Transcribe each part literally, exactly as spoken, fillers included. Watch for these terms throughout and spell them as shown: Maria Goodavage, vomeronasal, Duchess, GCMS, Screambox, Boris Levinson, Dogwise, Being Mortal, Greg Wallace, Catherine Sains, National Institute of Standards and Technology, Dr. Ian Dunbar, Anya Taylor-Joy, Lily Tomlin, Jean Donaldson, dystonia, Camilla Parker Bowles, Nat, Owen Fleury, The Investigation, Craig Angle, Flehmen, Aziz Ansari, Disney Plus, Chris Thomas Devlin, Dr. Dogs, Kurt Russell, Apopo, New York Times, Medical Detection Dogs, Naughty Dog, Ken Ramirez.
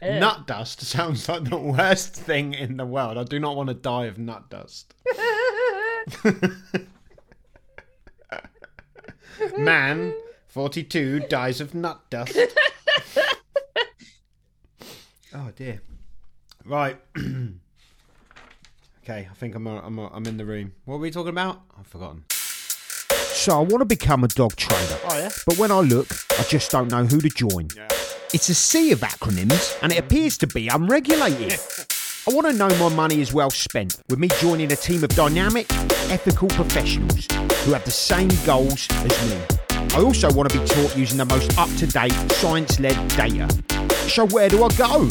Ew. Nut dust sounds like the worst thing in the world. I do not want to die of nut dust. Man, forty-two, dies of nut dust. Oh dear. Right. Okay, I think I'm a, I'm a, I'm in the room. What were we talking about? I've forgotten. So I want to become a dog trainer. Oh yeah. But when I look, I just don't know who to join. Yeah. It's a sea of acronyms, and it appears to be unregulated. I want to know my money is well spent, with me joining a team of dynamic, ethical professionals who have the same goals as me. I also want to be taught using the most up-to-date, science-led data. So where do I go?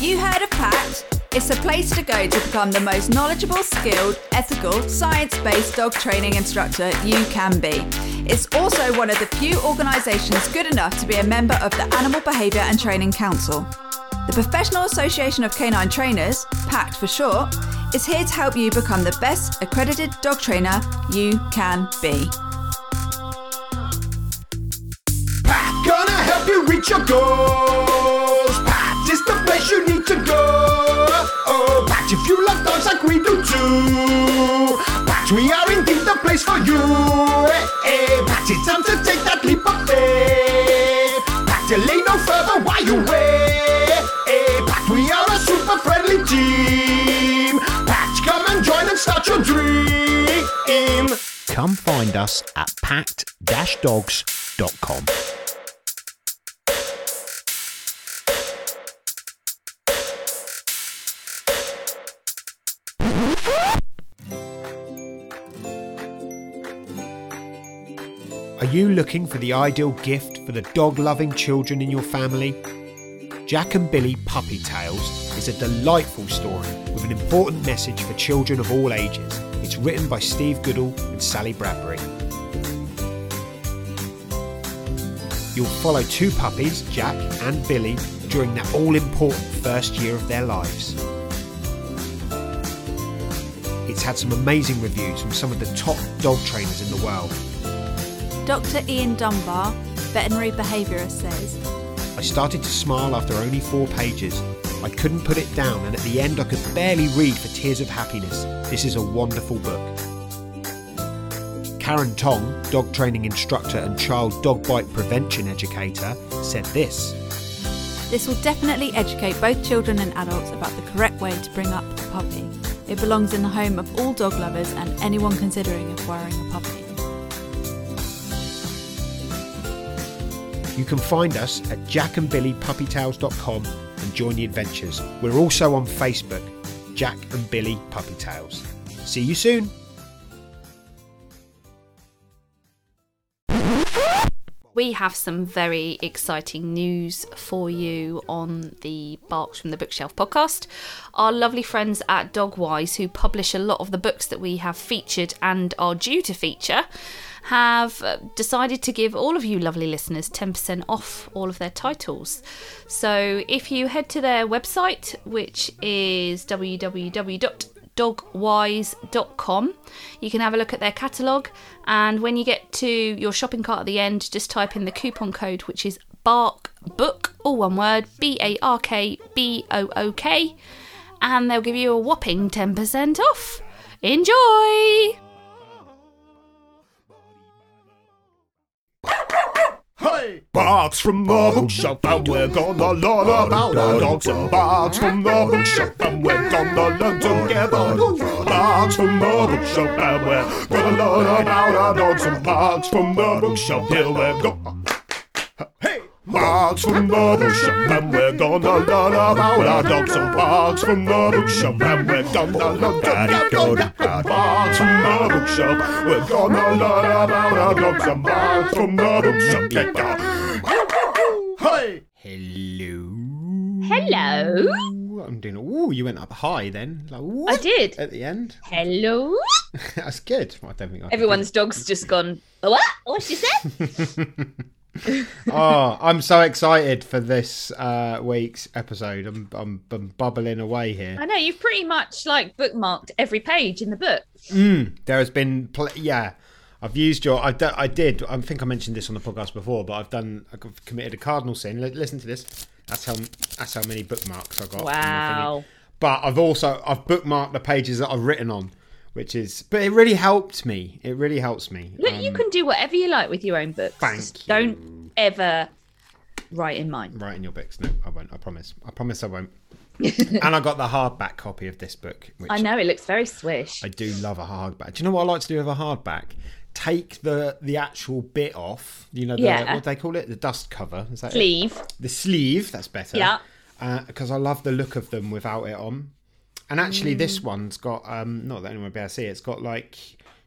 You heard of PACT. It's a place to go to become the most knowledgeable, skilled, ethical, science-based dog training instructor you can be. It's also one of the few organisations good enough to be a member of the Animal Behaviour and Training Council. The Professional Association of Canine Trainers, PACT for short, is here to help you become the best accredited dog trainer you can be. PACT gonna help you reach your goals. PACT is the place you need to go. Oh, PACT, if you love dogs like we do too, PACT, we are indeed the place for you. Hey, hey, PACT, it's time to take that leap of faith. PACT, delay no further while you wait. Hey, PACT, we are a super friendly team. PACT, come and join and start your dream. Come find us at pact dash dogs dot com. Are you looking for the ideal gift for the dog-loving children in your family? Jack and Billy Puppy Tales is a delightful story with an important message for children of all ages. It's written by Steve Goodall and Sally Bradbury. You'll follow two puppies, Jack and Billy, during their all-important first year of their lives. It's had some amazing reviews from some of the top dog trainers in the world. Doctor Ian Dunbar, veterinary behaviourist, says, I started to smile after only four pages. I couldn't put it down, and at the end I could barely read for tears of happiness. This is a wonderful book. Karen Tong, dog training instructor and child dog bite prevention educator, said this. This will definitely educate both children and adults about the correct way to bring up a puppy. It belongs in the home of all dog lovers and anyone considering acquiring a puppy. You can find us at jack and billy puppy tales dot com and join the adventures. We're also on Facebook, Jack and Billy Puppy Tales. See you soon. We have some very exciting news for you on the Barks from the Bookshelf podcast. Our lovely friends at Dogwise, who publish a lot of the books that we have featured and are due to feature, have decided to give all of you lovely listeners ten percent off all of their titles. So if you head to their website, which is w w w dot dogwise dot com, you can have a look at their catalogue, and when you get to your shopping cart at the end, just type in the coupon code, which is BARKBOOK, all one word, B A R K B O O K, and they'll give you a whopping ten percent off. Enjoy! Hey! Barks from the bookshelf, and we're gonna learn about our dogs. Barks from the bookshelf, and we're gonna learn together. Barks from the bookshelf, and we're gonna learn about our dogs. Barks from the bookshelf, here we go. Hey! Barks from the bookshelf, and we're gonna learn about our dogs. Barks from the bookshelf, and we're gonna learn together. Barks from the bookshelf, we're gonna learn about our dogs. Barks from the bookshelf, yeah, yeah. Hey! Hello. Hello. I'm doing. Ooh, you went up high then. Like, I did at the end. Hello. That's good. I don't think I everyone's dog's just gone. What? What she said? Oh, I'm so excited for this uh, week's episode. I'm, I'm, I'm bubbling away here. I know, you've pretty much like bookmarked every page in the book. Mm, there has been, pl- yeah, I've used your, I, I did, I think I mentioned this on the podcast before, but I've done, I've committed a cardinal sin. Listen to this. That's how, that's how many bookmarks I got. Wow. But I've also, I've bookmarked the pages that I've written on, which is, but it really helped me. It really helps me. Look, um, you can do whatever you like with your own books. Thank you. Don't ever write in mine. Write in your books. No, I won't. I promise. I promise I won't. And I got the hardback copy of this book. Which I know, it looks very swish. I do love a hardback. Do you know what I like to do with a hardback? Take the the actual bit off, you know, the, yeah. what do they call it? The dust cover. Is that sleeve. It? The sleeve, that's better. Yeah. Because uh, I love the look of them without it on. And actually, mm. this one's got, um, not that anyone will be able to see it, it's got like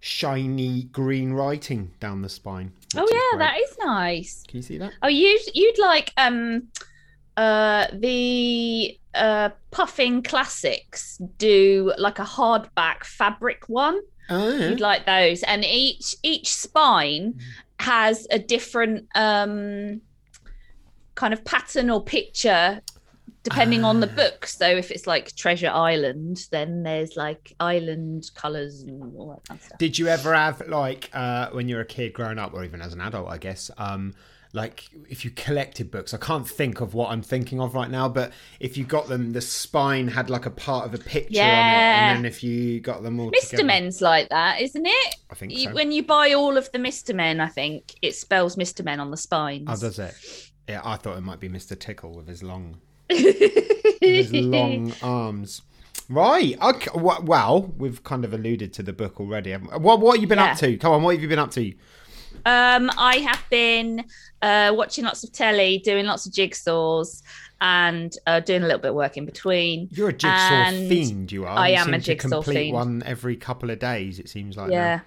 shiny green writing down the spine. Oh, yeah, is that is nice. Can you see that? Oh, you'd, you'd like um, uh, the... Uh, Puffing Classics do like a hardback fabric one. Oh, yeah. You'd like those, and each each spine has a different um, kind of pattern or picture depending uh, on the book. So if it's like Treasure Island, then there's like island colours and all that kind of stuff. Did you ever have like uh, when you were a kid growing up, or even as an adult, I guess? Um, Like if you collected books, I can't think of what I'm thinking of right now, but if you got them, the spine had like a part of a picture yeah. on it. And then if you got them all Mister together. Men's like that, isn't it? I think you, so. When you buy all of the Mister Men, I think it spells Mister Men on the spines. Oh, does it? Yeah, I thought it might be Mister Tickle with his long, with his long arms. Right. Okay. Well, we've kind of alluded to the book already. Haven't we? What, what have you been yeah. up to? Come on, what have you been up to? Um, I have been uh, watching lots of telly, doing lots of jigsaws, and uh, doing a little bit of work in between. You're a jigsaw and fiend, you are. I you am seem a jigsaw to complete fiend. One every couple of days, it seems like. Yeah,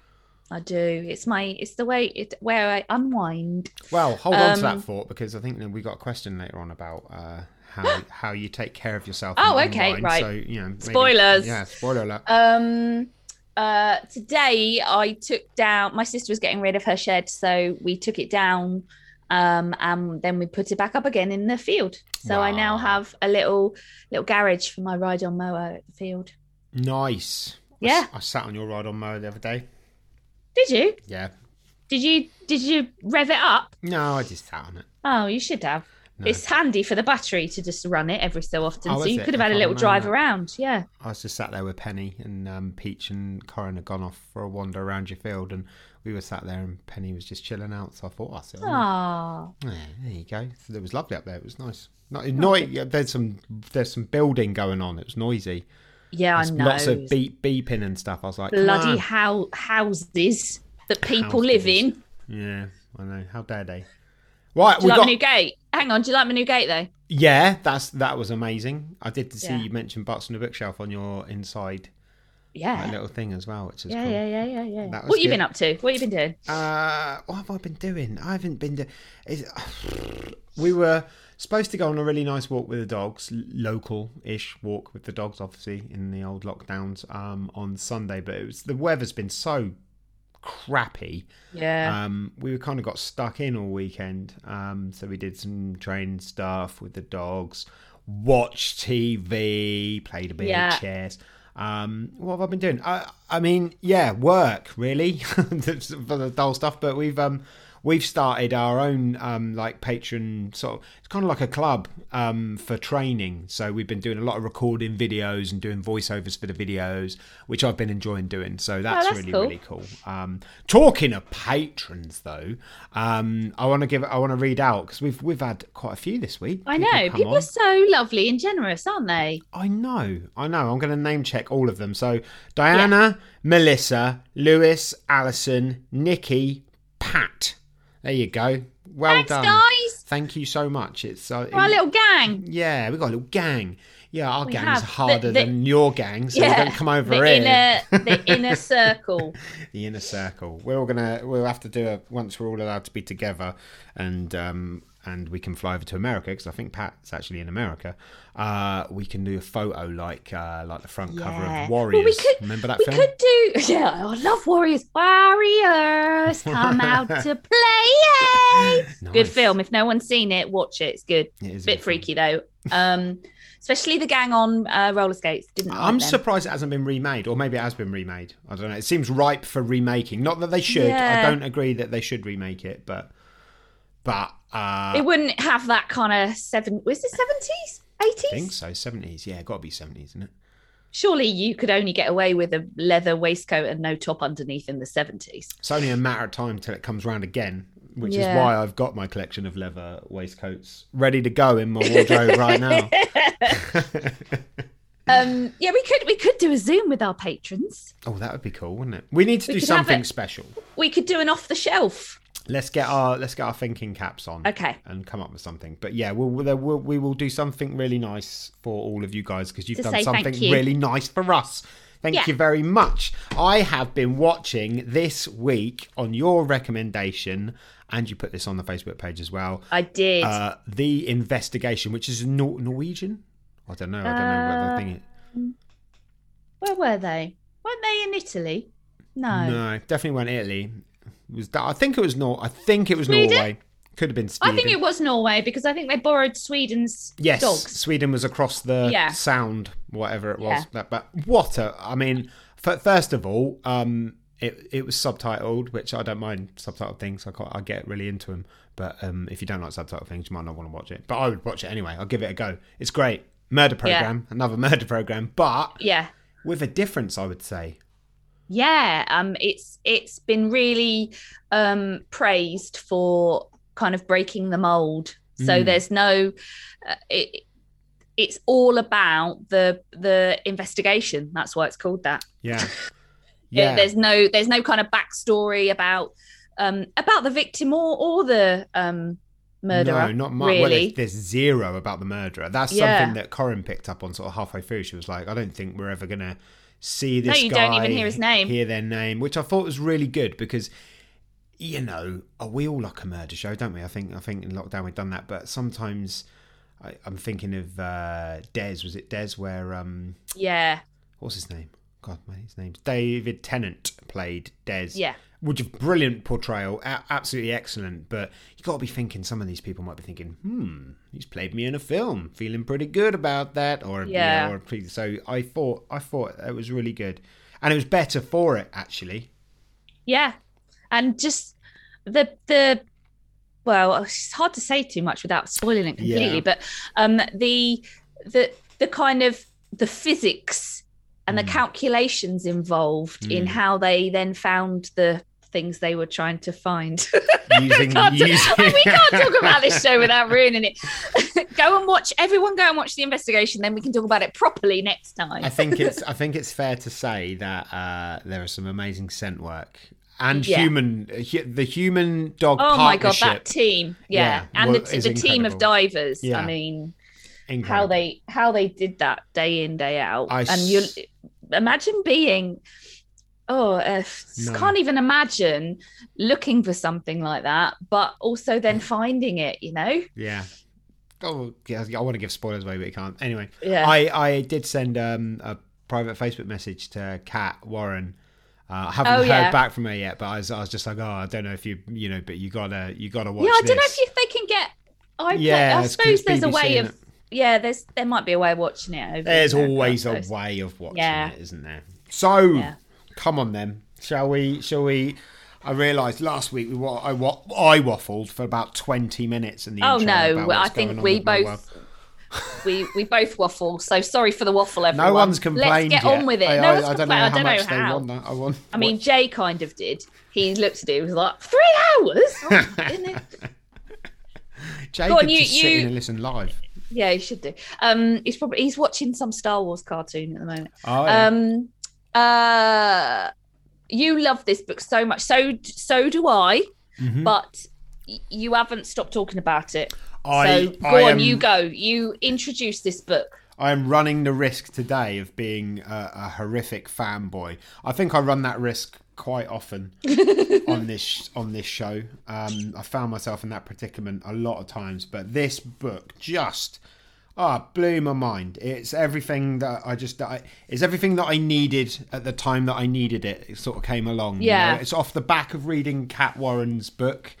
now. I do. It's my, it's the way it where I unwind. Well, hold um, on to that thought, because I think we got a question later on about uh, how how you take care of yourself. Oh, and okay, unwind. Right. So you know, maybe, spoilers. Yeah, spoiler alert. Um. Uh, today I took down, my sister was getting rid of her shed, so we took it down um, and then we put it back up again in the field. So wow. I now have a little little garage for my ride-on mower at the field. Nice. Yeah. I, I sat on your ride-on mower the other day. Did you? Yeah. Did you Did you rev it up? No, I just sat on it. Oh, you should have. No. It's handy for the battery to just run it every so often. Oh, so you it? could have had a little drive that. around, yeah. I was just sat there with Penny and um, Peach and Corinne had gone off for a wander around your field and we were sat there and Penny was just chilling out. So I thought, I'll sit on it. Yeah, there you go. So it was lovely up there. It was nice. Not, annoying, oh, there's, some, there's some building going on. It was noisy. Yeah, there's I know. Lots of beep beeping and stuff. I was like, bloody how houses that people houses. live in. Yeah, I know. How dare they? Right, do you like got... my new gate? Hang on, do you like my new gate though? Yeah, that's that was amazing. I did see yeah. you mention Barks from the Bookshelf on your inside yeah. like, little thing as well, which is yeah, cool. Yeah, yeah, yeah, yeah, yeah. What have you been up to? What have you been doing? Uh, what have I been doing? I haven't been doing... We were supposed to go on a really nice walk with the dogs, local-ish walk with the dogs, obviously, in the old lockdowns um, on Sunday, but it was the weather's been so... crappy yeah um we kind of got stuck in all weekend um so we did some train stuff with the dogs, watched T V, played a bit yeah. of chess. Um what have I been doing? I i mean yeah, work really for the dull stuff, but we've um we've started our own um like patron sort of, it's kind of like a club um for training, so we've been doing a lot of recording videos and doing voiceovers for the videos, which I've been enjoying doing, so that's, oh, that's really cool. really cool um Talking of patrons though, um I want to give I want to read out, because we've we've had quite a few this week. I people know people on. Are so lovely and generous, aren't they? I know I know I'm going to name check all of them. So Diana, yeah. Melissa, Lewis, Alison, Nikki, Pat. There you go. Well Thanks, done. guys. Thank you so much. It's uh, our it, little gang. Yeah, we've got a little gang. Yeah, our we gang have. is harder the, the, than your gang, so yeah, don't come over the here. Inner, the inner circle. The inner circle. We're all gonna. We'll have to do a once we're all allowed to be together, and um, and we can fly over to America, because I think Pat's actually in America, uh, we can do a photo like uh, like the front yeah. cover of Warriors. Well, we could, remember that we film? We could do... Yeah, I love Warriors. Warriors, come out to play. Nice. Good film. If no one's seen it, watch it. It's good. It is a bit freaky, though. Um, especially the gang on uh, roller skates. Didn't like I'm them. surprised it hasn't been remade, or maybe it has been remade. I don't know. It seems ripe for remaking. Not that they should. Yeah. I don't agree that they should remake it, but... But uh, it wouldn't have that kind of seven. Was it seventies, eighties? I think so, seventies. Yeah, got to be seventies, isn't it? Surely you could only get away with a leather waistcoat and no top underneath in the seventies. It's only a matter of time till it comes round again, which yeah. is why I've got my collection of leather waistcoats ready to go in my wardrobe right now. um, yeah, we could we could do a Zoom with our patrons. Oh, that would be cool, wouldn't it? We need to we do something a, special. We could do an off the shelf. Let's get our let's get our thinking caps on, okay, and come up with something. But yeah, we'll, we'll we will do something really nice for all of you guys, because you've to done something you. really nice for us. Thank yeah. you very much. I have been watching this week on your recommendation, and you put this on the Facebook page as well. I did uh, The Investigation, which is Nor- Norwegian. I don't know. I don't know uh, what the thing is. Where were they? Weren't they in Italy? No, no, definitely weren't Italy. Was that, I think it was Nor- I think it was Sweden? Norway. Could have been Sweden. I think it was Norway, because I think they borrowed Sweden's yes, dogs. Sweden was across the yeah. sound, whatever it was. Yeah. But what a, I mean, first of all, um, it it was subtitled, which I don't mind subtitled things. I quite, I get really into them. But um, if you don't like subtitled things, you might not want to watch it. But I would watch it anyway. I'll give it a go. It's great. Murder program, yeah. another murder program, but yeah. with a difference, I would say. Yeah, um, it's it's been really um, praised for kind of breaking the mold. So mm. there's no, uh, it, it's all about the the investigation. That's why it's called that. Yeah, yeah. It, there's no there's no kind of backstory about um, about the victim or or the um, murderer. No, not much. Really. Well, there's zero about the murderer. That's yeah. something that Corinne picked up on sort of halfway through. She was like, I don't think we're ever gonna. See this guy. No, you guy, don't even hear his name. Hear their name, which I thought was really good, because, you know, we all like a murder show, don't we? I think I think in lockdown we've done that, but sometimes I, I'm thinking of uh, Des. Was it Des where? Um, yeah. What's his name? God, man, his name's David Tennant played Des. Yeah. Which a brilliant portrayal, a- absolutely excellent. But you got to be thinking, some of these people might be thinking, hmm, he's played me in a film, feeling pretty good about that, or yeah. You know, or, so I thought, I thought it was really good, and it was better for it actually. Yeah, and just the the well, it's hard to say too much without spoiling it completely, yeah. but um, the the the kind of the physics. And the calculations involved mm. in how they then found the things they were trying to find. Using, can't using... I mean, we can't talk about this show without ruining it. Go and watch. Everyone, go and watch The Investigation. Then we can talk about it properly next time. I think it's. I think it's fair to say that uh, there is some amazing scent work and yeah. human. The human dog. Oh my god, that team! Yeah, yeah and well, the, the team of divers. Yeah. I mean. Incredible. How they how they did that day in, day out. I and you s- imagine being oh uh, no. can't even imagine looking for something like that, but also then finding it, you know. Yeah. Oh yeah, I want to give spoilers away, but you can't. Anyway, yeah. I I did send um, a private Facebook message to Kat Warren. Uh, I haven't oh, heard yeah. back from her yet, but I was I was just like, oh, I don't know if you you know, but you gotta you gotta watch. Yeah, I this. don't know if you, they can get. I yeah, I suppose there's B B C a way of. Yeah, there's there might be a way of watching it. Over There's there, always a way of watching yeah. it, isn't there? So, yeah. come on then, shall we? Shall we? I realised last week we wa- I wa- I waffled for about twenty minutes in the. Oh intro no! About what's I think going on we both we we both waffle. So sorry for the waffle, everyone. No one's complained. Let's get yet. on with it. I, no one's I, I don't know how, I don't much know how. They won that. I, won. I mean, Jay kind of did. He looked at it. He was like, three hours. Oh, isn't it? Jay could just you, sit you... in and listen live. Yeah, he should do. Um, he's probably he's watching some Star Wars cartoon at the moment. Oh, yeah. Um, uh, you love this book so much, so so do I. Mm-hmm. But you haven't stopped talking about it. I, so go I on, am, you go. You introduce this book. I am running the risk today of being a, a horrific fanboy. I think I run that risk quite often on this on this show. Um, I found myself in that predicament a lot of times, but this book just ah blew my mind. It's everything that I just that I, it's everything that I needed at the time that I needed it. It sort of came along. Yeah, you know? It's off the back of reading Kat Warren's book,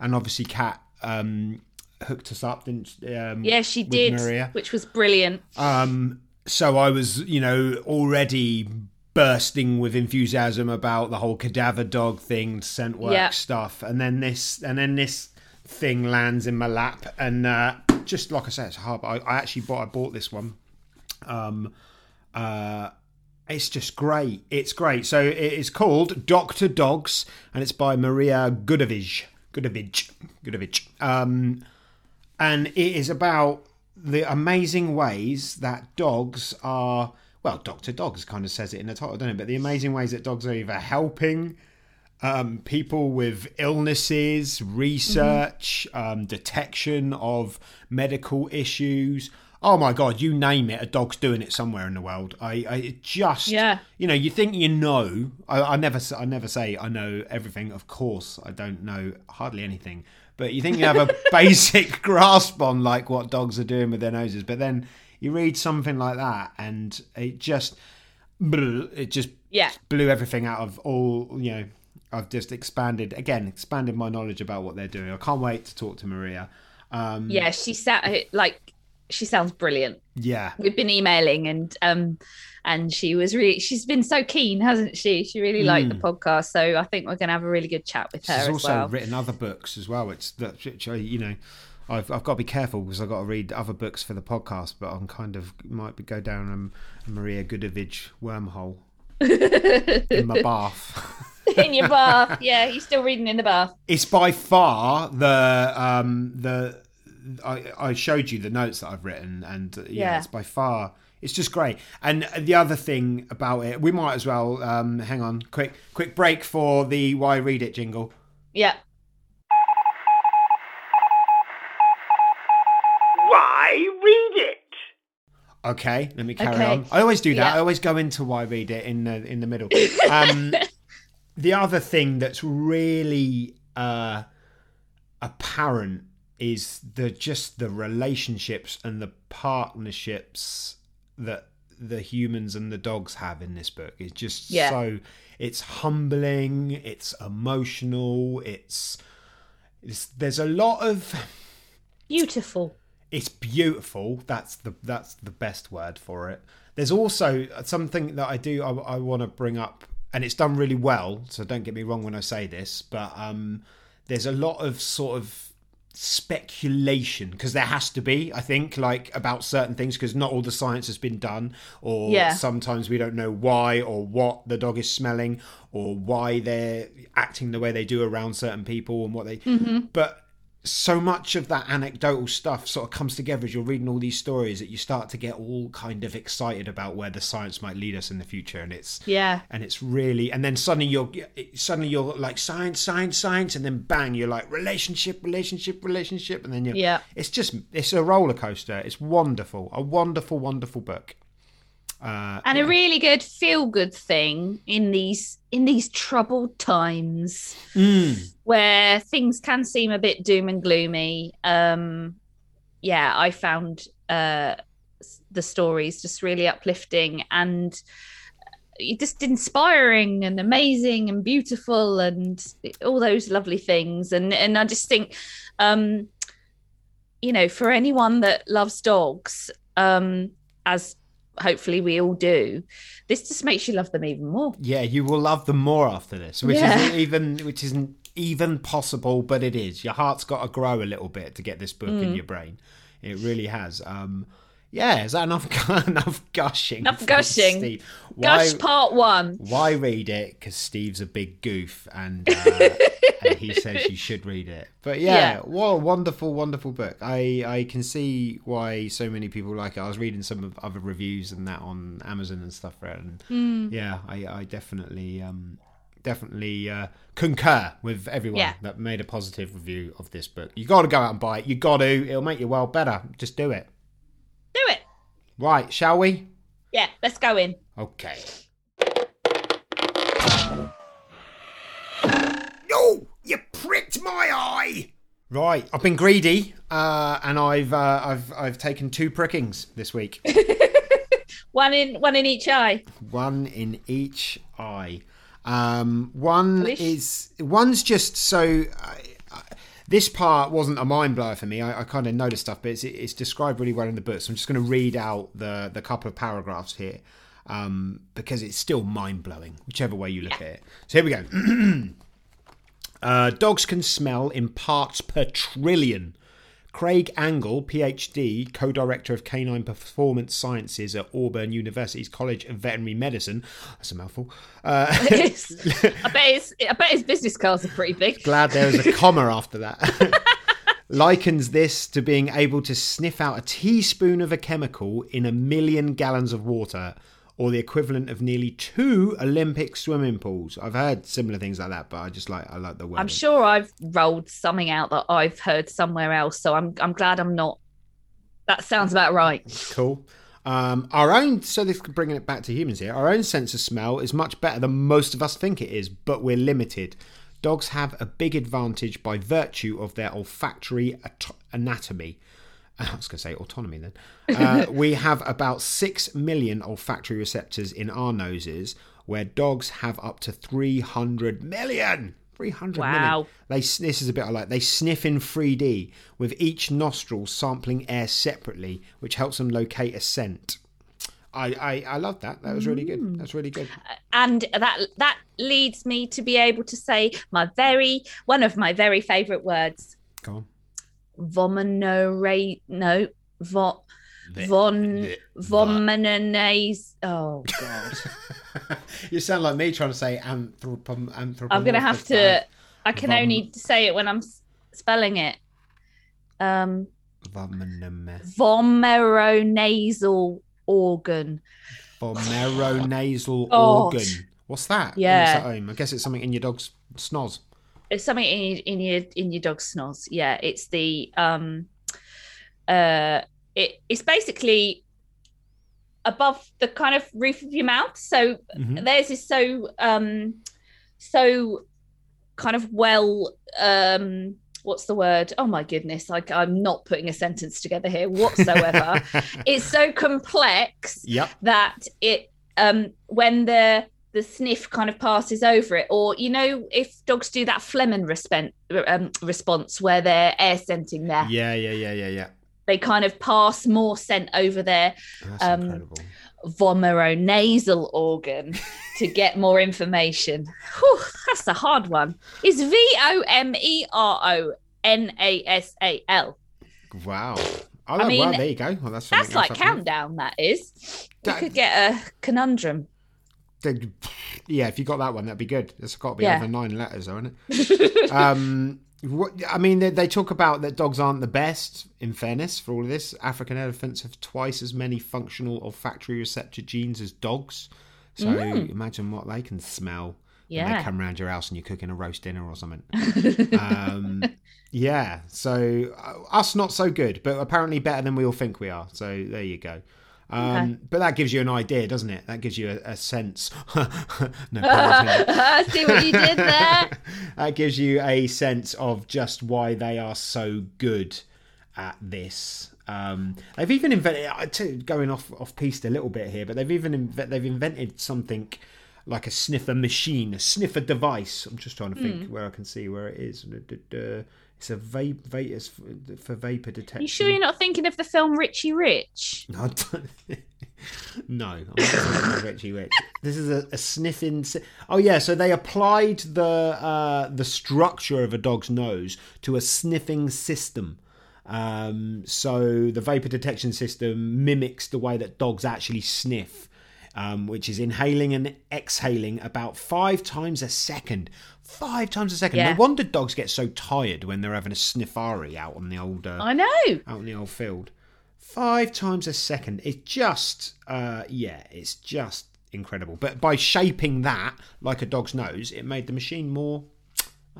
and obviously Kat um, hooked us up, didn't? Um, yeah, she did, Maria, which was brilliant. Um, so I was, you know, already bursting with enthusiasm about the whole cadaver dog thing, scent work yep. stuff, and then this, and then this thing lands in my lap, and uh, just like I said, it's hard. But I, I actually bought, I bought this one. Um, uh, it's just great. It's great. So it is called Doctor Dogs, and it's by Maria Goodavage, Goodavage, Goodavage, um, and it is about the amazing ways that dogs are. Well, Doctor Dogs kind of says it in the title, don't it? But the amazing ways that dogs are either helping um, people with illnesses, research, mm-hmm. um, detection of medical issues. Oh, my God, you name it, a dog's doing it somewhere in the world. I, I just, yeah. you know, you think you know. I, I never I never say I know everything. Of course, I don't know hardly anything. But you think you have a basic grasp on, like, what dogs are doing with their noses. But then you read something like that, and it just, it just yeah. blew everything out of all, you know, I've just expanded, again, expanded my knowledge about what they're doing. I can't wait to talk to Maria. Um, yeah, she sa- like, she sounds brilliant. Yeah. We've been emailing, and um, and she was really, she's been so keen, hasn't she? She really liked mm. the podcast, so I think we're going to have a really good chat with she's her as well. She's also written other books as well, which, which you know, I've I've got to be careful because I've got to read other books for the podcast, but I'm kind of might be, go down um, a Maria Goodavage wormhole in my bath. In your bath, yeah, you're still reading in the bath. It's by far the um the I I showed you the notes that I've written, and uh, yeah, yeah, it's by far it's just great. And the other thing about it, we might as well um hang on quick quick break for the Why Read It jingle. Yeah. Okay, let me carry okay. on. I always do that. Yeah. I always go into Why Read It in the in the middle. Um, the other thing that's really uh, apparent is the just the relationships and the partnerships that the humans and the dogs have in this book. It's just yeah. so it's humbling. It's emotional. It's, it's there's a lot of beautiful. It's beautiful. That's the that's the best word for it. There's also something that I do I, I want to bring up, and it's done really well. So don't get me wrong when I say this, but um, there's a lot of sort of speculation because there has to be, I think, like about certain things because not all the science has been done, or yeah. sometimes we don't know why or what the dog is smelling or why they're acting the way they do around certain people and what they. Mm-hmm. But so much of that anecdotal stuff sort of comes together as you're reading all these stories that you start to get all kind of excited about where the science might lead us in the future, and it's yeah and it's really and then suddenly you're suddenly you're like science science science and then bang you're like relationship relationship relationship and then you're yeah it's just it's a roller coaster. It's wonderful, a wonderful wonderful book. Uh, and yeah. a really good feel-good thing in these in these troubled times mm. where things can seem a bit doom and gloomy. Um, yeah, I found uh, the stories just really uplifting and just inspiring and amazing and beautiful and all those lovely things. And and I just think, um, you know, for anyone that loves dogs, um, as hopefully we all do, this just makes you love them even more. Yeah, you will love them more after this, which yeah. isn't even which isn't even possible, but it is. Your heart's got to grow a little bit to get this book mm. in your brain. It really has. Um yeah, is that enough enough gushing enough gushing Steve? Why, gush part one. Why read it? Because Steve's a big goof and uh, and he says you should read it. But yeah, yeah, what a wonderful, wonderful book. I, I can see why so many people like it. I was reading some of other reviews and that on Amazon and stuff, and mm. yeah, I, I definitely um, definitely uh, concur with everyone yeah. that made a positive review of this book. You got to go out and buy it. You got to. It'll make your world better. Just do it. Do it. Right, shall we? Yeah, let's go in. Okay. pricked my eye. Right, I've been greedy, uh, and I've uh, I've I've taken two prickings this week. One in one in each eye. One in each eye. Um, one Delish. is one's just so. I, I, this part wasn't a mind blower for me. I, I kind of noticed stuff, but it's, it's described really well in the book. So I'm just going to read out the the couple of paragraphs here, um, because it's still mind blowing, whichever way you look yeah. at it. So here we go. Uh, dogs can smell in parts per trillion. Craig Angle, P H D, co-director of Canine Performance Sciences at Auburn University's College of Veterinary Medicine. That's a mouthful. Uh, it is. I bet his, I bet his business cards are pretty big. Glad there was a comma after that. Likens this to being able to sniff out a teaspoon of a chemical in a million gallons of water, or the equivalent of nearly two Olympic swimming pools. I've heard similar things like that, but I just like I like the word. I'm sure I've rolled something out that I've heard somewhere else, so I'm I'm glad I'm not. That sounds about right. Cool. Um, our own, so this bringing it back to humans here, our own sense of smell is much better than most of us think it is, but we're limited. Dogs have a big advantage by virtue of their olfactory at- anatomy. I was going to say autonomy then. Uh, we have about six million olfactory receptors in our noses, where dogs have up to three hundred million. three hundred wow. million. They, this is a bit I like. They sniff in three D, with each nostril sampling air separately, which helps them locate a scent. I, I, I love that. That was really good. That's really good. And that that leads me to be able to say my very, one of my very favourite words. Go on. Vomeronasal, no, vo, von, vomeronasal. Oh God! You sound like me trying to say anthrop. I'm going to have to. I can vom, only say it when I'm spelling it. Um, vomeronasal organ. Vomeronasal organ. What's that? Yeah. What's that I guess it's something in your dog's snoz. It's something in your, in your in your dog's snoz. Yeah, it's the um, uh, it it's basically above the kind of roof of your mouth. So mm-hmm. theirs is so um, so kind of well. Um, what's the word? Oh my goodness! Like I'm not putting a sentence together here whatsoever. It's so complex yep. that it um, when the the sniff kind of passes over it, or you know, if dogs do that Flehmen respen- um, response where they're air scenting there, yeah, yeah, yeah, yeah, yeah, they kind of pass more scent over their um, vomeronasal organ to get more information. Whew, that's a hard one. It's V O M E R O N A S A L. Wow. Oh, I mean, well, there you go. Well, that's that's like Countdown. That is. We that... could get a conundrum. Yeah, if you got that one, that'd be good. It's got to be yeah. over nine letters, hasn't it? um, what, I mean, they, they talk about that dogs aren't the best, in fairness, for all of this. African elephants have twice as many functional olfactory receptor genes as dogs. So mm. imagine what they can smell yeah. when they come round your house and you're cooking a roast dinner or something. um, yeah, so uh, us not so good, but apparently better than we all think we are. So there you go. Um, okay. But that gives you an idea, doesn't it? That gives you a, a sense. No, I see what you did there. That gives you a sense of just why they are so good at this. Um, they've even invented, going off off piste a little bit here, but they've even inve- they've invented something like a sniffer machine, a sniffer device. I'm just trying to think mm. where I can see where it is. It's a vape, vape it's for vapor detection. Are you sure you're not thinking of the film Richie Rich? No, I don't, no I'm not thinking of Richie Rich. This is a, a sniffing. Oh yeah, so they applied the uh, the structure of a dog's nose to a sniffing system. Um, so the vapor detection system mimics the way that dogs actually sniff, um, which is inhaling and exhaling about five times a second. Five times a second. Yeah. No wonder dogs get so tired when they're having a sniffari out on the old. Uh, I know. Out in the old field. Five times a second. It's just, uh, yeah, it's just incredible. But by shaping that like a dog's nose, it made the machine more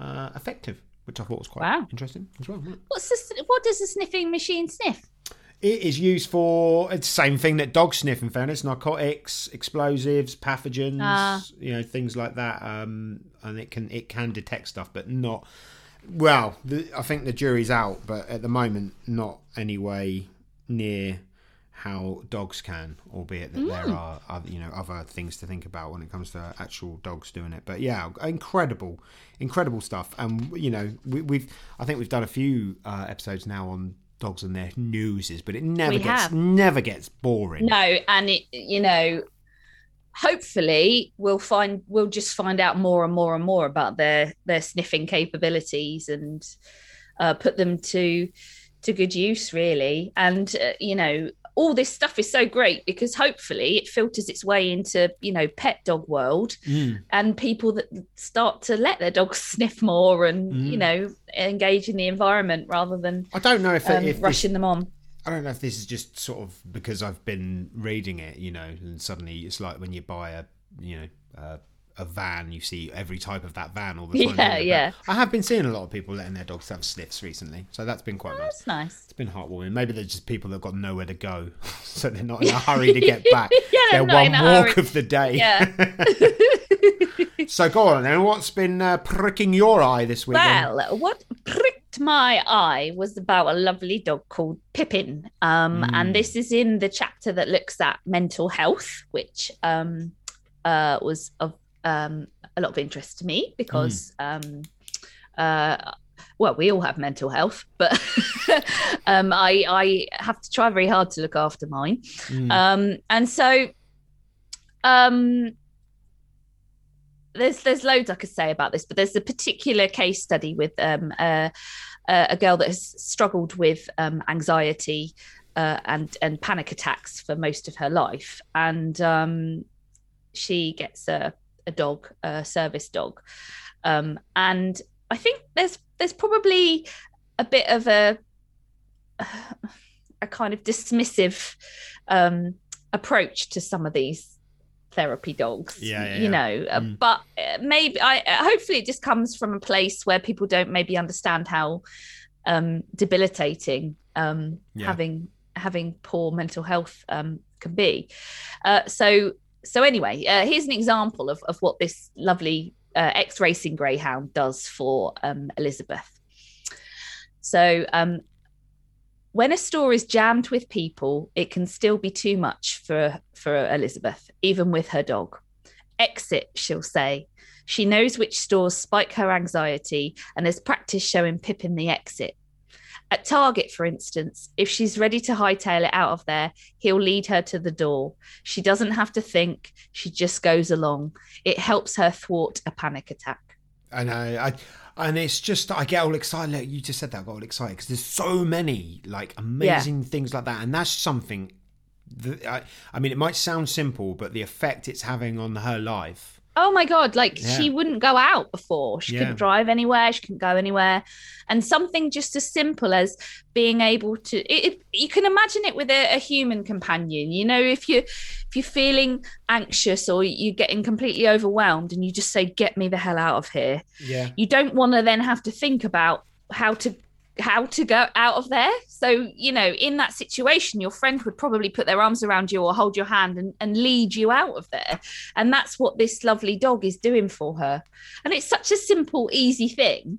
uh, effective, which I thought was quite wow. interesting as well. Right? What's the, what does the sniffing machine sniff? It is used for it's the same thing that dogs sniff, in fairness, narcotics, explosives, pathogens, uh, you know, things like that. Um, and it can it can detect stuff, but not Well, the, I think the jury's out, but at the moment, not anyway near how dogs can, albeit that mm. there are other, you know, other things to think about when it comes to actual dogs doing it. But yeah, incredible, incredible stuff. And you know, we, we've I think we've done a few uh, episodes now on dogs and their noses, but it never we gets have. never gets boring. No, and it, you know, hopefully we'll find we'll just find out more and more and more about their their sniffing capabilities and uh, put them to to good use, really. And uh, you know, all this stuff is so great because hopefully it filters its way into, you know, pet dog world mm. and people that start to let their dogs sniff more and, mm. you know, engage in the environment rather than I don't know if, um, if rushing this, them on. I don't know if this is just sort of because I've been reading it, you know, and suddenly it's like when you buy a, you know, uh, a van, you see every type of that van all the time. Yeah, yeah. I have been seeing a lot of people letting their dogs have sniffs recently, so that's been quite oh, nice. That's nice. It's been heartwarming. Maybe they're just people that've got nowhere to go, so they're not in a hurry to get back. yeah, they're one walk of the day. Yeah. So go on then. What's been uh, pricking your eye this week? Well, what pricked my eye was about a lovely dog called Pippin, um, mm. and this is in the chapter that looks at mental health, which um, uh, was of Um, a lot of interest to me because, mm. um, uh, well, we all have mental health, but um, I, I have to try very hard to look after mine. Mm. Um, and so um, there's there's loads I could say about this, but there's a particular case study with um, uh, a girl that has struggled with um, anxiety uh, and, and panic attacks for most of her life. And um, she gets a a dog, a service dog. Um, and I think there's there's probably a bit of a a kind of dismissive um, approach to some of these therapy dogs, yeah, yeah, you yeah. know, mm. but maybe I hopefully it just comes from a place where people don't maybe understand how um, debilitating um, yeah. having having poor mental health um, can be. Uh, so So anyway, uh, here's an example of, of what this lovely uh, ex-racing greyhound does for um, Elizabeth. So um, when a store is jammed with people, it can still be too much for, for Elizabeth, even with her dog. Exit, she'll say. She knows which stores spike her anxiety and has practice showing Pippin the exit. At Target, for instance, if she's ready to hightail it out of there, he'll lead her to the door. She doesn't have to think. She just goes along. It helps her thwart a panic attack. I know. I, and it's just, I get all excited. Look, you just said that, I got all excited because there's so many like amazing yeah. things like that. And that's something that, I, I mean, it might sound simple, but the effect it's having on her life. Oh my God, like yeah. she wouldn't go out before. She yeah. couldn't drive anywhere. She couldn't go anywhere. And something just as simple as being able to, it, it, you can imagine it with a, a human companion. You know, if you, if you're feeling anxious or you're getting completely overwhelmed and you just say, get me the hell out of here. Yeah. You don't want to then have to think about how to, how to go out of there. So, you know, in that situation, your friend would probably put their arms around you or hold your hand and, and lead you out of there. And that's what this lovely dog is doing for her. And it's such a simple, easy thing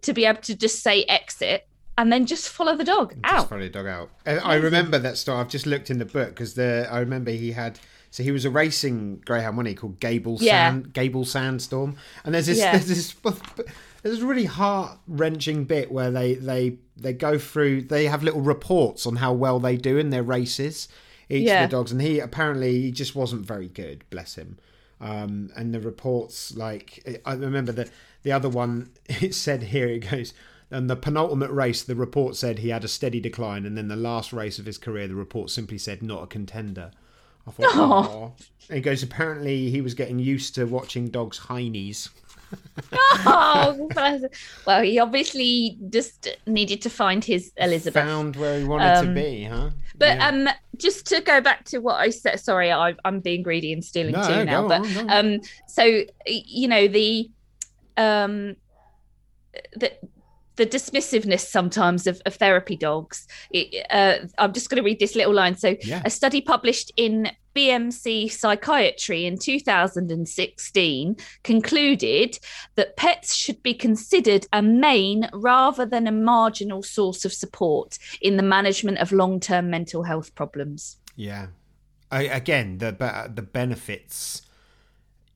to be able to just say exit and then just follow the dog just out. Just follow the dog out. And I remember that story. I've just looked in the book because the I remember he had... So he was a racing greyhound, wasn't he, called Gable, yeah. Sand, Gable Sandstorm. And there's this... Yeah. There's this There's a really heart-wrenching bit where they, they, they go through... They have little reports on how well they do in their races, each yeah. of the dogs. And he apparently he just wasn't very good, bless him. Um, and the reports, like... I remember the, the other one, it said here, it goes... And the penultimate race, the report said he had a steady decline. And then the last race of his career, the report simply said, not a contender. I thought, oh. And he goes, apparently he was getting used to watching dogs' high knees. Oh, well, he obviously just needed to find his Elizabeth. Found where he wanted um, to be, huh? But yeah. um, just to go back to what I said, sorry, I, I'm being greedy and stealing no, too now. On, but no. um, so you know the um the. the dismissiveness sometimes of, of therapy dogs. It, uh, I'm just going to read this little line. So yeah. A study published in B M C Psychiatry in two thousand sixteen concluded that pets should be considered a main rather than a marginal source of support in the management of long-term mental health problems. Yeah. I, again, the the benefits,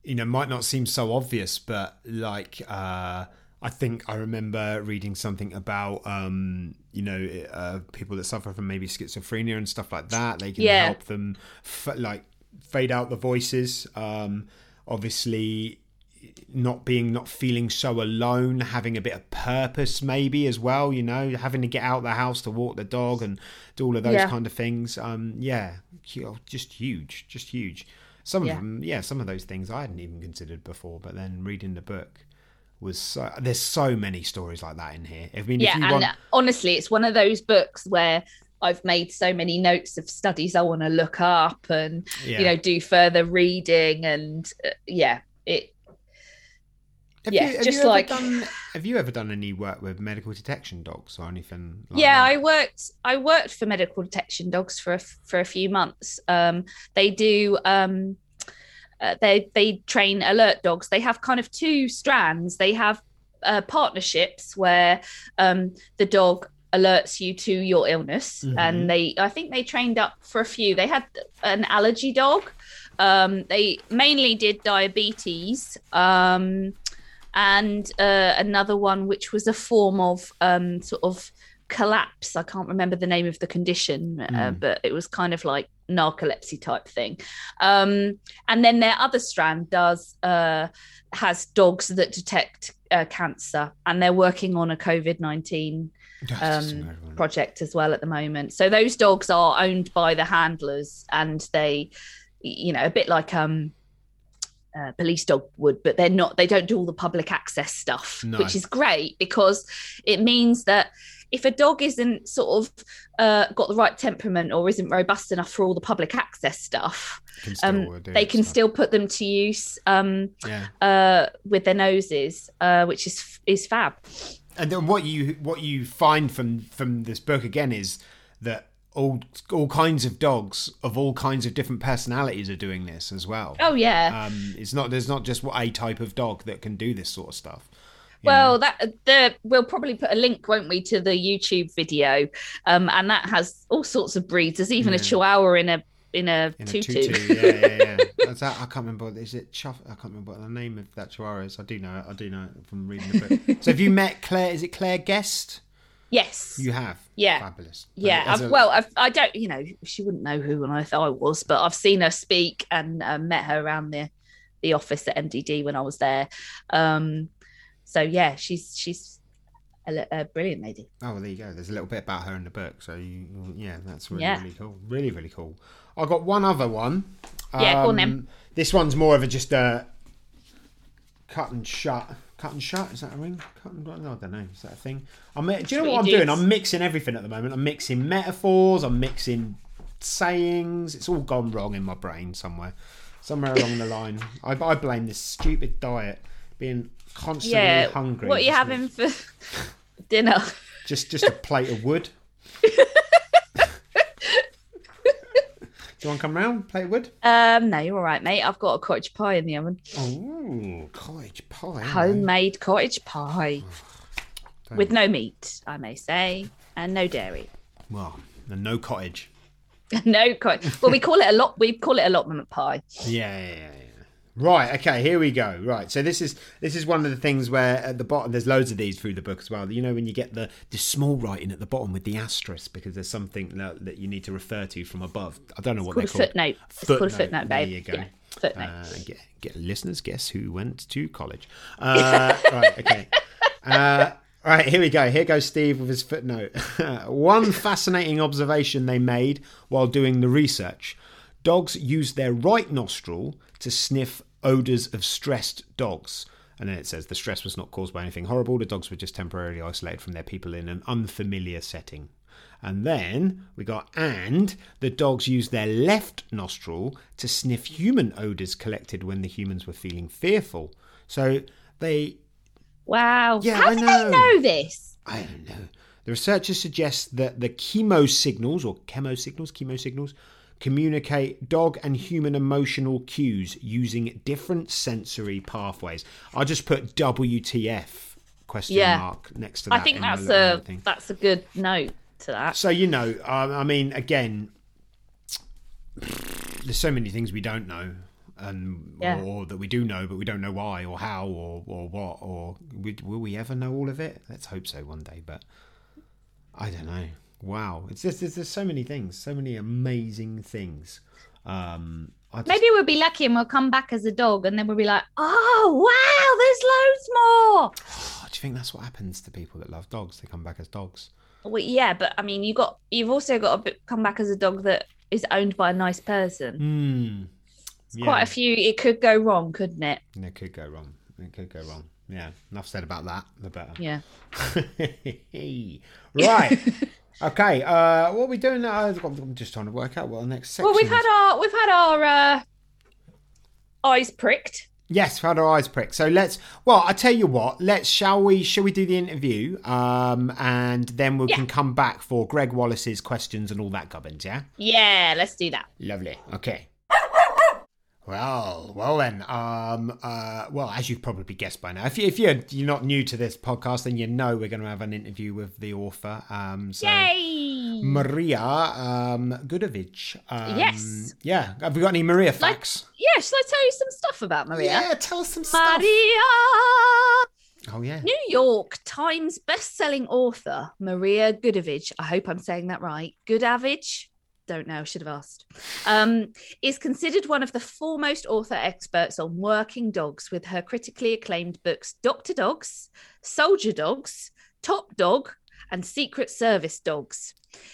you know, might not seem so obvious, but like uh, I think I remember reading something about, um, you know, uh, people that suffer from maybe schizophrenia and stuff like that. They can yeah. help them f- like fade out the voices. Um, obviously, not being, not feeling so alone, having a bit of purpose maybe as well, you know, having to get out of the house to walk the dog and do all of those yeah. kind of things. Um, yeah, just huge, just huge. Some yeah. of them, yeah, some of those things I hadn't even considered before, but then reading the book was so, there's so many stories like that in here. I mean, yeah, if you and want... honestly, it's one of those books where I've made so many notes of studies I want to look up and, yeah. you know, do further reading and uh, yeah, it, Have yeah, you, just like done, have you ever done any work with medical detection dogs or anything like yeah, that? Yeah, I worked I worked for medical detection dogs for a, for a few months. Um, they do um, uh, they they train alert dogs. They have kind of two strands. They have uh, partnerships where um, the dog alerts you to your illness, mm-hmm. and they I think they trained up for a few. They had an allergy dog. Um, they mainly did diabetes. Um, And uh, another one, which was a form of um, sort of collapse. I can't remember the name of the condition, mm. uh, but it was kind of like narcolepsy type thing. Um, and then their other strand does uh, has dogs that detect uh, cancer, and they're working on a COVID nineteen um, project as well at the moment. So those dogs are owned by the handlers, and they, you know, a bit like um. Uh, police dog would, but they're not, they don't do all the public access stuff, no. which is great because it means that if a dog isn't sort of uh, got the right temperament or isn't robust enough for all the public access stuff, um, they can stuff. still put them to use um, yeah. uh, with their noses, uh, which is is fab. And then what you what you find from from this book again is that All, all kinds of dogs of all kinds of different personalities are doing this as well. Oh yeah, um, it's not there's not just a type of dog that can do this sort of stuff. Well, know? that the we'll probably put a link, won't we, to the YouTube video, um, and that has all sorts of breeds. There's even yeah. a Chihuahua in a in a in tutu. A tutu. yeah, yeah, yeah. That's that, I can't remember. Is it Chuff? I can't remember what the name of that Chihuahua is. I do know. It, I do know it from reading the book. So have you met Claire? Is it Claire Guest? Yes. You have? Yeah. Fabulous. Yeah. I've, a... Well, I've, I don't, you know, she wouldn't know who on earth I was, but I've seen her speak and uh, met her around the, the office at M D D when I was there. Um, so, yeah, she's she's a, a brilliant lady. Oh, well, there you go. There's a little bit about her in the book. So, you, yeah, that's really, yeah. really cool. Really, really cool. I've got one other one. Um, yeah, go on then. This one's more of a just a cut and shut. Cut and shut, is that a ring? Cut and, I don't know, is that a thing? I'm, do you know Sweet what I'm dudes. doing? I'm mixing everything at the moment. I'm mixing metaphors, I'm mixing sayings. It's all gone wrong in my brain somewhere. Somewhere along the line. I, I blame this stupid diet, being constantly yeah, hungry. What are you having me. for dinner? Just just a plate of wood. Do you want to come round, plate of wood? Um, no, you're all right, mate. I've got a cottage pie in the oven. Oh. Ooh, cottage pie. Homemade eh? cottage pie. Oh, with no meat, I may say, and no dairy. Well, and no cottage. no cottage. Well, we call it a lot. We call it allotment pie. Yeah, yeah, yeah. Right. Okay. Here we go. Right. So this is this is one of the things where at the bottom there's loads of these through the book as well. You know when you get the the small writing at the bottom with the asterisk because there's something that, that you need to refer to from above. I don't know it's what they're called. Footnote. Footnote. It's called a footnote, babe. There you go. Yeah. Uh, get, get listeners guess who went to college. Uh, right, okay. Uh, all right, here we go. Here goes Steve with his footnote. One fascinating observation they made while doing the research. Dogs use their right nostril to sniff odours of stressed dogs. And then it says the stress was not caused by anything horrible. The dogs were just temporarily isolated from their people in an unfamiliar setting. And then we got, and the dogs used their left nostril to sniff human odours collected when the humans were feeling fearful. So they... Wow. Yeah, How I do know. they know this? I don't know. The researchers suggest that the chemo signals, or chemo signals, chemo signals, communicate dog and human emotional cues using different sensory pathways. I'll just put W T F question yeah. mark next to that. I think that's a thing. That's a good note to that. So, you know, I, I mean, again, there's so many things we don't know. And yeah. or, or that we do know, but we don't know why or how or, or what or will we ever know all of it? Let's hope so one day, but I don't know. Wow, it's just there's, there's so many things, so many amazing things. Um, I just... Maybe we'll be lucky and we'll come back as a dog, and then we'll be like, oh wow, there's loads more. Oh, do you think that's what happens to people that love dogs? They come back as dogs. Well, yeah, but I mean, you got you've also got to come back as a dog that is owned by a nice person. Mm. Yeah. Quite a few. It could go wrong, couldn't it? It could go wrong. It could go wrong. Yeah. Enough said about that. The better. Yeah. Right. Okay. Uh, what are we doing now? I'm just trying to work out what the next section. Well, we've is. had our we've had our uh, eyes pricked. Yes, we've had our eyes pricked. So let's. Well, I tell you what. Let's. Shall we? Shall we do the interview? Um, and then we yeah. can come back for Greg Wallace's questions and all that gubbins. Yeah. Yeah. Let's do that. Lovely. Okay. Well, well then, um, uh, well, as you've probably guessed by now, if, you, if you're you're not new to this podcast, then you know we're going to have an interview with the author. Um, so Yay! Maria um, Goodavage. Um, yes. Yeah. Have we got any Maria facts? Like, yeah, shall I tell you some stuff about Maria? Yeah, tell us some stuff. Maria! Oh, yeah. New York Times best-selling author, Maria Goodavage. I hope I'm saying that right. Goodavage? Don't know, should have asked, um, is considered one of the foremost author experts on working dogs with her critically acclaimed books Doctor Dogs, Soldier Dogs, Top Dog, and Secret Service Dogs.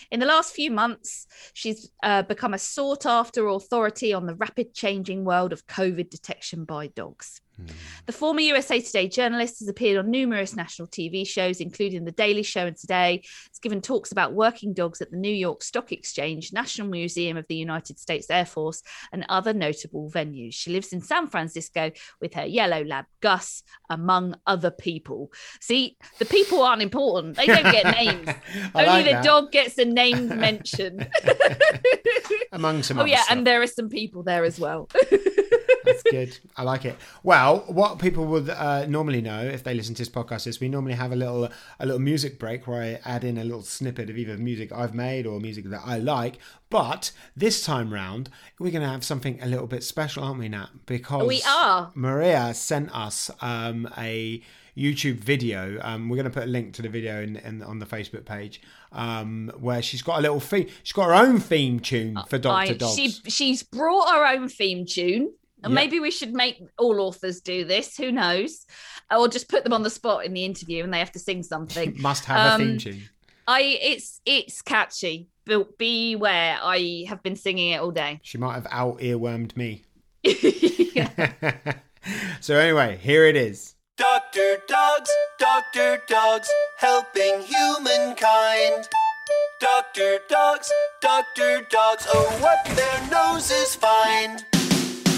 In the last few months, she's uh, become a sought-after authority on the rapid-changing world of COVID detection by dogs. Mm. The former U S A Today journalist has appeared on numerous national T V shows, including The Daily Show and Today. Has given talks about working dogs at the New York Stock Exchange, National Museum of the United States Air Force, and other notable venues. She lives in San Francisco with her yellow lab, Gus, among other people. See, the people aren't important. They don't get names. Only like the that. dog gets It's a name mention. Among some oh, other yeah, stuff. And there are some people there as well. That's good. I like it. Well, what people would uh, normally know if they listen to this podcast is we normally have a little a little music break where I add in a little snippet of either music I've made or music that I like. But this time round, we're going to have something a little bit special, aren't we, Nat? Because we are. Maria sent us um, a YouTube video. Um, we're going to put a link to the video in, in on the Facebook page. Um, where she's got a little theme. She's got her own theme tune for Doctor Dogs. She, she's brought her own theme tune. And yep. Maybe we should make all authors do this. Who knows? Or just put them on the spot in the interview and they have to sing something. Must have um, a theme tune. I it's it's catchy. But beware, I have been singing it all day. She might have out earwormed me. So anyway, here it is. Doctor Dogs, Doctor Dogs, helping humankind. Doctor Dogs, Doctor Dogs, oh what their noses find.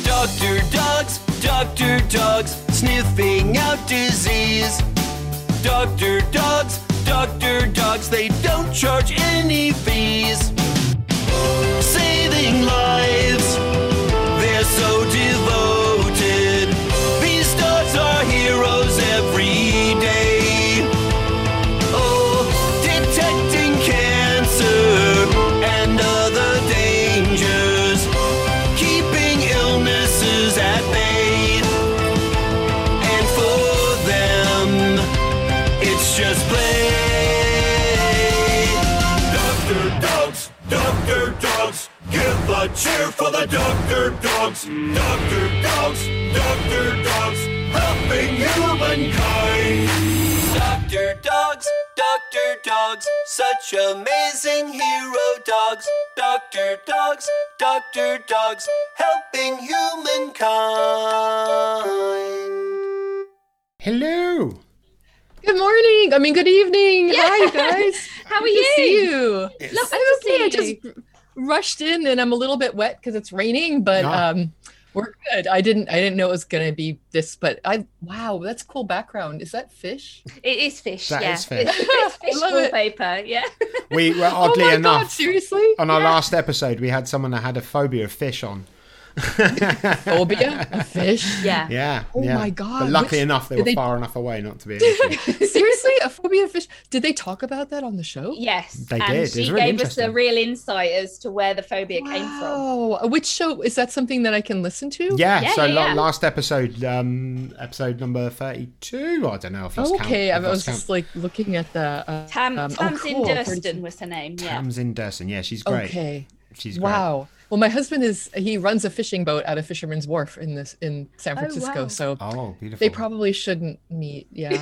Doctor Dogs, Doctor Dogs, sniffing out disease. Doctor Dogs, Doctor Dogs, they don't charge any fees. Saving lives, they're so devoted. These dogs are heroes every day. Oh, detecting cancer and other dangers, keeping illnesses at bay. And for them, it's just play. Doctor Dogs, give a cheer for the Doctor Dogs. Doctor Dogs, Doctor Dogs, helping humankind. Doctor Dogs, Doctor Dogs, such amazing hero dogs. Doctor Dogs, Doctor Dogs, helping humankind. Hello. Good morning. I mean, good evening. Yeah. Hi, guys. How are you? Good to see you. Yes. Lovely I'm to okay. see you. I just rushed in and I'm a little bit wet because it's raining, but no. um, We're good. I didn't I didn't know it was going to be this, but I wow, that's cool background. Is that fish? It is fish. That yeah. is fish. It's fish wallpaper, it. yeah. We were oddly oh my enough. God, seriously? On our yeah. last episode, we had someone that had a phobia of fish on. Phobia of fish? Yeah. Yeah. Oh yeah. my God. But luckily Which, enough, they were they... far enough away not to be an issue. Seriously? A phobia of fish? Did they talk about that on the show? Yes. They and did. She it was really gave us a real insight as to where the phobia wow. came from. Oh, which show? Is that something that I can listen to? Yeah. yeah so yeah, yeah. last episode, um, episode number thirty-two. I don't know if it's oh, Okay. Count, if I was count. just like looking at the. Uh, Tam, um, Tamsin oh, cool. Durston was her name. Yeah. Tamsin Durston. Yeah, she's great. Okay. She's great. Wow. Well, my husband is, he runs a fishing boat out of Fisherman's Wharf in this in San Francisco. Oh, wow. So oh, beautiful. They probably shouldn't meet. Yeah.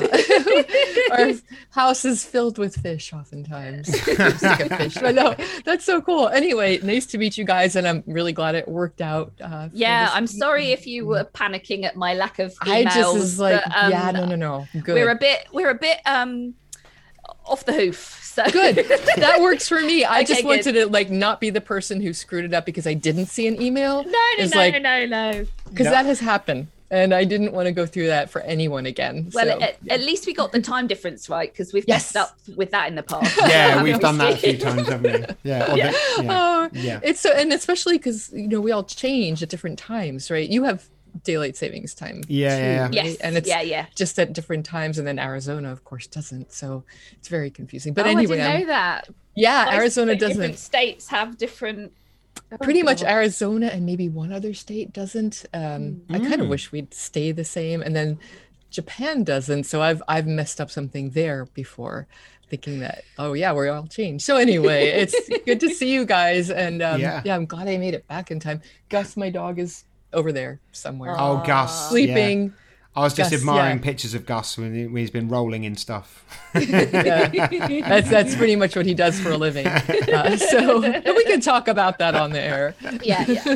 Our house is filled with fish oftentimes. I'm sick of fish. But no, that's so cool. Anyway, nice to meet you guys. And I'm really glad it worked out. Uh, yeah. I'm season. sorry if you were panicking at my lack of emails. I just was like, but, um, yeah, no, no, no. Good. We're a bit, we're a bit, um, off the hoof. So. Good. That works for me. I okay, just wanted good. to like not be the person who screwed it up because I didn't see an email. No, no, it's no, like, no, no, no. Because no. that has happened. And I didn't want to go through that for anyone again. Well, so, at, yeah. at least we got the time difference right, because we've yes. messed up with that in the past. Yeah, we've done that a few times, haven't we? Yeah. yeah. The, yeah. Uh, yeah. It's so, and especially because, you know, we all change at different times, right? You have daylight savings time. Yeah. Too, yeah. Right? Yes. And it's yeah, yeah. just at different times. And then Arizona, of course, doesn't. So it's very confusing. But oh, anyway. I didn't know that. Yeah, Most Arizona doesn't. Different states have different. Pretty oh, much God. Arizona and maybe one other state doesn't. Um, mm. I kind of wish we'd stay the same. And then Japan doesn't. So I've I've messed up something there before, thinking that, oh yeah, we're all changed. So anyway, it's good to see you guys. And um, yeah. yeah, I'm glad I made it back in time. Gus, my dog, is over there somewhere. Oh, Gus. Sleeping. Yeah. I was just Gus, admiring yeah. pictures of Gus when, he, when he's been rolling in stuff. yeah. That's that's pretty much what he does for a living. Uh, so and we can talk about that on the air. Yeah, yeah.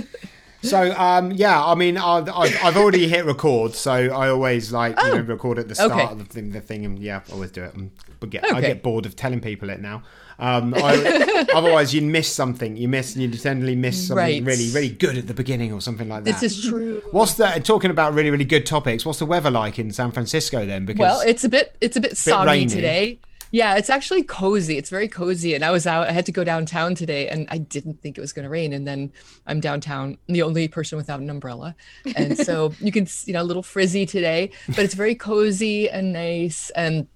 So, um, yeah, I mean, I've, I've already hit record, so I always like oh. you know, record at the start okay. of the thing, the thing, and yeah, I always do it. But get, okay. I get bored of telling people it now. Um, I, otherwise, you miss something. You miss, you definitely miss something right. really, really good at the beginning or something like that. This is true. What's that? Talking about really, really good topics. What's the weather like in San Francisco then? Because well, it's a bit, it's a bit, bit soggy rainy. today. Yeah, it's actually cozy. It's very cozy. And I was out, I had to go downtown today and I didn't think it was going to rain. And then I'm downtown, the only person without an umbrella. And so you can, you know, a little frizzy today, but it's very cozy and nice. And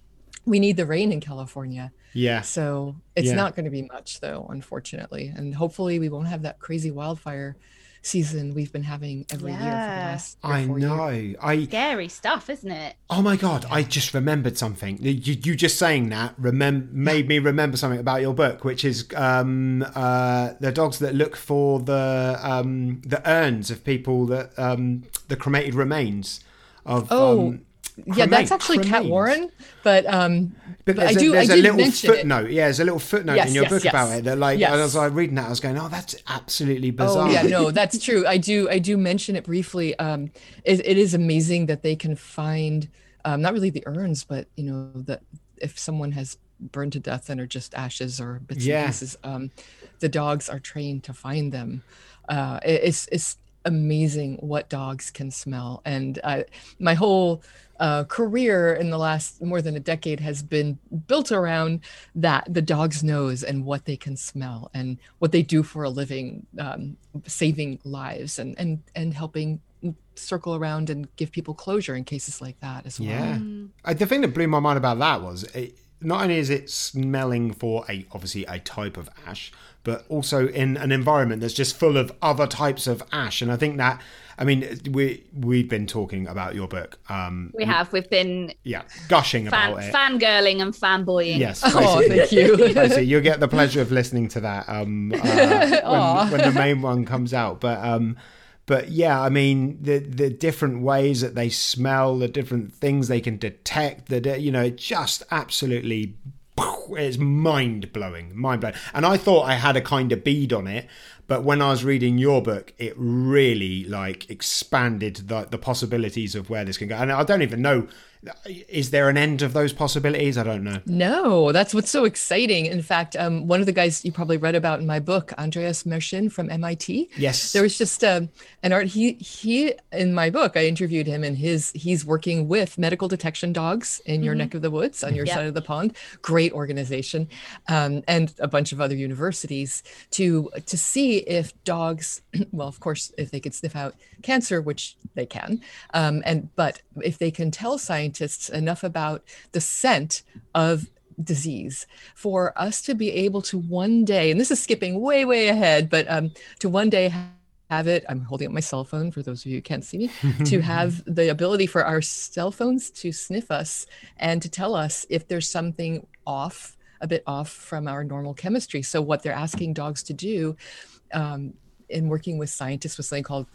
we need the rain in California. Yeah. So it's yeah. not going to be much though, unfortunately. And hopefully we won't have that crazy wildfire season we've been having every yeah. year for the last three I or four know. Years. I scary stuff, isn't it? Oh my God! I just remembered something. You, you just saying that remem- made me remember something about your book, which is um, uh, the dogs that look for the um, the urns of people that um, the cremated remains of. Oh. Um, Cremate, yeah, that's actually cremate. Kat Warren, but um, but, but I do. A, there's I did a little footnote. It. Yeah, there's a little footnote yes, in your yes, book yes. about it. That like, yes. and as I was reading that, I was going, "Oh, that's absolutely bizarre." Oh yeah, no, that's true. I do, I do mention it briefly. Um, it, it is amazing that they can find, um, not really the urns, but you know, that if someone has burned to death and are just ashes or bits yeah. and pieces, um, the dogs are trained to find them. Uh, it, it's it's amazing what dogs can smell, and uh, my whole. Uh, career in the last more than a decade has been built around that, the dog's nose and what they can smell and what they do for a living, um, saving lives and, and, and helping circle around and give people closure in cases like that as well. Yeah. Mm. I, the thing that blew my mind about that was it, not only is it smelling for a obviously a type of ash, but also in an environment that's just full of other types of ash. And I think that, I mean, we, we've been talking about your book. Um, we have. We've been yeah, gushing fan, about it. Fangirling and fanboying. Yes. Oh, thank you. Basically, you'll get the pleasure of listening to that um, uh, when, when the main one comes out. But um, but yeah, I mean, the, the different ways that they smell, the different things they can detect, the, you know, just absolutely it's mind-blowing, mind-blowing. And I thought I had a kind of bead on it, but when I was reading your book, it really like expanded the, the possibilities of where this can go. And I don't even know, is there an end of those possibilities? I don't know. No, that's what's so exciting. In fact, um, one of the guys you probably read about in my book, Andreas Merschen from M I T. Yes. There was just um, an art, he, he, in my book, I interviewed him and his, he's working with Medical Detection Dogs in mm-hmm. your neck of the woods on your yep. side of the pond. Great organization. Um, and a bunch of other universities to, to see if dogs, well, of course, if they could sniff out cancer, which they can, um, and, but if they can tell scientists enough about the scent of disease for us to be able to one day, and this is skipping way, way ahead, but um, to one day have it, I'm holding up my cell phone for those of you who can't see me, to have the ability for our cell phones to sniff us and to tell us if there's something off, a bit off from our normal chemistry. So what they're asking dogs to do um, in working with scientists was something called,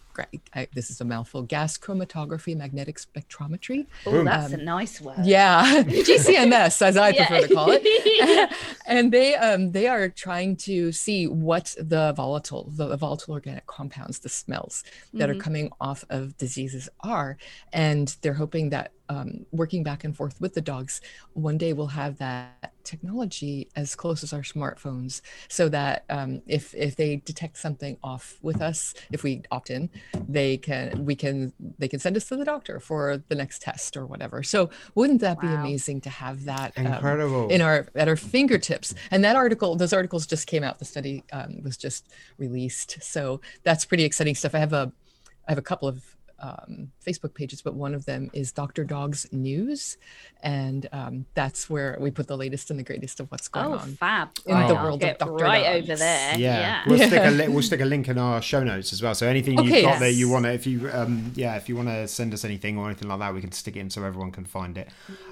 I, this is a mouthful, gas chromatography magnetic spectrometry. Oh, that's um, a nice word. Yeah, G C M S, as I yeah. prefer to call it. And they um, they are trying to see what the volatile, the volatile organic compounds, the smells that mm-hmm. are coming off of diseases are. And they're hoping that um, working back and forth with the dogs, one day we'll have that technology as close as our smartphones, so that um, if if they detect something off with us, if we opt in, they can we can they can send us to the doctor for the next test or whatever. So wouldn't that wow. be amazing to have that incredible um, in our at our fingertips? And that article, those articles just came out. The study um, was just released, so that's pretty exciting stuff. I have a I have a couple of um, Facebook pages, but one of them is Doctor Dogs News, and um, that's where we put the latest and the greatest of what's going oh, on fab. in oh, the world of Doctor right Dogs. Right over there. Yeah, yeah. We'll, yeah. Stick a li- we'll stick a link in our show notes as well. So anything okay, you've got yes. there, you want to, if you, um, yeah, if you want to send us anything or anything like that, we can stick it in so everyone can find it.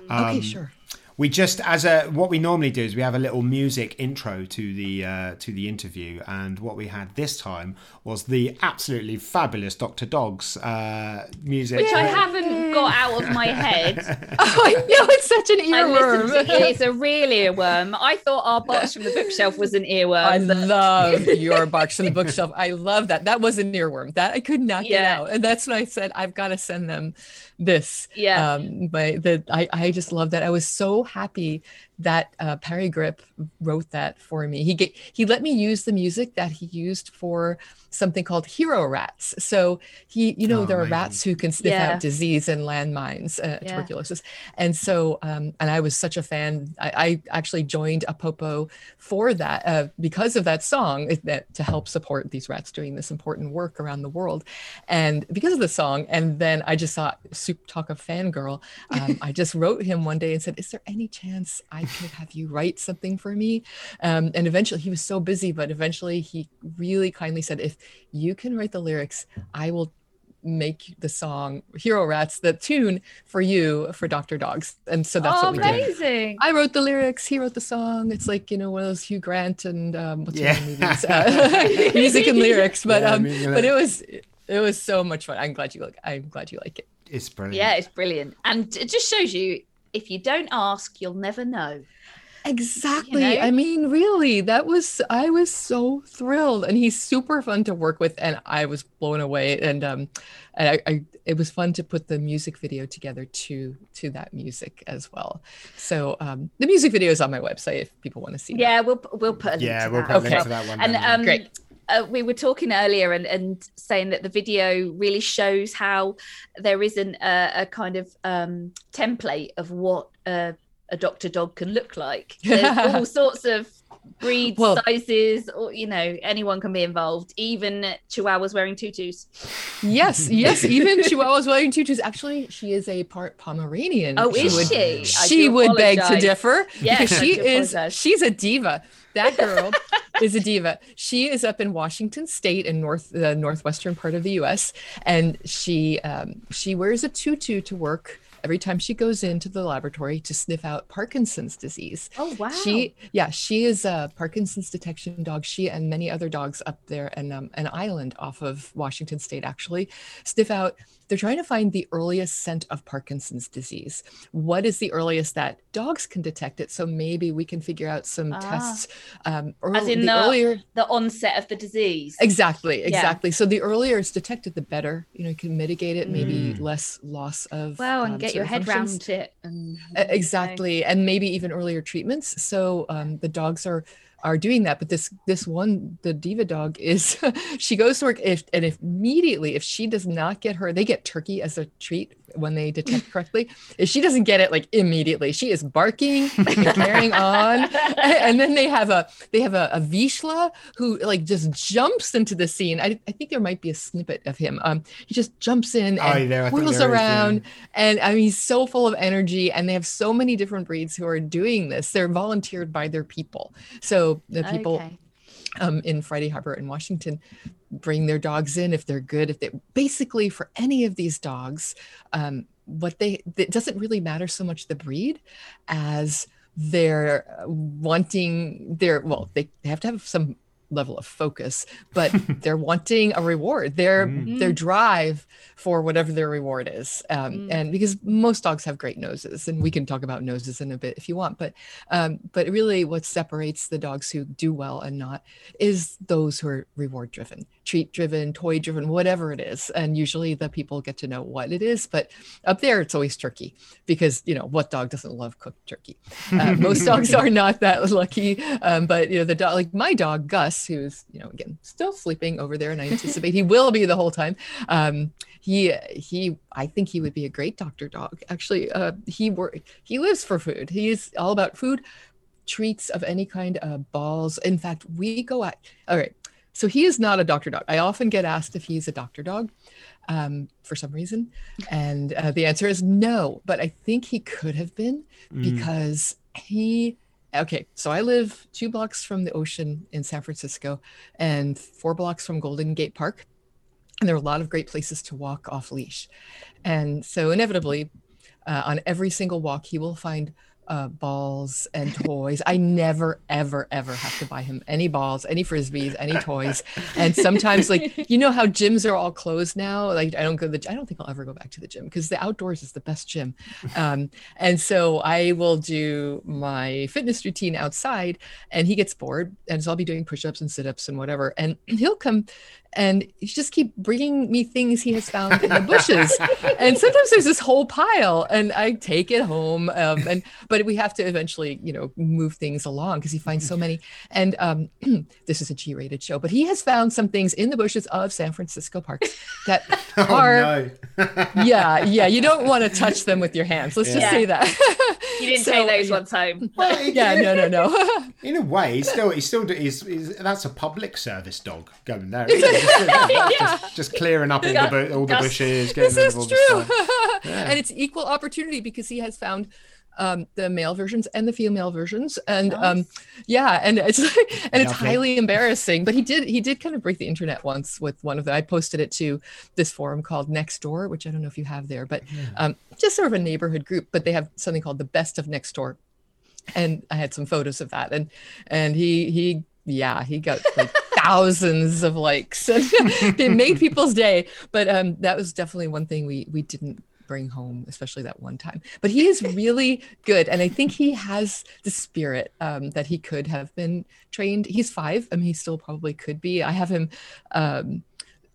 Um, okay, sure. We just, as a, what we normally do is we have a little music intro to the uh, to the interview, and what we had this time was the absolutely fabulous Doctor Dogs uh, music. Which I haven't got out of my head. Oh, I know, it's such an earworm. I listened to it. It's a real earworm. I thought our Barks from the Bookshelf was an earworm. I but... love your Barks from the Bookshelf. I love that. That was an earworm. That I could not yeah. get out. And that's when I said, I've got to send them this. Yeah. Um, but the, I, I just love that. I was so happy that uh, Parry Grip wrote that for me. He get, he let me use the music that he used for something called Hero Rats. So he, you know, oh, there amazing. are rats who can sniff yeah. out disease and landmines, uh, yeah. tuberculosis. And so, um, and I was such a fan. I, I actually joined Apopo for that uh, because of that song that to help support these rats doing this important work around the world, and because of the song. And then I just saw Soup Talk of Fangirl. Um, I just wrote him one day and said, "Is there any chance I could have you write something for me?" Um, and eventually he was so busy, but eventually he really kindly said, "If you can write the lyrics, I will make the song Hero Rats, the tune for you for Doctor Dogs." And so that's oh, what we amazing. did. Amazing! I wrote the lyrics. He wrote the song. It's like, you know, one of those Hugh Grant and um, what's yeah. movies? Uh, music and lyrics. But yeah, um, I mean, but it was it was so much fun. I'm glad you like. I'm glad you like it. It's brilliant. Yeah, it's brilliant, and it just shows you, if you don't ask, you'll never know. Exactly. You know? I mean, really, that was, I was so thrilled, and he's super fun to work with, and I was blown away. And um, and I, I, it was fun to put the music video together to to that music as well. So um, the music video is on my website if people want to see. Yeah, that. we'll we'll put a link yeah, to we'll that. put a link okay. to that one. And um, great. Uh, we were talking earlier and, and saying that the video really shows how there isn't a, a kind of um, template of what uh, a Doctor Dog can look like. There's all sorts of breeds, well, sizes, or, you know, anyone can be involved, even chihuahuas wearing tutus. Yes, yes, even chihuahuas wearing tutus. Actually, she is a part Pomeranian. Oh, she is would, she? She would apologize. beg to differ. Yeah, because she is, she's a diva. That girl is a diva. She is up in Washington State in north the northwestern part of the U S, and she um, she wears a tutu to work every time she goes into the laboratory to sniff out Parkinson's disease. Oh, wow. She, yeah, she is a Parkinson's detection dog. She and many other dogs up there and um, an island off of Washington State actually sniff out. They're trying to find the earliest scent of Parkinson's disease. What is the earliest that dogs can detect it? So maybe we can figure out some ah. tests. Um, early, As in the, the, earlier... the onset of the disease. Exactly, exactly. Yeah. So the earlier it's detected, the better. You know, you can mitigate it, maybe mm. less loss of... Well, and um, get your head functions. Around it. And, exactly. Okay. And maybe even earlier treatments. So um, the dogs are... are doing that, but this this one, the diva dog, is she goes to work if and if immediately if she does not get her, they get turkey as a treat when they detect correctly. If she doesn't get it like immediately, she is barking and carrying on. And, and then they have a they have a, a Vishla who like just jumps into the scene. I, I think there might be a snippet of him. Um, he just jumps in and oh, yeah, whirls around, and I mean he's so full of energy. And they have so many different breeds who are doing this. They're volunteered by their people, so. The people okay. um, in Friday Harbor in Washington bring their dogs in if they're good. If they basically for any of these dogs, um, what they it doesn't really matter so much the breed as they're wanting their well they, they have to have some level of focus, but they're wanting a reward. Their mm. their drive for whatever their reward is, um, mm. and because most dogs have great noses, and we can talk about noses in a bit if you want. But um, but really, what separates the dogs who do well and not is those who are reward driven, treat driven, toy driven, whatever it is. And usually, the people get to know what it is. But up there, it's always turkey because you know what dog doesn't love cooked turkey. Uh, most dogs are not that lucky, um, but you know the dog, like my dog Gus, who's, you know, again, still sleeping over there, and I anticipate he will be the whole time. Um, he, he, I think he would be a great doctor dog. Actually, uh, he wor- he lives for food. He is all about food, treats of any kind, uh, balls. In fact, we go at, all right, so he is not a doctor dog. I often get asked if he's a doctor dog um, for some reason. And uh, the answer is no, but I think he could have been mm. because he... Okay, so I live two blocks from the ocean in San Francisco and four blocks from Golden Gate Park. And there are a lot of great places to walk off leash. And so inevitably, uh, on every single walk, he will find uh, balls and toys. I never, ever, ever have to buy him any balls, any Frisbees, any toys. And sometimes like, you know how gyms are all closed now? Like I don't go to the, I don't think I'll ever go back to the gym because the outdoors is the best gym. Um, and so I will do my fitness routine outside and he gets bored. And so I'll be doing push-ups and sit-ups and whatever. And he'll come and just keep bringing me things he has found in the bushes. And sometimes there's this whole pile and I take it home. Um, and but we have to eventually, you know, move things along because he finds so many. And um, this is a G-rated show, but he has found some things in the bushes of San Francisco parks that oh, are, no. yeah, yeah. You don't want to touch them with your hands. Let's yeah. just say that. You didn't so, take those yeah. one time. Well, yeah, no, no, no. In a way, he's still, he's still, he's, he's, that's a public service dog going there. yeah. just, just clearing up all yeah. the, all the bushes. This is all true. Yeah. And it's equal opportunity because he has found um, the male versions and the female versions. And nice. um, yeah, and it's like, and it's highly embarrassing, but he did, he did kind of break the internet once with one of the, I posted it to this forum called Nextdoor, which I don't know if you have there, but yeah. um, just sort of a neighborhood group, but they have something called the Best of Nextdoor. And I had some photos of that and, and he, he, yeah, he got like thousands of likes and it made people's day. But um, that was definitely one thing we, we didn't bring home, especially that one time. But he is really good. And I think he has the spirit um, that he could have been trained. He's five. I mean, he still probably could be. I have him. Um,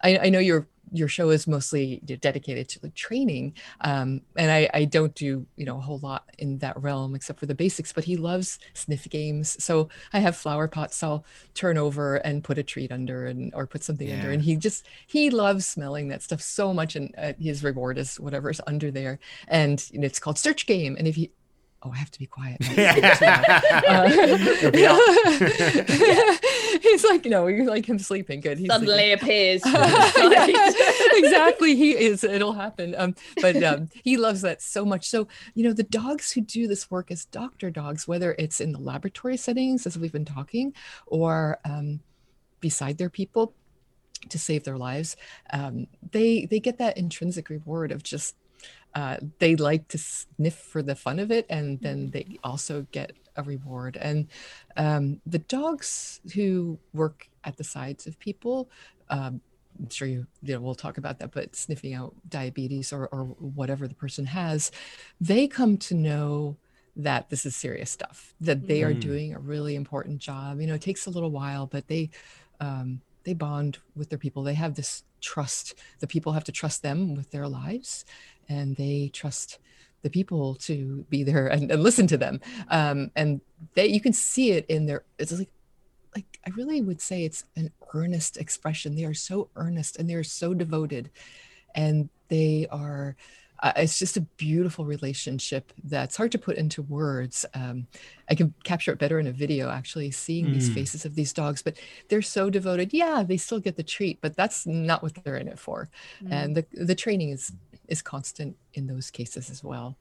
I, I know your your show is mostly dedicated to the training. Um, and I, I don't do, you know, a whole lot in that realm except for the basics, but he loves sniff games. So I have flower pots. I'll turn over and put a treat under and, or put something yeah. under. And he just, he loves smelling that stuff so much. And uh, his reward is whatever's under there. And you know, it's called search game. And if he, oh, I have to be quiet. uh, He's like, you know, you like him sleeping good. He's Suddenly like, appears. yeah, exactly. He is. It'll happen. Um, but um, he loves that so much. So, you know, the dogs who do this work as doctor dogs, whether it's in the laboratory settings, as we've been talking, or um, beside their people to save their lives, um, they they get that intrinsic reward of just uh, they like to sniff for the fun of it, and then they also get a reward. And um, the dogs who work at the sides of people, um, I'm sure you, you know, we'll talk about that, but sniffing out diabetes or, or whatever the person has, they come to know that this is serious stuff, that they mm. are doing a really important job. You know, it takes a little while, but they um, they bond with their people. They have this trust. The people have to trust them with their lives, and they trust the people to be there and, and listen to them. Um, and they, you can see it in their, it's like, like I really would say it's an earnest expression. They are so earnest and they are so devoted, and they are, uh, it's just a beautiful relationship that's hard to put into words. Um, I can capture it better in a video, actually seeing mm. these faces of these dogs, but they're so devoted. Yeah, they still get the treat, but that's not what they're in it for. Mm. And the the training is is constant in those cases as well.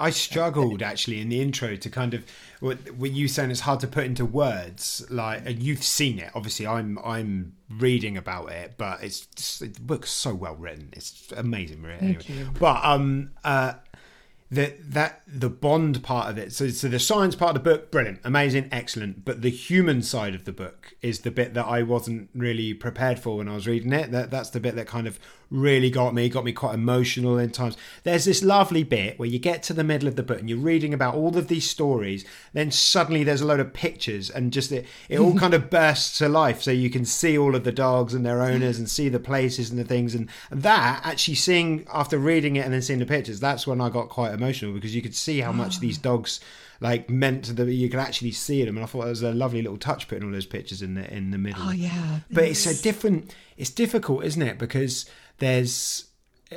I struggled actually in the intro to kind of what, what you saying is hard to put into words. Like, and you've seen it, obviously. I'm I'm reading about it, but it's just, the book's so well written. It's amazing, Maria. Anyway. Thank you. But um, uh, the that the bond part of it. So so the science part of the book, brilliant, amazing, excellent. But the human side of the book is the bit that I wasn't really prepared for when I was reading it. That that's the bit that kind of really got me, got me quite emotional in times. There's this lovely bit where you get to the middle of the book and you're reading about all of these stories, then suddenly there's a load of pictures and just it, it all kind of bursts to life. So you can see all of the dogs and their owners and see the places and the things. And that actually seeing, after reading it and then seeing the pictures, that's when I got quite emotional, because you could see how much these dogs like meant to the, you could actually see them. And I thought it was a lovely little touch putting all those pictures in the, in the middle. Oh yeah. But it's so different. It's difficult, isn't it? Because there's,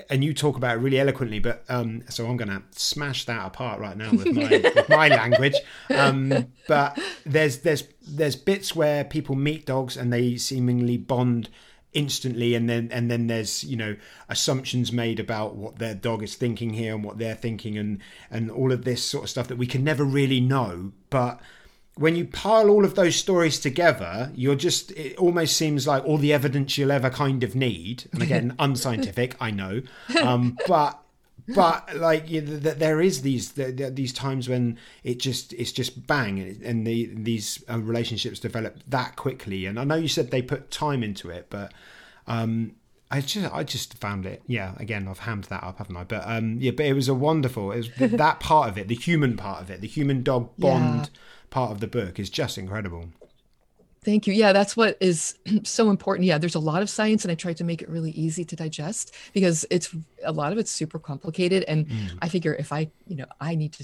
and you talk about it really eloquently, but um, so I'm going to smash that apart right now with my, with my language. Um, but there's there's there's bits where people meet dogs and they seemingly bond instantly, and then and then there's, you know, assumptions made about what their dog is thinking here and what they're thinking, and and all of this sort of stuff that we can never really know, but. When you pile all of those stories together, you're just, it almost seems like all the evidence you'll ever kind of need. And again, unscientific, I know. Um, but, but like you know, there is these, these times when it just, it's just bang, and the, these relationships develop that quickly. And I know you said they put time into it, but, um, I just, I just found it. Yeah, again, I've hammed that up, haven't I? But um, yeah, but it was a wonderful. It was th- that part of it, the human part of it, the human dog bond yeah. part of the book is just incredible. Thank you. Yeah, that's what is so important. Yeah, there's a lot of science, and I tried to make it really easy to digest, because it's a lot of it's super complicated. And mm. I figure if I, you know, I need to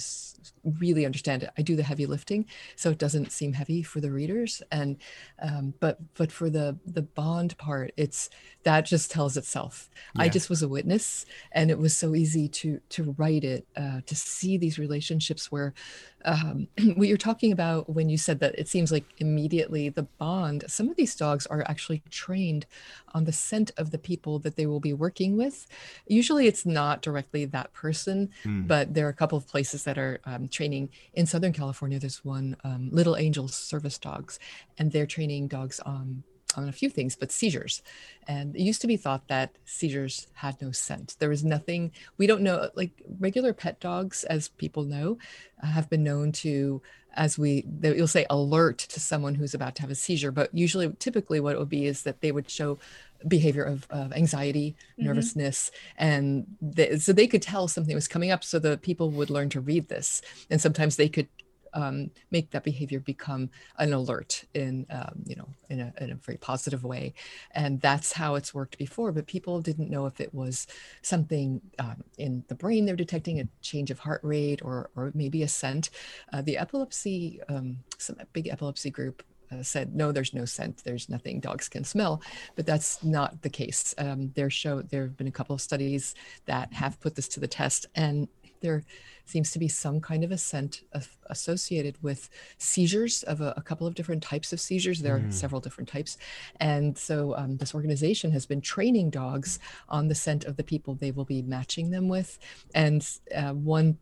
really understand it. I do the heavy lifting, so it doesn't seem heavy for the readers. And um, but but for the the bond part, it's that just tells itself. Yeah. I just was a witness, and it was so easy to to write it, uh, to see these relationships where. Um, what you're talking about when you said that it seems like immediately the bond, some of these dogs are actually trained on the scent of the people that they will be working with. Usually it's not directly that person, mm. but there are a couple of places that are um, training in Southern California. There's one, um, Little Angels Service Dogs, and they're training dogs on on a few things, but seizures. And it used to be thought that seizures had no scent. There was nothing, we don't know, like regular pet dogs, as people know, uh, have been known to, as we, you'll say alert to someone who's about to have a seizure, but usually, typically what it would be is that they would show behavior of, of anxiety, nervousness, mm-hmm. and they, so they could tell something was coming up, so the people would learn to read this. And sometimes they could Um, make that behavior become an alert in, um, you know, in a, in a very positive way. And that's how it's worked before. But people didn't know if it was something um, in the brain they're detecting, a change of heart rate, or or maybe a scent. Uh, the epilepsy, um, some big epilepsy group uh, said, no, there's no scent. There's nothing dogs can smell. But that's not the case. Um, there show there have been a couple of studies that have put this to the test, and there seems to be some kind of a scent of, associated with seizures of a, a couple of different types of seizures. There mm. are several different types. And so um, this organization has been training dogs on the scent of the people they will be matching them with. And uh, one,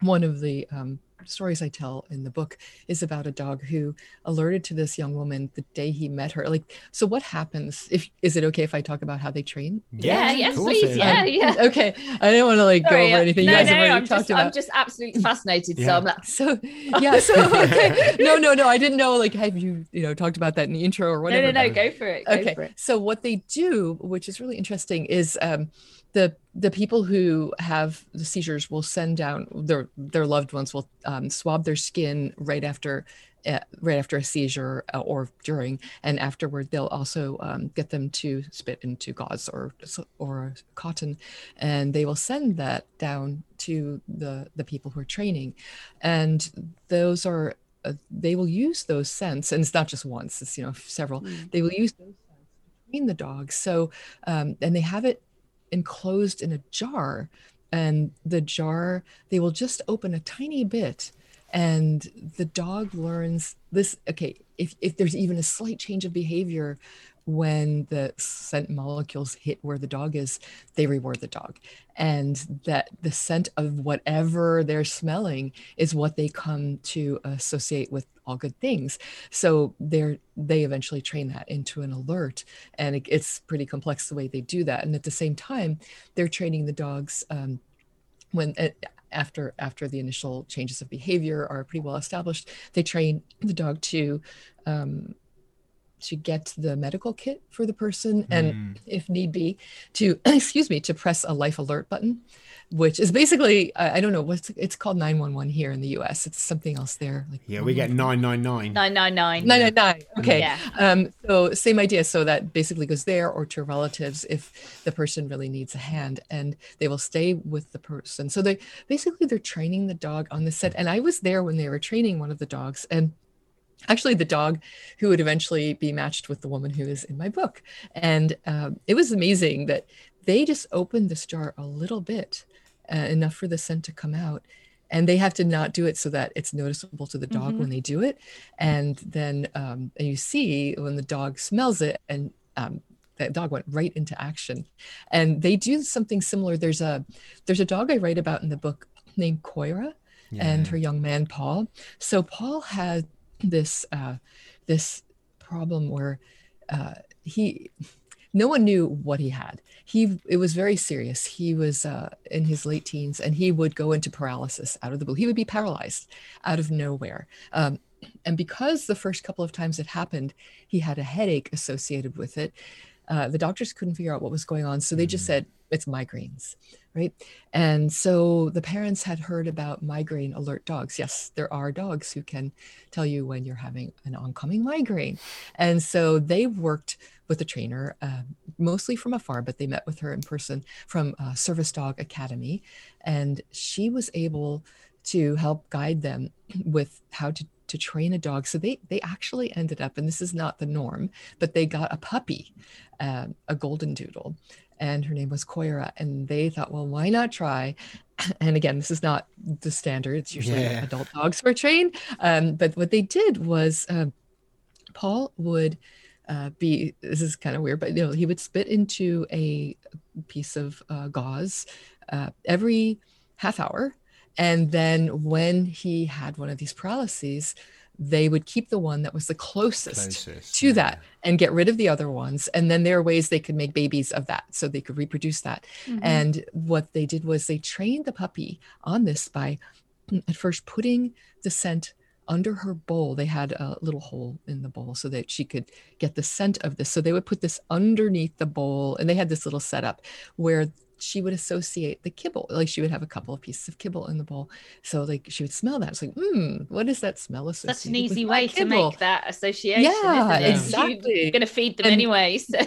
one of the um, stories I tell in the book is about a dog who alerted to this young woman the day he met her. Like, so what happens if, is it okay if I talk about how they train? Yeah, yes, yeah, please. Yeah, um, yeah. Okay. I didn't want to like Sorry, go over anything no, you guys no, have already I'm talked just, about. I'm just absolutely fascinated. Yeah. So I'm like, so yeah, so okay. No, no, no. I didn't know, like, have you, you know, talked about that in the intro or whatever? No, no, no, go for it. Go okay. For it. So what they do, which is really interesting, is um, the the people who have the seizures will send down their their loved ones will um, swab their skin right after uh, right after a seizure uh, or during, and afterward they'll also um, get them to spit into gauze or or cotton, and they will send that down to the the people who are training, and those are uh, they will use those scents, and it's not just once, it's you know several. Mm-hmm. They will use those scents between the dogs, so um, and they have it enclosed in a jar, and the jar they will just open a tiny bit, and the dog learns this. Okay, if if there's even a slight change of behavior when the scent molecules hit where the dog is, they reward the dog, and that the scent of whatever they're smelling is what they come to associate with all good things. So they're they eventually train that into an alert, and it, it's pretty complex the way they do that. And at the same time, they're training the dogs um, when uh, after after the initial changes of behavior are pretty well established. They train the dog to um, to get the medical kit for the person, and mm. if need be, to excuse me, to press a life alert button, which is basically, uh, I don't know, what's it's called nine one one here in the U S. It's something else there. Like, yeah, we get nine nine nine. nine nine nine. nine nine nine, okay. Yeah. Um, so same idea. So that basically goes there or to relatives if the person really needs a hand, and they will stay with the person. So they basically, they're training the dog on the set. And I was there when they were training one of the dogs, and actually the dog who would eventually be matched with the woman who is in my book. And um, it was amazing that they just opened this jar a little bit, uh, enough for the scent to come out, and they have to not do it so that it's noticeable to the dog mm-hmm. when they do it. And then um, and you see when the dog smells it, and um, that dog went right into action. And they do something similar. There's a there's a dog I write about in the book named Koira, yeah. and her young man Paul. So Paul had this uh, this problem where uh, he no one knew what he had. He it was very serious. He was uh, in his late teens, and he would go into paralysis out of the blue. He would be paralyzed out of nowhere. Um, and because the first couple of times it happened, he had a headache associated with it. Uh, the doctors couldn't figure out what was going on, so they mm-hmm. just said, it's migraines, right? And so the parents had heard about migraine alert dogs. Yes, there are dogs who can tell you when you're having an oncoming migraine. And so they worked with a trainer, uh, mostly from afar, but they met with her in person from uh, Service Dog Academy. And she was able to help guide them with how to, to train a dog. So they they actually ended up, and this is not the norm, but they got a puppy, uh, a golden doodle. And her name was Koira, and they thought, well, why not try? And again, this is not the standard. It's usually yeah. adult dogs were trained. Um, but what they did was uh, Paul would uh, be, this is kind of weird, but you know, he would spit into a piece of uh, gauze uh, every half hour. And then when he had one of these paralyses, they would keep the one that was the closest, closest to yeah. that and get rid of the other ones. And then there are ways they could make babies of that, so they could reproduce that. Mm-hmm. And what they did was they trained the puppy on this by at first putting the scent under her bowl. They had a little hole in the bowl so that she could get the scent of this. So they would put this underneath the bowl, and they had this little setup where she would associate the kibble, like she would have a couple of pieces of kibble in the bowl. So like she would smell that. It's like, hmm, what does that smell associated with? That's an easy way to make that association. Yeah, isn't it? Exactly. You're going to feed them and, anyway. So.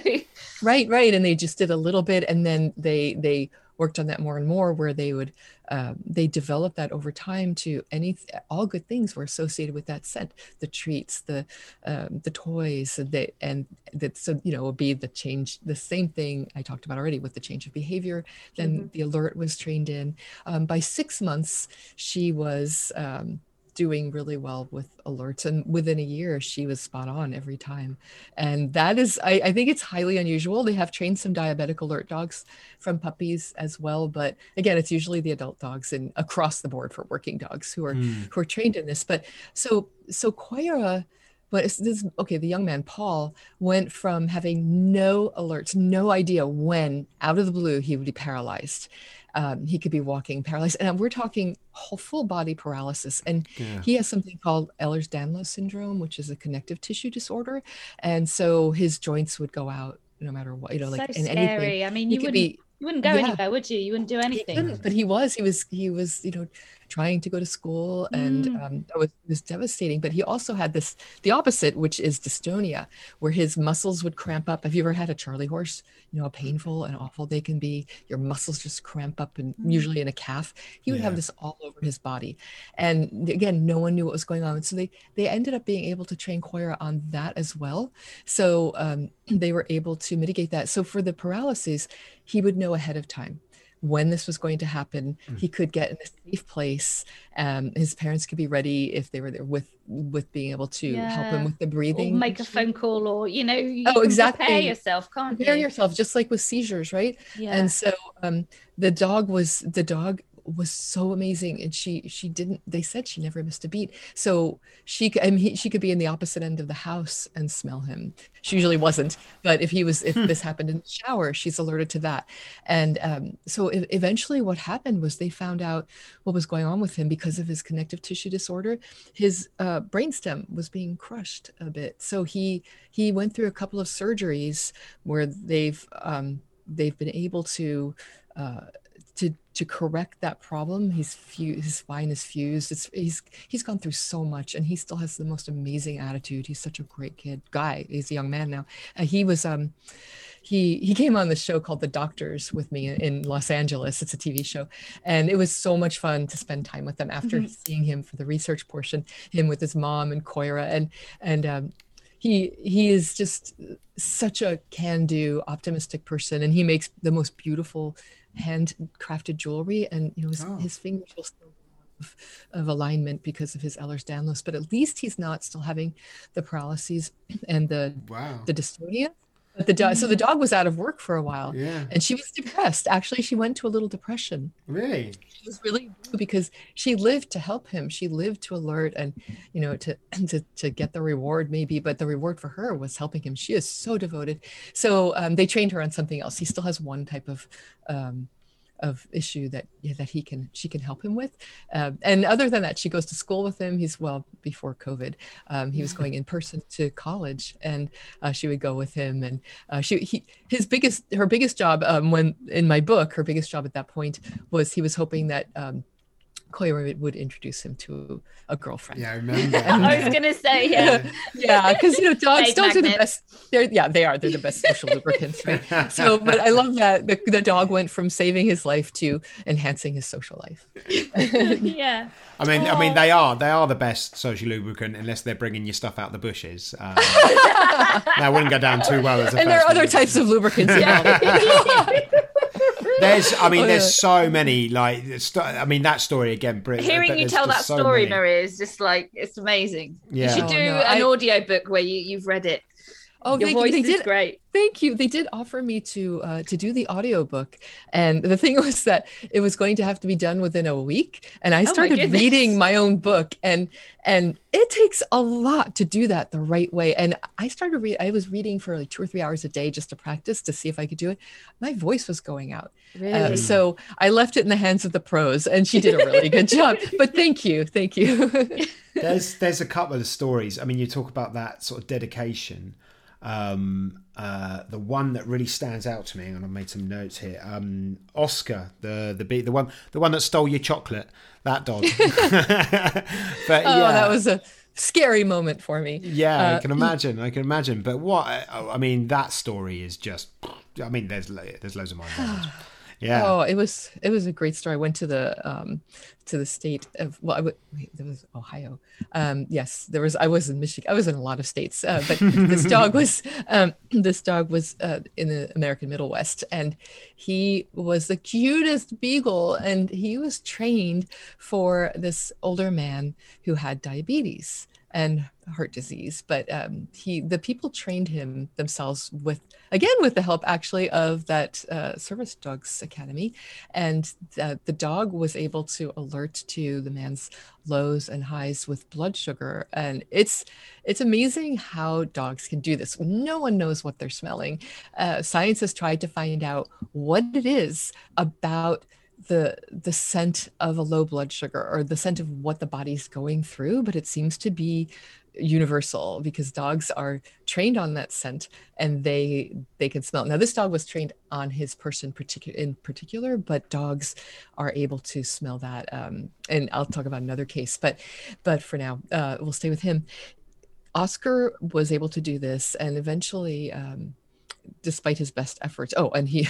Right, right. And they just did a little bit, and then they they worked on that more and more, where they would, um, they developed that over time to any, all good things were associated with that scent, the treats, the, um, the toys, and they, and that, so, you know, will be the change, the same thing I talked about already with the change of behavior. Then mm-hmm. the alert was trained in, um, by six months, she was, um, doing really well with alerts. And within a year, she was spot on every time. And that is, I, I think it's highly unusual. They have trained some diabetic alert dogs from puppies as well. But again, it's usually the adult dogs and across the board for working dogs who are mm. who are trained in this. But so, so Koira, but it's this, okay, the young man, Paul, went from having no alerts, no idea when out of the blue he would be paralyzed. Um, he could be walking paralyzed. And we're talking whole full body paralysis. And yeah. he has something called Ehlers-Danlos syndrome, which is a connective tissue disorder. And so his joints would go out no matter what, you know, so like in anything. I mean, he you wouldn't be, you wouldn't go yeah. anywhere, would you? You wouldn't do anything. He but he was, he was, he was, you know, trying to go to school, and mm. um, that was, it was devastating. But he also had this, the opposite, which is dystonia, where his muscles would cramp up. Have you ever had a Charley horse? You know how painful and awful they can be. Your muscles just cramp up, and mm. usually in a calf, he would yeah. have this all over his body. And again, no one knew what was going on. And so they, they ended up being able to train Koira on that as well. So um, they were able to mitigate that. So for the paralyses, he would know ahead of time when this was going to happen. Mm. He could get in a safe place. Um, his parents could be ready if they were there with, with being able to yeah. help him with the breathing. Or make a phone call, or, you know, you oh, exactly. prepare yourself, can't prepare you? yourself, just like with seizures, right? Yeah. And so um, the dog was, the dog was so amazing. And she, she didn't, they said she never missed a beat. So she, I mean, he, she could be in the opposite end of the house and smell him. She usually wasn't, but if he was, if this happened in the shower, she's alerted to that. And um, so e- eventually what happened was they found out what was going on with him because of his connective tissue disorder. His uh, brainstem was being crushed a bit. So he, he went through a couple of surgeries where they've, um, they've been able to, uh, to, to correct that problem. He's fused, his spine is fused. It's, he's he's gone through so much, and he still has the most amazing attitude. He's such a great kid, guy. He's a young man now. Uh, he was um, he he came on the show called The Doctors with me in, in Los Angeles. It's a T V show, and it was so much fun to spend time with them after mm-hmm. seeing him for the research portion. Him with his mom and Koira, and and um, he he is just such a can-do, optimistic person, and he makes the most beautiful handcrafted jewelry, and you know his, oh. his fingers will still be of, of alignment because of his Ehlers-Danlos, but at least he's not still having the paralyses and the wow. the dystonia. But the dog, so the dog was out of work for a while, yeah. and she was depressed. Actually, she went to a little depression. Really, she was really blue because she lived to help him. She lived to alert, and you know, to to to get the reward maybe. But the reward for her was helping him. She is so devoted. So um, they trained her on something else. He still has one type of um, of issue that yeah, that he can she can help him with. Um, and other than that, she goes to school with him. He's well before COVID. Um, he was going in person to college, and uh, she would go with him. And uh, she he his biggest her biggest job um, when in my book her biggest job at that point was he was hoping that um, Koira would introduce him to a girlfriend. Yeah, I remember. I was gonna say, yeah, yeah, because you know dogs, dogs are the best. They're yeah, they are. They're the best social lubricants, right? So, but I love that the, the dog went from saving his life to enhancing his social life. yeah, I mean, Aww. I mean, they are they are the best social lubricant unless they're bringing you stuff out the bushes. Um, that wouldn't go down too well as a. And there are other lubricant. types of lubricants. Yeah. There's, I mean, oh, yeah. there's so many, like, st- I mean, that story again, Brit. Hearing you tell that so story, many. Maria, is just like, it's amazing. Yeah. You should do oh, no, an I... audiobook where you, you've read it. Oh, your voice is did. great. Thank you. They did offer me to uh, to do the audiobook. And the thing was that it was going to have to be done within a week. And I started oh my reading my own book. And and it takes a lot to do that the right way. And I started read. I was reading for like two or three hours a day just to practice to see if I could do it. My voice was going out. Really? Uh, so I left it in the hands of the pros. And she did a really good job. But thank you. Thank you. there's There's a couple of stories. I mean, you talk about that sort of dedication. Um, uh, the one that really stands out to me, and I've made some notes here. Um, Oscar, the the the one the one that stole your chocolate, that dog. but, oh, yeah. that was a scary moment for me. Yeah, uh, I can imagine. I can imagine. But what I mean, that story is just. I mean, there's there's loads of mine. Yeah. Oh, it was it was a great story. I went to the um, to the state of well, I w- wait, there was Ohio. Um, yes, there was. I was in Michigan. I was in a lot of states, uh, but this dog was um, this dog was uh, in the American Middle West, and he was the cutest beagle, and he was trained for this older man who had diabetes and heart disease, but um, he the people trained him themselves with again with the help actually of that uh, Service Dogs Academy, and th- the dog was able to alert to the man's lows and highs with blood sugar, and it's it's amazing how dogs can do this. No one knows what they're smelling. Uh, science has tried to find out what it is about the the scent of a low blood sugar or the scent of what the body's going through, but it seems to be universal because dogs are trained on that scent and they they can smell it. Now this dog was trained on his person particular in particular, but dogs are able to smell that. Um, and I'll talk about another case, but but for now uh, we'll stay with him. Oscar was able to do this, and eventually um, despite his best efforts. Oh, and he,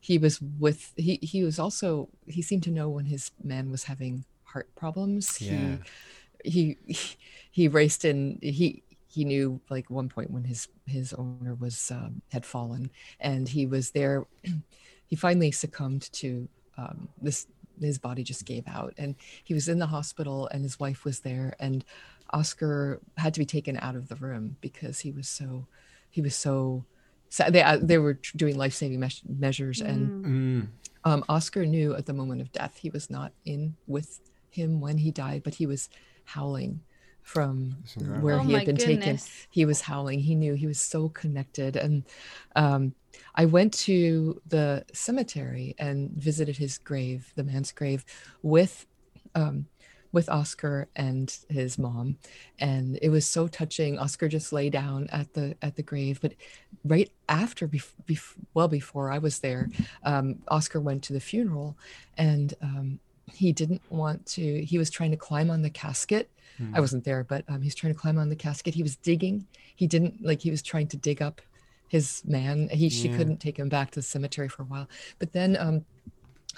he was with, he, he was also, he seemed to know when his man was having heart problems. Yeah. He, he, he raced in, he, he knew like one point when his, his owner was, um, had fallen, and he was there. He finally succumbed to, um, this, his body just gave out, and he was in the hospital and his wife was there, and Oscar had to be taken out of the room because he was so, he was so, So they uh, they were doing life-saving me- measures, and mm. um, Oscar knew at the moment of death he was not in with him when he died, but he was howling from where oh he had been goodness. taken. He was howling. He knew he was so connected. And um, I went to the cemetery and visited his grave, the man's grave, with um, with Oscar and his mom. And it was so touching. Oscar just lay down at the at the grave, but right after, bef- bef- well before I was there, um, Oscar went to the funeral, and um, he didn't want to, he was trying to climb on the casket. Mm. I wasn't there, but um, he's trying to climb on the casket. He was digging. He didn't, like he was trying to dig up his man. He, yeah. She couldn't take him back to the cemetery for a while. But then um,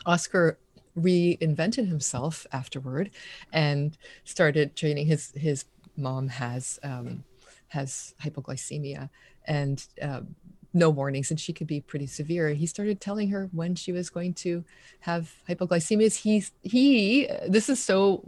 Oscar reinvented himself afterward and started training. His his mom has um has hypoglycemia and uh, no warnings, and she could be pretty severe. He started telling her when she was going to have hypoglycemia. He's he this is so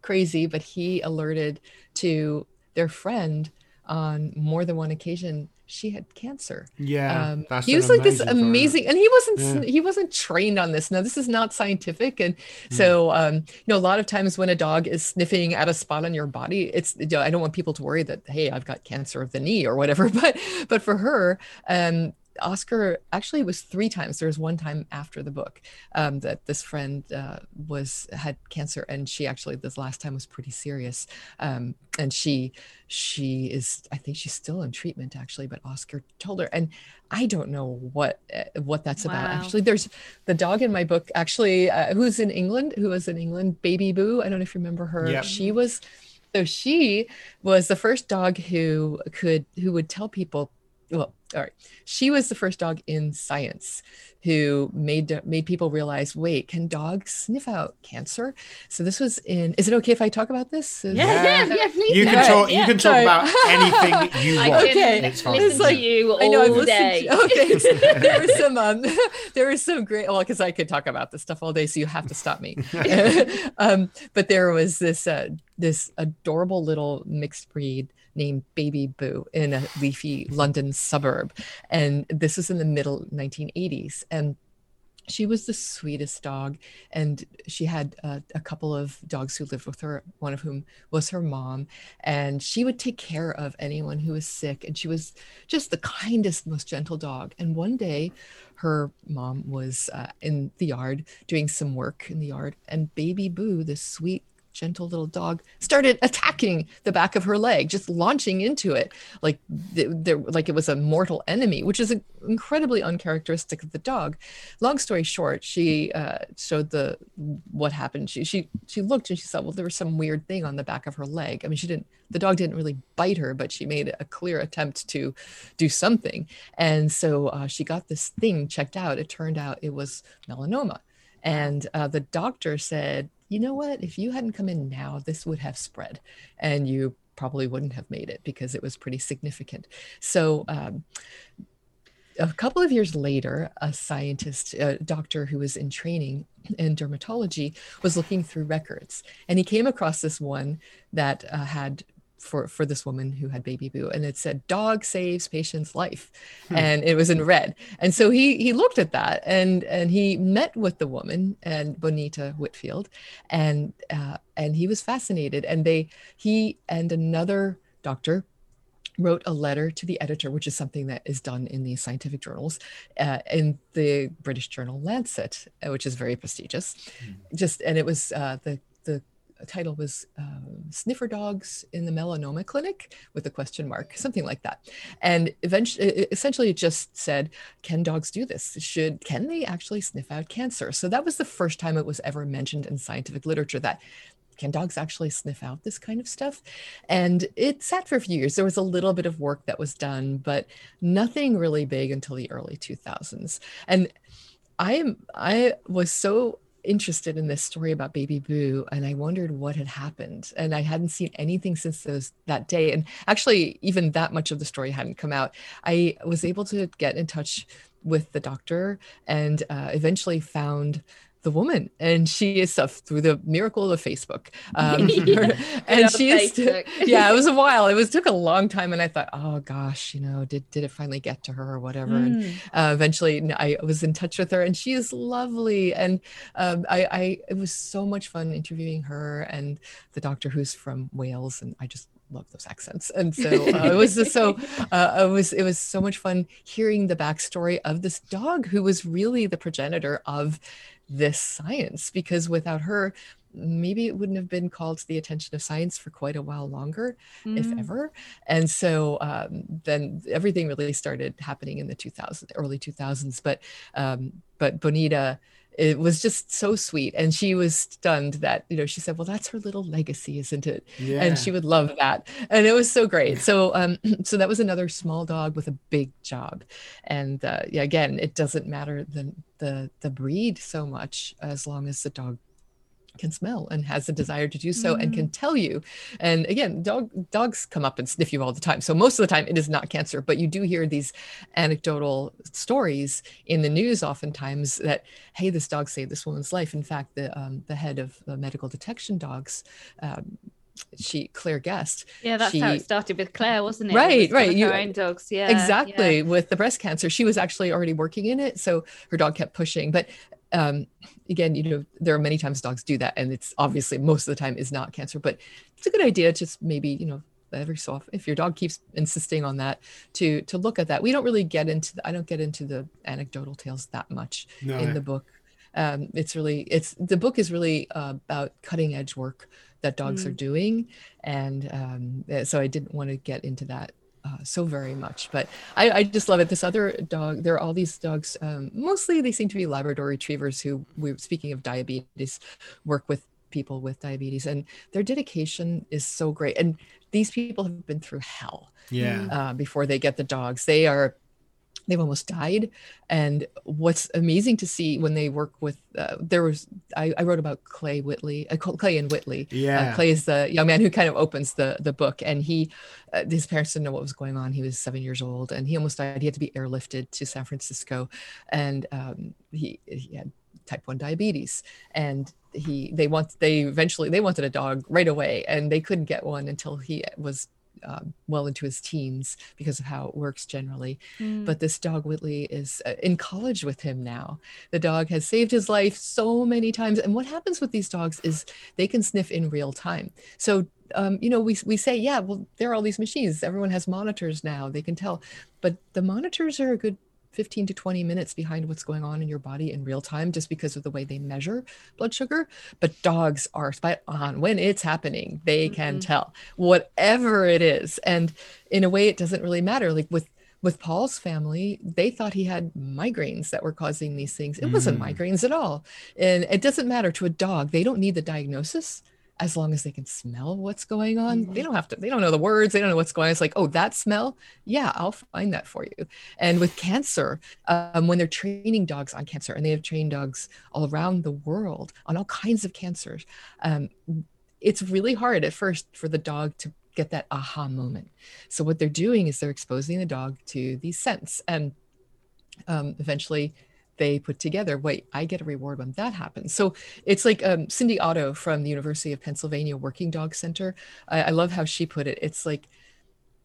crazy, but he alerted to their friend on more than one occasion she had cancer. Yeah, um, he was like this amazing, and he wasn't yeah. he wasn't trained on this. Now this is not scientific, and mm. so um, you know, a lot of times when a dog is sniffing at a spot on your body, it's you know, I don't want people to worry that hey, I've got cancer of the knee or whatever. But but for her, um, Oscar actually was three times. There was one time after the book um, that this friend uh, was had cancer, and she actually this last time was pretty serious, um, and she. She is, I think she's still in treatment actually, but Oscar told her, and I don't know what what that's wow. about actually. There's the dog in my book actually, uh, who's in England, who was in England, Baby Boo. I don't know if you remember her. Yep. She was, so she was the first dog who could, who would tell people, well, all right. She was the first dog in science who made made people realize, wait, can dogs sniff out cancer? So this was in, is it okay if I talk about this? Is, yeah, yeah, yeah, please. You can talk, yeah. you can talk Sorry. about anything you want. I can okay. listen like, to you all I know, I've day. To, okay, so there was some, um, there was some great, well, because I could talk about this stuff all day, so you have to stop me. um, but there was this, uh, this adorable little mixed breed named Baby Boo in a leafy London suburb. And this was in the middle nineteen eighties. And she was the sweetest dog. And she had uh, a couple of dogs who lived with her, one of whom was her mom. And she would take care of anyone who was sick. And she was just the kindest, most gentle dog. And one day, her mom was uh, in the yard doing some work in the yard. And Baby Boo, this sweet, gentle little dog started attacking the back of her leg, just launching into it like th- there, like it was a mortal enemy, which is a, incredibly uncharacteristic of the dog. Long story short, she uh, showed the what happened. She she she looked and she saw, well, there was some weird thing on the back of her leg. I mean, she didn't. The dog didn't really bite her, but she made a clear attempt to do something. And so uh, she got this thing checked out. It turned out it was melanoma. And uh, the doctor said, you know what, if you hadn't come in now, this would have spread and you probably wouldn't have made it because it was pretty significant. So um, a couple of years later, a scientist, a doctor who was in training in dermatology was looking through records, and he came across this one that uh, had for, for this woman who had baby boo, and it said, dog saves patient's life. Hmm. And it was in red. And so he, he looked at that and, and he met with the woman and Bonita Whitfield, and, uh, and he was fascinated. And they, he and another doctor wrote a letter to the editor, which is something that is done in these scientific journals, uh, in the British journal Lancet, which is very prestigious. Mm-hmm. Just, and it was uh, the, the, title was um, Sniffer Dogs in the Melanoma Clinic with a question mark, something like that. And eventually, essentially it just said, can dogs do this? Should, can they actually sniff out cancer? So that was the first time it was ever mentioned in scientific literature that can dogs actually sniff out this kind of stuff? And it sat for a few years. There was a little bit of work that was done, but nothing really big until the early two thousands. And I am, I was so interested in this story about baby boo, and I wondered what had happened, and I hadn't seen anything since those that day. And actually, even that much of the story hadn't come out. I was able to get in touch with the doctor and uh, eventually found the woman, and she is stuff through the miracle of Facebook. Um, yeah, her, and she is, st- yeah, it was a while. It was took a long time, and I thought, oh gosh, you know, did did it finally get to her or whatever? Mm. And uh, eventually, I was in touch with her, and she is lovely. And um, I, I, it was so much fun interviewing her and the doctor, who's from Wales, and I just love those accents. And so uh, it was just so uh, it was it was so much fun hearing the backstory of this dog who was really the progenitor of this science, because without her, maybe it wouldn't have been called to the attention of science for quite a while longer, mm. if ever. And so um, then everything really started happening in the two thousands, early two thousands. But um, but Bonita, it was just so sweet, and she was stunned that, you know, she said, well, that's her little legacy, isn't it? Yeah. And she would love that, and it was so great. So um so that was another small dog with a big job. And uh, yeah, again, it doesn't matter the the the breed so much, as long as the dog can smell and has a desire to do so, mm-hmm. and can tell you. And again, dog dogs come up and sniff you all the time, so most of the time it is not cancer, but you do hear these anecdotal stories in the news oftentimes that, hey, this dog saved this woman's life. In fact, the um, the head of the Medical Detection Dogs, um, she Claire Guest. Yeah, that's she, how it started with Claire, wasn't it? Right, it was right. You, her own dogs, yeah, exactly. Yeah. With the breast cancer, she was actually already working in it, so her dog kept pushing. But um, again, you know, there are many times dogs do that, and it's obviously most of the time is not cancer, but it's a good idea to just maybe, you know, every so often, if your dog keeps insisting on that, to to look at that. We don't really get into the, I don't get into the anecdotal tales that much no, in no. the book. Um, it's really, it's, the book is really uh, about cutting edge work that dogs mm. are doing. And um, so I didn't want to get into that Uh, so very much, but I, I just love it. This other dog, there are all these dogs, um, mostly they seem to be Labrador retrievers who, we speaking of diabetes, work with people with diabetes, and their dedication is so great. And these people have been through hell yeah. uh, before they get the dogs. They are, they've almost died. And what's amazing to see when they work with, uh, there was, I, I wrote about Clay Whitley, uh, Clay and Whitley. Yeah. Uh, Clay is the young man who kind of opens the the book, and he, uh, his parents didn't know what was going on. He was seven years old, and he almost died. He had to be airlifted to San Francisco, and um, he he had type one diabetes, and he they want they eventually they wanted a dog right away, and they couldn't get one until he was Um, well into his teens because of how it works generally. Mm. But this dog Whitley is uh, in college with him now. The dog has saved his life so many times. And what happens with these dogs is they can sniff in real time. So, um, you know, we, we say, yeah, well, there are all these machines. Everyone has monitors now. They can tell. But the monitors are a good fifteen to twenty minutes behind what's going on in your body in real time, just because of the way they measure blood sugar. But dogs are spot on. When it's happening, they mm-hmm. can tell whatever it is. And in a way, it doesn't really matter. Like with With Paul's family, they thought he had migraines that were causing these things. It mm. wasn't migraines at all. And it doesn't matter to a dog. They don't need the diagnosis as long as they can smell what's going on. Mm. They don't have to, they don't know the words. They don't know what's going on. It's like, oh, that smell? Yeah, I'll find that for you. And with cancer, um, when they're training dogs on cancer, and they have trained dogs all around the world on all kinds of cancers, um, it's really hard at first for the dog to get that aha moment. So what they're doing is they're exposing the dog to these scents, and um, eventually they put together, wait, I get a reward when that happens. So it's like um, Cindy Otto from the University of Pennsylvania Working Dog Center. I, I love how she put it. It's like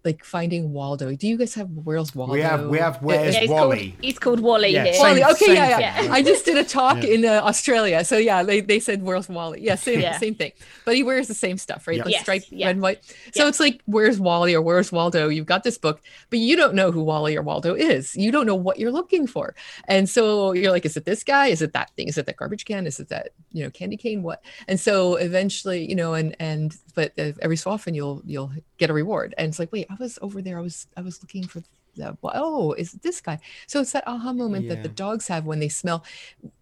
like finding Waldo. Do you guys have Where's Waldo? We have, we have Where's yeah, Wally? Called, he's called Wally. Yeah, yeah. Wally. Same, okay, same yeah, yeah. I just did a talk yeah. in uh, Australia. So yeah, they, they said Where's Wally? Yeah, same yeah. same thing. But he wears the same stuff, right? Yeah. The yes, striped yeah. red and white. So yeah. it's like, Where's Wally or Where's Waldo? You've got this book, but you don't know who Wally or Waldo is. You don't know what you're looking for. And so you're like, is it this guy? Is it that thing? Is it that garbage can? Is it that, you know, candy cane? What? And so eventually, you know, and, and but every so often you'll, you'll get a reward. And it's like, wait, I was over there. I was I was looking for the, oh, is it this guy? So it's that aha moment yeah. that the dogs have when they smell.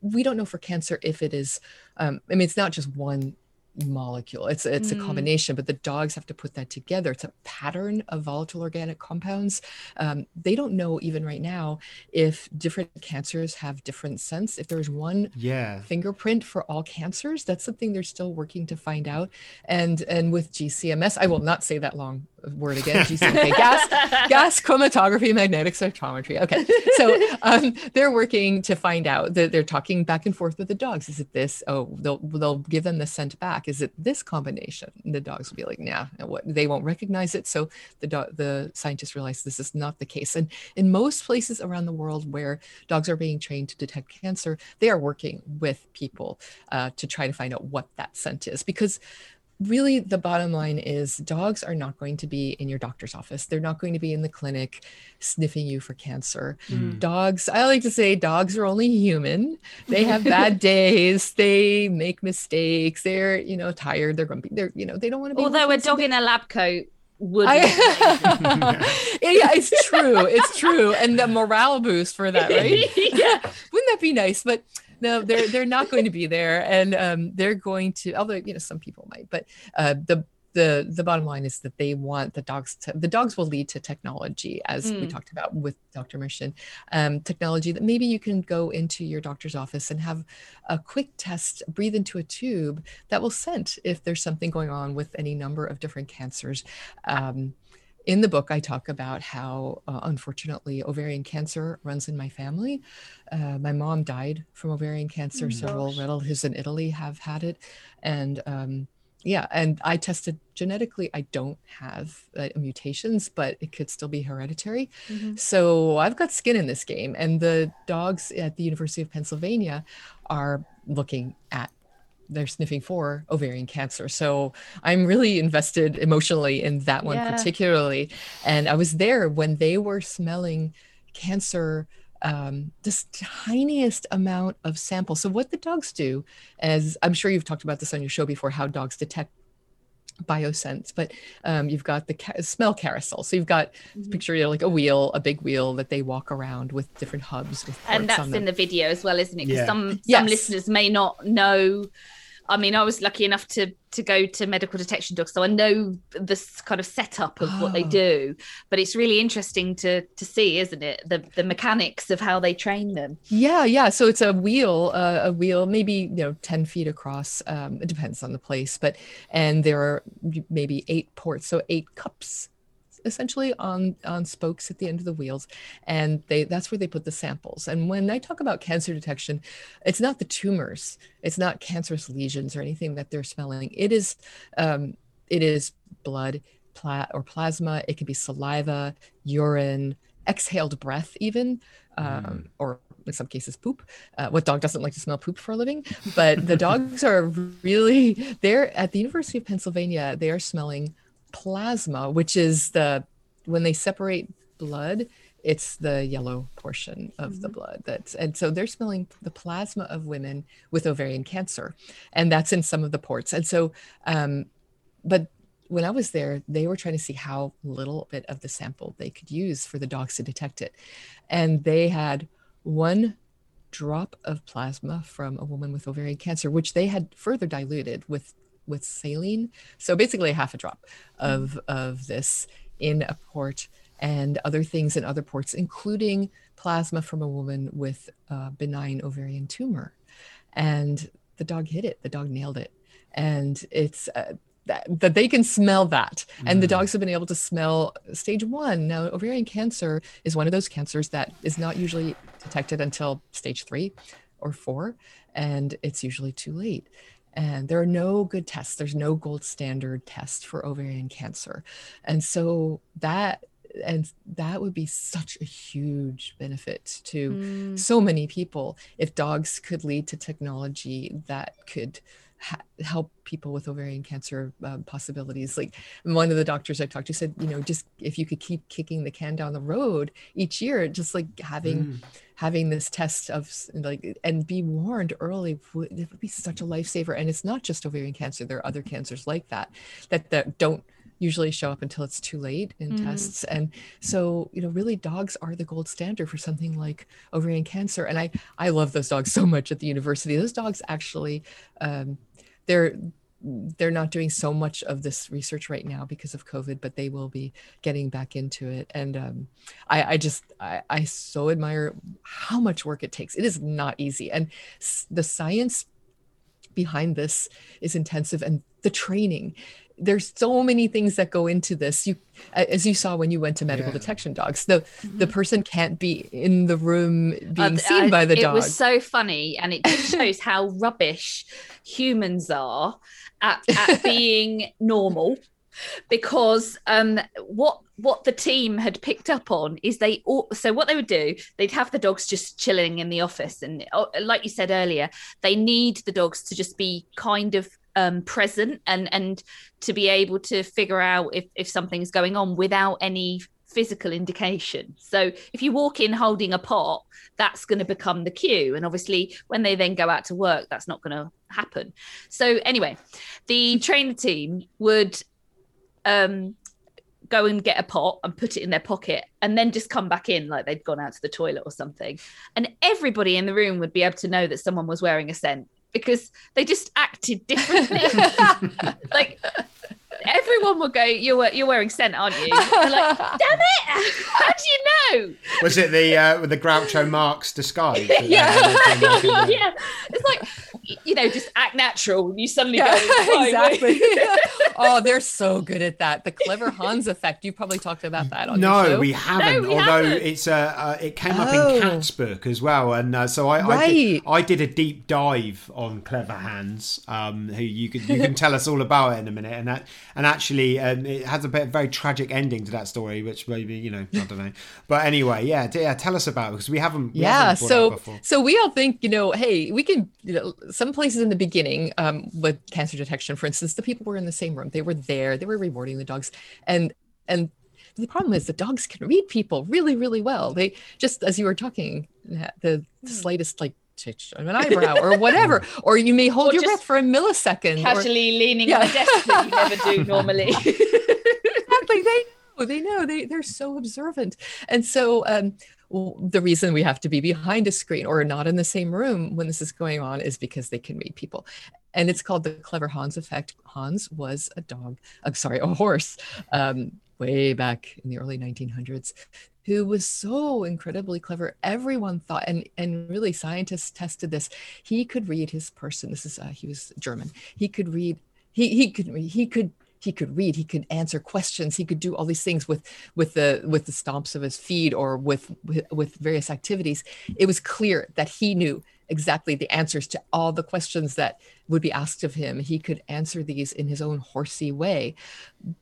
We don't know for cancer if it is. Um, I mean, it's not just one molecule. It's it's mm. a combination, but the dogs have to put that together. It's a pattern of volatile organic compounds. Um, they don't know even right now if different cancers have different scents. If there's one yeah. fingerprint for all cancers, that's something they're still working to find out. And and with G C M S, I will not say that long word again. G C M S, gas, gas chromatography magnetic spectrometry. Okay, so um, they're working to find out. They're, they're talking back and forth with the dogs. Is it this? Oh, they'll they'll give them the scent back. Is it this combination? And the dogs will be like, nah, what, they won't recognize it. So the do- the scientists realize this is not the case. And in most places around the world where dogs are being trained to detect cancer, they are working with people uh, to try to find out what that scent is. Because really the bottom line is dogs are not going to be in your doctor's office. They're not going to be in the clinic sniffing you for cancer. Mm. Dogs, I like to say dogs are only human. They have bad days. They make mistakes. They're, you know, tired. They're grumpy. They're, you know, they don't want to be. Although a dog in a lab coat would I, yeah, it's true. It's true. And the morale boost for that, right? yeah. Wouldn't that be nice? But no, they're they're not going to be there, and um, they're going to. Although you know some people might, but uh, the the the bottom line is that they want the dogs. To, the dogs will lead to technology, as mm. we talked about with Doctor Mershon, um, technology that maybe you can go into your doctor's office and have a quick test, breathe into a tube that will scent if there's something going on with any number of different cancers. Um, In the book, I talk about how, uh, unfortunately, ovarian cancer runs in my family. Uh, my mom died from ovarian cancer. Oh, several relatives in Italy have had it. And um, yeah, and I tested genetically. I don't have uh, mutations, but it could still be hereditary. Mm-hmm. So I've got skin in this game. And the dogs at the University of Pennsylvania are looking at they're sniffing for ovarian cancer. So I'm really invested emotionally in that one yeah. particularly. And I was there when they were smelling cancer, um, this tiniest amount of sample. So what the dogs do, as I'm sure you've talked about this on your show before, how dogs detect bioscents, but um, you've got the ca- smell carousel. So you've got mm-hmm. picture, you know, like a wheel, a big wheel that they walk around with different hubs. With and that's in the video as well, isn't it? Because yeah. some, some yes. listeners may not know. I mean, I was lucky enough to to go to Medical Detection Dogs, so I know this kind of setup of oh. what they do. But it's really interesting to to see, isn't it? The the mechanics of how they train them. Yeah, yeah. So it's a wheel, uh, a wheel, maybe you know, ten feet across. Um, it depends on the place, but and there are maybe eight ports, so eight cups. Essentially on on spokes at the end of the wheels, and they that's where they put the samples. And when I talk about cancer detection, it's not the tumors, it's not cancerous lesions or anything that they're smelling. It is um, it is blood pla- or plasma. It could be saliva, urine, exhaled breath, even um, mm. or in some cases poop. Uh, what dog doesn't like to smell poop for a living? But the dogs are really they're at the University of Pennsylvania. They are smelling plasma, which is the when they separate blood, It's the yellow portion of mm-hmm. the blood. That's, and so they're smelling the plasma of women with ovarian cancer, and that's in some of the ports. And so, um, but when I was there, they were trying to see how little bit of the sample they could use for the dogs to detect it. And they had one drop of plasma from a woman with ovarian cancer, which they had further diluted with, with saline. So basically half a drop of, mm-hmm. of this in a port, and other things in other ports, including plasma from a woman with a benign ovarian tumor. And the dog hit it, the dog nailed it. And it's uh, that, that they can smell that. Mm. And the dogs have been able to smell stage one. Now, ovarian cancer is one of those cancers that is not usually detected until stage three or four, and it's usually too late. And there are no good tests. There's no gold standard test for ovarian cancer. And so that, and that would be such a huge benefit to mm. so many people if dogs could lead to technology that could ha- help people with ovarian cancer uh, possibilities. Like one of the doctors I talked to said, you know, just if you could keep kicking the can down the road each year, just like having mm. having this test of like, and be warned early, would, it would be such a lifesaver. And it's not just ovarian cancer. There are other cancers like that that, that don't usually show up until it's too late in mm. tests. And so, you know, really dogs are the gold standard for something like ovarian cancer. And I, I love those dogs so much at the university. Those dogs actually, um, they're, they're not doing so much of this research right now because of COVID, but they will be getting back into it. And um, I, I just, I, I so admire how much work it takes. It is not easy. And s- the science behind this is intensive, and the training, there's so many things that go into this. You, as you saw when you went to medical yeah. detection dogs, the mm-hmm. the person can't be in the room being uh, seen I, by the it dog. It was so funny, and it just shows how rubbish humans are at, at being normal. Because um, what what the team had picked up on is they all, so what they would do, they'd have the dogs just chilling in the office, and like you said earlier, they need the dogs to just be kind of um, present and and to be able to figure out if if something's going on without any physical indication. So if you walk in holding a pot, that's going to become the cue, and obviously when they then go out to work, that's not going to happen. So anyway, the trainer team would um go and get a pot and put it in their pocket, and then just come back in like they'd gone out to the toilet or something, and everybody in the room would be able to know that someone was wearing a scent because they just acted differently. Like everyone would go, you're you're wearing scent, aren't you? And like, damn it, how do you know? Was it the uh the Groucho Marx disguise? Yeah. Yeah, it's like, you know, just act natural, and you suddenly yeah, go exactly. Oh, they're so good at that. The clever Hans effect. You probably talked about that on no, your show. We haven't, no, we although haven't. It's uh, uh it came oh. up in Kat's book as well, and uh, so I right. I, did, I did a deep dive on clever Hans, um who you could you can tell us all about it in a minute, and that and actually um, it has a bit very tragic ending to that story, which maybe, you know, I don't know, but anyway, yeah, yeah tell us about it, because we haven't we yeah haven't so so we all think, you know, hey, we can, you know, some places in the beginning um with cancer detection, for instance, the people were in the same room, they were there, they were rewarding the dogs, and and the problem is the dogs can read people really, really well. They just, as you were talking, the slightest like an eyebrow or whatever, or you may hold or your breath for a millisecond, casually or, leaning yeah. on a desk that you never do normally. Exactly, they know, they know, they they're so observant, and so um, the reason we have to be behind a screen or not in the same room when this is going on is because they can read people, and it's called the clever Hans effect. Hans was a dog, I'm sorry, a horse, um, way back in the early nineteen hundreds. Who was so incredibly clever. Everyone thought, and, and really scientists tested this. He could read his person. This is, uh, he was German. He could read, he, he could read, he could, he could read, he could answer questions. He could do all these things with, with the, with the stomps of his feet or with, with, with various activities. It was clear that he knew exactly the answers to all the questions that would be asked of him. He could answer these in his own horsey way.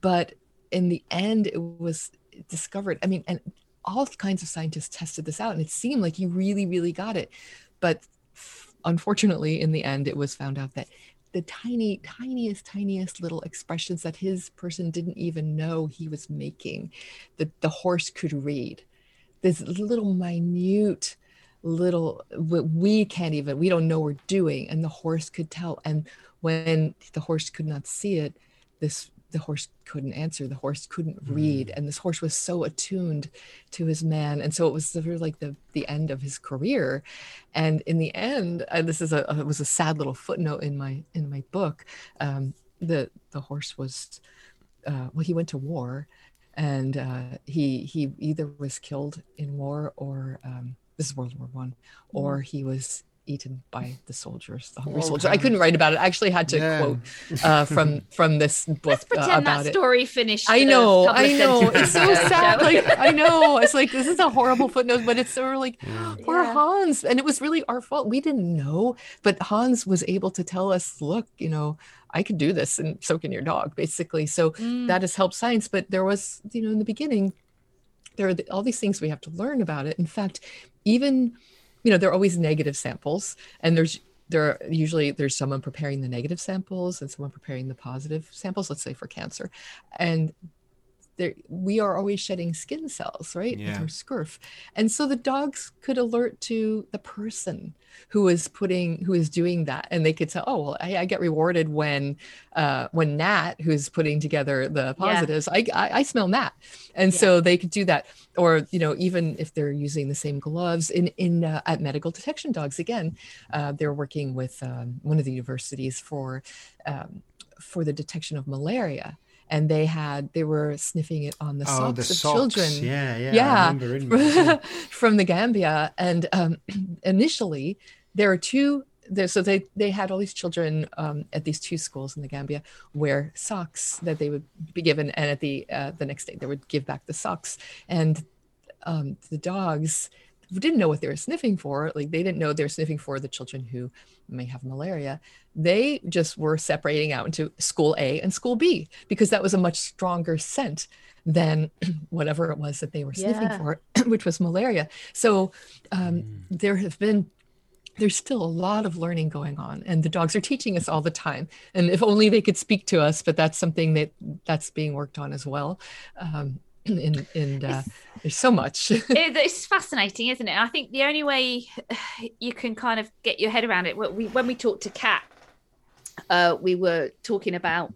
But in the end, it was discovered, I mean, and all kinds of scientists tested this out, and it seemed like he really, really got it. But unfortunately, in the end, it was found out that the tiny, tiniest, tiniest little expressions that his person didn't even know he was making, that the horse could read. this little minute little what we can't even, we don't know we're doing, and the horse could tell. And when the horse could not see it, this the horse couldn't answer, the horse couldn't read, and this horse was so attuned to his man. And so it was sort of like the the end of his career. And in the end, and this is a it was a sad little footnote in my in my book, um the the horse was uh well he went to war, and uh he he either was killed in war, or um this is World War One, or he was eaten by the soldiers, the hungry soldiers. I couldn't write about it. I actually had to yeah. quote uh, from from this book. Let's pretend uh, about that story it. Finished. I know, I know. It's so sad. Like, I know. It's like, this is a horrible footnote, but it's sort of like, yeah. poor yeah. Hans. And it was really our fault. We didn't know, but Hans was able to tell us, look, you know, I could do this, and so can your dog, basically. So mm. that has helped science. But there was, you know, in the beginning, there are all these things we have to learn about it. In fact, even... you know, there are always negative samples, and there's there are usually there's someone preparing the negative samples and someone preparing the positive samples, let's say for cancer. And there we are always shedding skin cells, right? Yeah. With our scurf. And so the dogs could alert to the person who is putting who is doing that. And they could say, oh, well, I, I get rewarded when uh, when Nat, who's putting together the positives, yeah. I, I I smell Nat. And yeah. so they could do that. Or, you know, even if they're using the same gloves in, in uh, at Medical Detection Dogs, again, uh, they're working with um, one of the universities for um, for the detection of malaria. And they had, they were sniffing it on the oh, socks the of socks. children. Yeah, yeah, yeah. I remember, I remember. From the Gambia. And um, initially, there are two, there, so they, they had all these children um, at these two schools in the Gambia wear socks that they would be given. And at the uh, the next day, they would give back the socks. And um, the dogs didn't know what they were sniffing for. Like, they didn't know they were sniffing for the children who may have malaria. They just were separating out into school A and school B, because that was a much stronger scent than whatever it was that they were sniffing yeah. for, which was malaria. So um, mm. there have been, there's still a lot of learning going on, and the dogs are teaching us all the time. And if only they could speak to us, but that's something that that's being worked on as well. Um, and and uh, there's so much. It's fascinating, isn't it? I think the only way you can kind of get your head around it, we, when we talked to Kat, uh, we were talking about,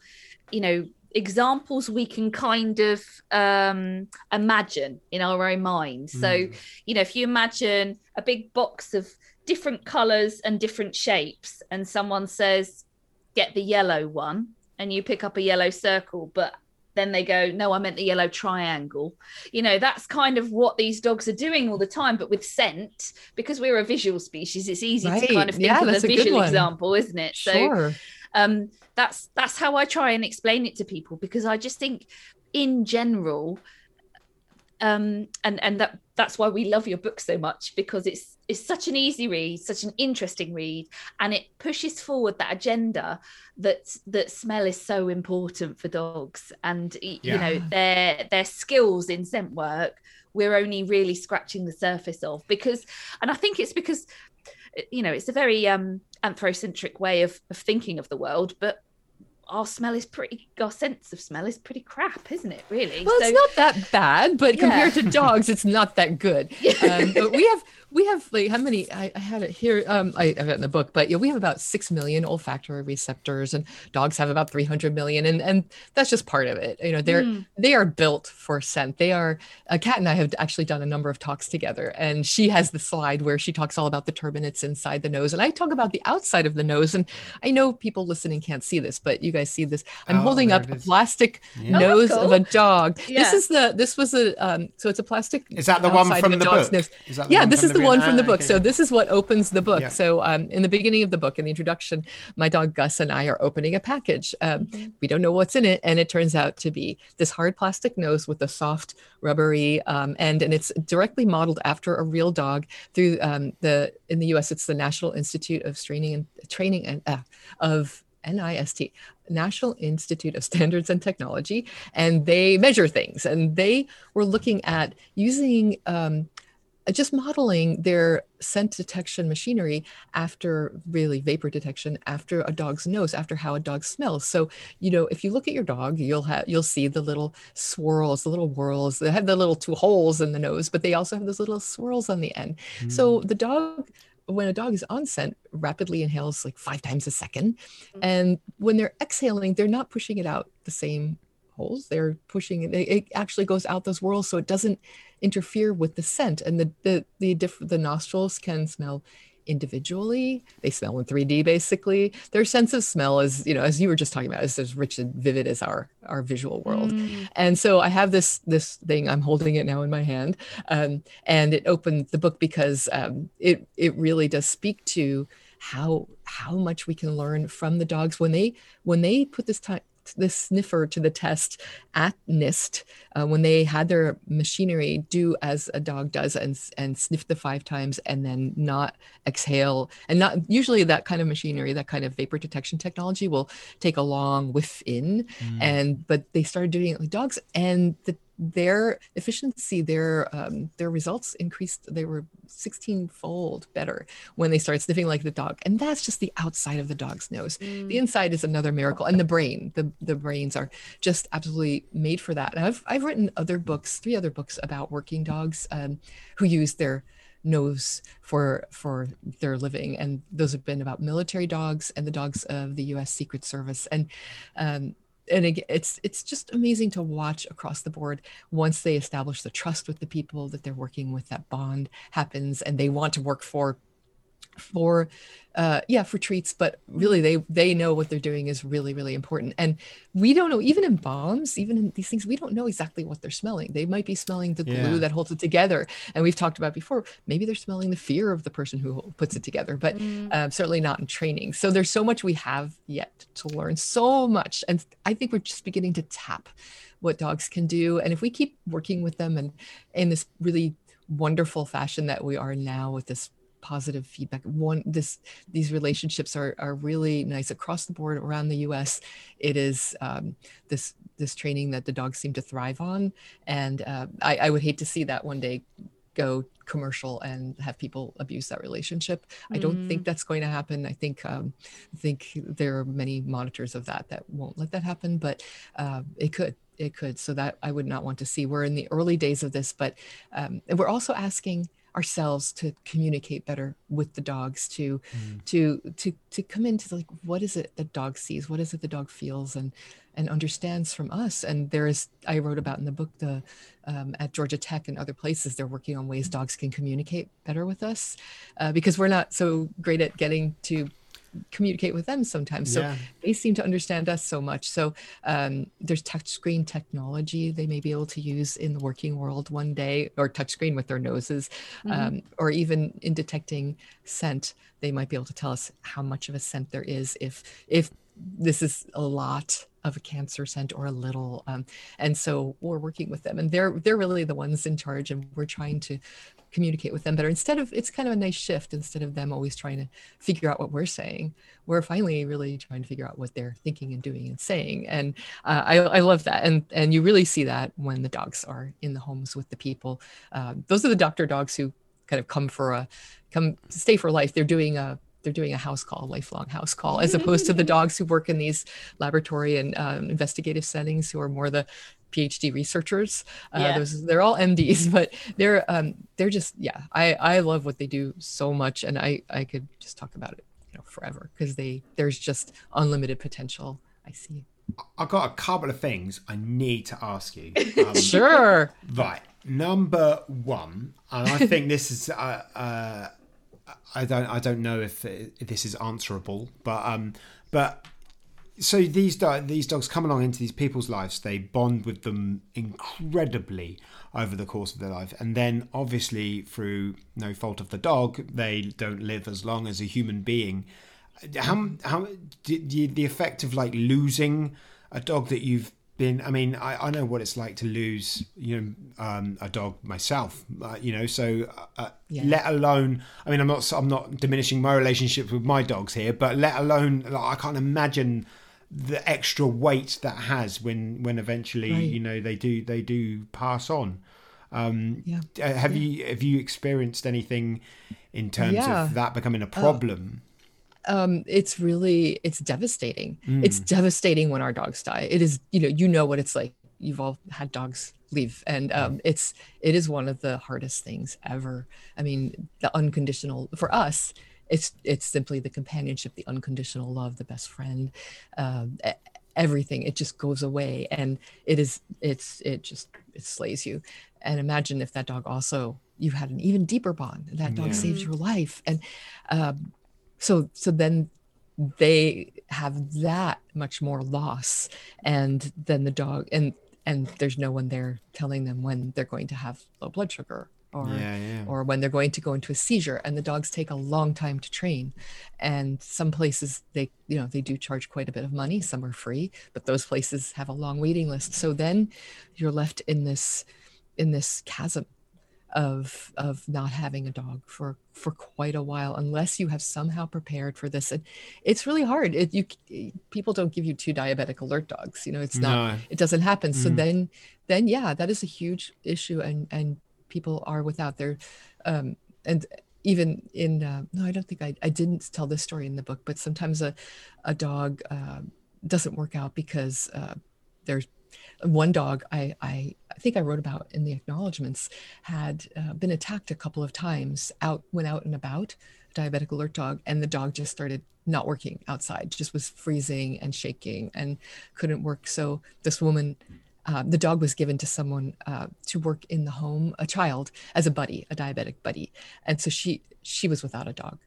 you know, examples we can kind of um, imagine in our own mind. So, mm. you know, if you imagine a big box of different colours and different shapes, and someone says, get the yellow one, and you pick up a yellow circle, but then they go, no, I meant the yellow triangle. You know, that's kind of what these dogs are doing all the time, but with scent, because we're a visual species, it's easy right. to kind of think yeah, of a visual example, isn't it? Sure. So um, that's that's how I try and explain it to people, because I just think in general, um, and, and that that's why we love your book so much, because it's it's such an easy read, such an interesting read, and it pushes forward that agenda that that smell is so important for dogs, and yeah. you know, their their skills in scent work we're only really scratching the surface of, because, and I think it's because, you know, it's a very um, anthropocentric way of, of thinking of the world, but our smell is pretty, our sense of smell is pretty crap, isn't it, really? Well, so, it's not that bad, but yeah. compared to dogs, it's not that good. Um, but we have, we have like, how many, I, I had it here, um, I, I have it in the book, but yeah, we have about six million olfactory receptors, and dogs have about three hundred million. And, and that's just part of it. You know, they're, mm. they are built for scent. They are, uh, Kat and I have actually done a number of talks together, and she has the slide where she talks all about the turbinates inside the nose. And I talk about the outside of the nose. And I know people listening can't see this, but you guys see this. I'm oh, holding up a plastic yeah. nose oh, cool. of a dog. Yeah. This is the, this was a, um, so it's a plastic. Is that the one from the book? Nose. Is that the yeah, one this from is the one from the book. So this is what opens the book. Yeah. So um, in the beginning of the book, in the introduction, my dog Gus and I are opening a package. Um, mm-hmm. We don't know what's in it, and it turns out to be this hard plastic nose with a soft, rubbery um, end, and it's directly modeled after a real dog. Through um, the in the U S, it's the National Institute of Training and Training and uh, of N I S T, National Institute of Standards and Technology, and they measure things. And they were looking at using um, just modeling their scent detection machinery after really vapor detection, after a dog's nose, after how a dog smells. So, you know, if you look at your dog, you'll have, you'll see the little swirls, the little whirls. They have the little two holes in the nose, but they also have those little swirls on the end. Mm. So the dog, when a dog is on scent, rapidly inhales like five times a second. And when they're exhaling, they're not pushing it out the same holes. They're pushing it. It actually goes out those whirls, so it doesn't interfere with the scent. And the the the, diff, the nostrils can smell individually. They smell in three D basically. Their sense of smell is, you know, as you were just talking about, is as rich and vivid as our our visual world. Mm. And so I have this this thing, I'm holding it now in my hand, um, and it opened the book because um, it it really does speak to how how much we can learn from the dogs when they when they put this time this sniffer to the test at NIST, uh, when they had their machinery do as a dog does and and sniff the five times and then not exhale and not. Usually that kind of machinery, that kind of vapor detection technology will take a long whiff in, mm. and but they started doing it with dogs, and the, their efficiency, their um, their results increased. They were sixteen fold better when they started sniffing like the dog. And that's just the outside of the dog's nose. Mm. The inside is another miracle. And the brain, the, the brains are just absolutely made for that. And I've, I've written other books, three other books about working dogs um, who use their nose for for their living. And those have been about military dogs and the dogs of the U S Secret Service. And um, And again, it's it's just amazing to watch across the board. Once they establish the trust with the people that they're working with, that bond happens, and they want to work for, for, uh, yeah, for treats. But really, they they know what they're doing is really really important. And we don't know, even in bombs, even in these things, we don't know exactly what they're smelling. They might be smelling the glue yeah. that holds it together, and we've talked about before. Maybe they're smelling the fear of the person who puts it together, but mm. um, certainly not in training. So there's so much we have yet to learn, so much, and I think we're just beginning to tap what dogs can do. And if we keep working with them and in this really wonderful fashion that we are now with this positive feedback, one this these relationships are are really nice across the board around the U S. It is um, this this training that the dogs seem to thrive on, and uh, I, I would hate to see that one day go commercial and have people abuse that relationship. Mm. I don't think that's going to happen. I think um, I think there are many monitors of that that won't let that happen, but uh, it could. It could. So that I would not want to see. We're in the early days of this, but um, and we're also asking ourselves to communicate better with the dogs, to mm. to to to come into like, what is it the dog sees, what is it the dog feels and and understands from us. And there is, I wrote about in the book, the um, at Georgia Tech and other places, they're working on ways dogs can communicate better with us, uh, because we're not so great at getting to communicate with them sometimes. Yeah. So they seem to understand us so much. So um, there's touchscreen technology they may be able to use in the working world one day, or touchscreen with their noses, mm-hmm. um, or even in detecting scent, they might be able to tell us how much of a scent there is, if if this is a lot of a cancer scent or a little. Um, and so we're working with them, and they're they're really the ones in charge, and we're trying to communicate with them better. Instead of, it's kind of a nice shift, instead of them always trying to figure out what we're saying, we're finally really trying to figure out what they're thinking and doing and saying. And uh, I, I love that. And and you really see that when the dogs are in the homes with the people. Uh, those are the doctor dogs who kind of come for a, come stay for life. They're doing a, they're doing a house call, a lifelong house call, as opposed to the dogs who work in these laboratory and um, investigative settings, who are more the PhD researchers. Uh, yeah. those, they're all M Ds, but they're um, they're just, yeah, I, I love what they do so much. And I, I could just talk about it, you know, forever, because they there's just unlimited potential, I see. I've got a couple of things I need to ask you. Um, sure. Right. Number one, and I think this is... Uh, uh, I don't. I don't know if, if this is answerable, but um, but so these do- these dogs come along into these people's lives. They bond with them incredibly over the course of their life, and then obviously through no fault of the dog, they don't live as long as a human being. How how did you, the effect of like losing a dog that you've been? I mean, I, I know what it's like to lose, you know, um, a dog myself, uh, you know, so uh, yeah. let alone, I mean, I'm not, I'm not diminishing my relationships with my dogs here, but let alone, like, I can't imagine the extra weight that has when, when eventually, right. you know, they do, they do pass on. Um, yeah. Have yeah. you have you experienced anything in terms yeah. of that becoming a problem? Uh, Um, it's really, it's devastating. Mm. It's devastating when our dogs die. It is, you know, you know what it's like. You've all had dogs leave, and um, it's, it is one of the hardest things ever. I mean, the unconditional for us, it's, it's simply the companionship, the unconditional love, the best friend, um, everything. It just goes away, and it is, it's, it just, it slays you. And imagine if that dog also, you had an even deeper bond. That dog yeah. saved your life. And, um, So so then they have that much more loss, and then the dog and and there's no one there telling them when they're going to have low blood sugar or yeah, yeah. or when they're going to go into a seizure, and the dogs take a long time to train. And some places they you know they do charge quite a bit of money, some are free, but those places have a long waiting list. So then you're left in this in this chasm of of not having a dog for for quite a while, unless you have somehow prepared for this. And it's really hard. It, you people don't give you two diabetic alert dogs, you know, it's not, no. it doesn't happen. Mm. So then, then yeah, that is a huge issue. And, and people are without their, um, and even in, uh, no, I don't think I, I didn't tell this story in the book, but sometimes a, a dog uh, doesn't work out because uh, there's one dog I, I, I think I wrote about in the acknowledgements had uh, been attacked a couple of times out when out and about, a diabetic alert dog, and the dog just started not working outside, just was freezing and shaking and couldn't work. So this woman, uh, the dog was given to someone uh, to work in the home, a child, as a buddy, a diabetic buddy. And so she, she was without a dog.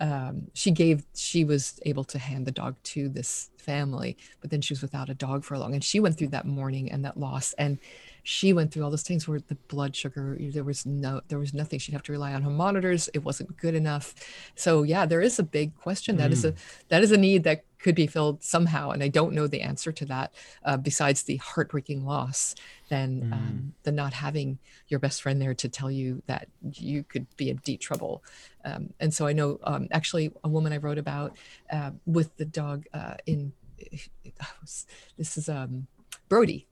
Um, she gave, she was able to hand the dog to this family, but then she was without a dog for long. And she went through that mourning and that loss. And she went through all those things where the blood sugar, there was no, there was nothing. She'd have to rely on her monitors. It wasn't good enough. So yeah, there is a big question. That mm. is a, that is a need that could be filled somehow. And I don't know the answer to that, uh, besides the heartbreaking loss than, mm. um, than not having your best friend there to tell you that you could be in deep trouble. Um, and so I know, um, actually a woman I wrote about, uh, with the dog, uh, in, this is, um, Brody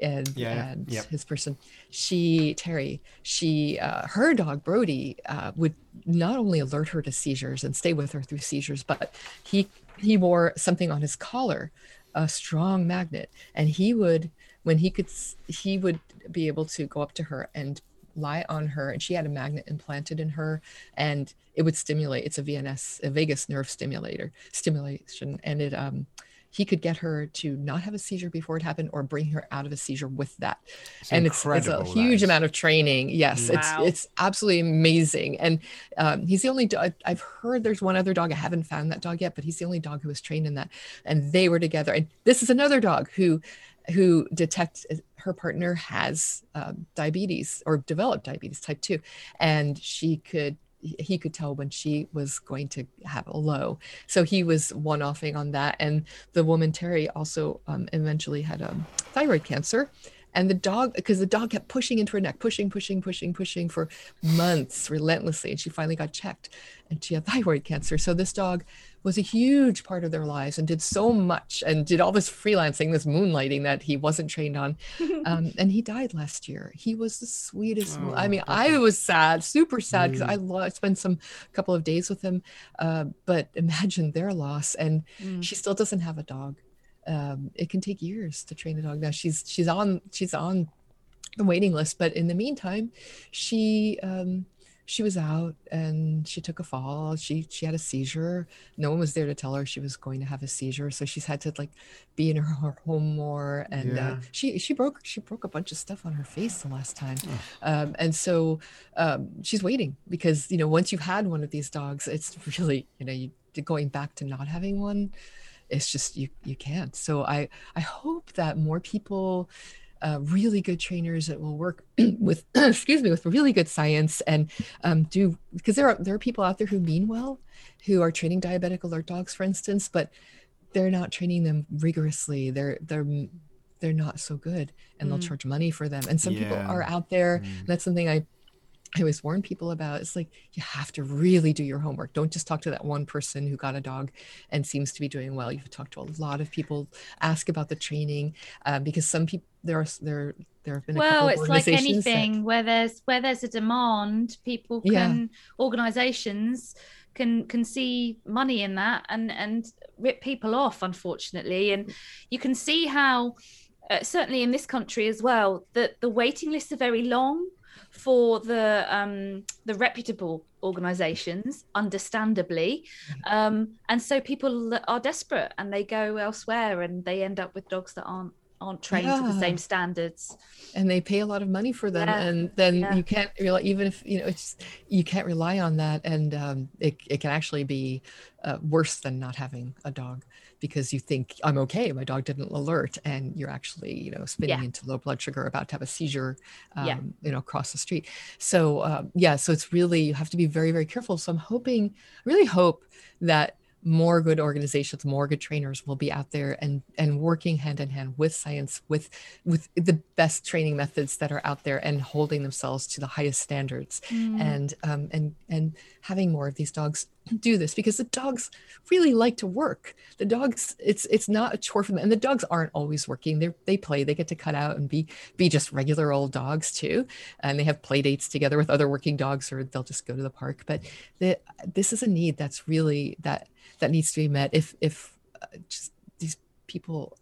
and, yeah, and yep. his person, she, Terry, she, uh, her dog Brody, uh, would not only alert her to seizures and stay with her through seizures, but he, he wore something on his collar, a strong magnet. And he would, when he could, he would be able to go up to her and lie on her, and she had a magnet implanted in her, and it would stimulate, it's a V N S, a vagus nerve stimulator, stimulation. And it, um, he could get her to not have a seizure before it happened, or bring her out of a seizure with that. It's and it's, it's a huge that. amount of training. Yes, wow. it's it's absolutely amazing. And um, he's the only dog, I've heard there's one other dog, I haven't found that dog yet, but he's the only dog who was trained in that. And they were together. And this is another dog who, who detects her partner has uh, diabetes or developed diabetes type two. And she could, he could tell when she was going to have a low. So he was one-offing on that. And the woman, Terry, also um, eventually had um, thyroid cancer. And the dog, because the dog kept pushing into her neck, pushing, pushing, pushing, pushing for months relentlessly. And she finally got checked, and she had thyroid cancer. So this dog was a huge part of their lives and did so much and did all this freelancing, this moonlighting that he wasn't trained on. Um, and he died last year. He was the sweetest. Oh, I mean, okay. I was sad, super sad, because mm. I lost, spent some couple of days with him. Uh, but imagine their loss. And mm. she still doesn't have a dog. Um, it can take years to train a dog. Now she's, she's on, she's on the waiting list, but in the meantime, she, um, she was out and she took a fall. She, she had a seizure. No one was there to tell her she was going to have a seizure. So she's had to like be in her, her home more. And, yeah. uh, she, she broke, she broke a bunch of stuff on her face the last time. Um, and so, um, she's waiting because, you know, once you've had one of these dogs, it's really, you know, you going back to not having one. It's just, you you can't. So I, I hope that more people, uh, really good trainers that will work with, excuse me, with really good science and um, do, because there are, there are people out there who mean well, who are training diabetic alert dogs, for instance, but they're not training them rigorously. They're, they're, they're not so good, and mm. they'll charge money for them. And some yeah. people are out there. Mm. And that's something I, I always warn people about. It's like, you have to really do your homework. Don't just talk to that one person who got a dog and seems to be doing well. You've talked to a lot of people, ask about the training, uh, because some people, there are, there, There have been a well, it's like anything that... where there's where there's a demand, people can yeah. organizations can can see money in that and and rip people off, unfortunately. And you can see how uh, certainly in this country as well, that the waiting lists are very long for the um the reputable organizations, understandably, um and so people are desperate and they go elsewhere and they end up with dogs that aren't aren't trained yeah. to the same standards, and they pay a lot of money for them, yeah. and then yeah. you can't really, even if you know it's you can't rely on that, and um it, it can actually be uh, worse than not having a dog, because you think I'm okay, my dog didn't alert, and you're actually you know spinning yeah. into low blood sugar, about to have a seizure um yeah. you know across the street. So um, yeah so it's really, you have to be very, very careful. So I'm hoping really hope that more good organizations, more good trainers will be out there and and working hand in hand with science, with with the best training methods that are out there, and holding themselves to the highest standards, mm. and um and and having more of these dogs do this, because the dogs really like to work. The dogs, it's it's not a chore for them, and the dogs aren't always working. They they play. They get to cut out and be be just regular old dogs too, and they have play dates together with other working dogs, or they'll just go to the park. But the, this is a need that's really that that needs to be met. If if just these people,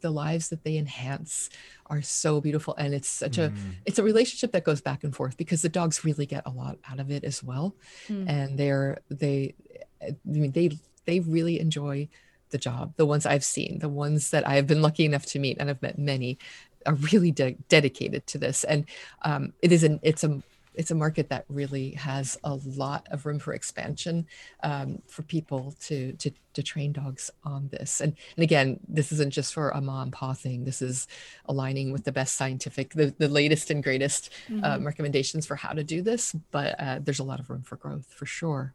the lives that they enhance are so beautiful, and it's such mm. a it's a relationship that goes back and forth, because the dogs really get a lot out of it as well, mm. and they're they I mean they they really enjoy the job. The ones I've seen, the ones that I've been lucky enough to meet, and I've met many, are really de- dedicated to this, and um it is an it's a it's a market that really has a lot of room for expansion, um, for people to, to to train dogs on this. And and again, this isn't just for a mom and pop thing. This is aligning with the best scientific, the, the latest and greatest mm-hmm. um, recommendations for how to do this. But uh, there's a lot of room for growth, for sure.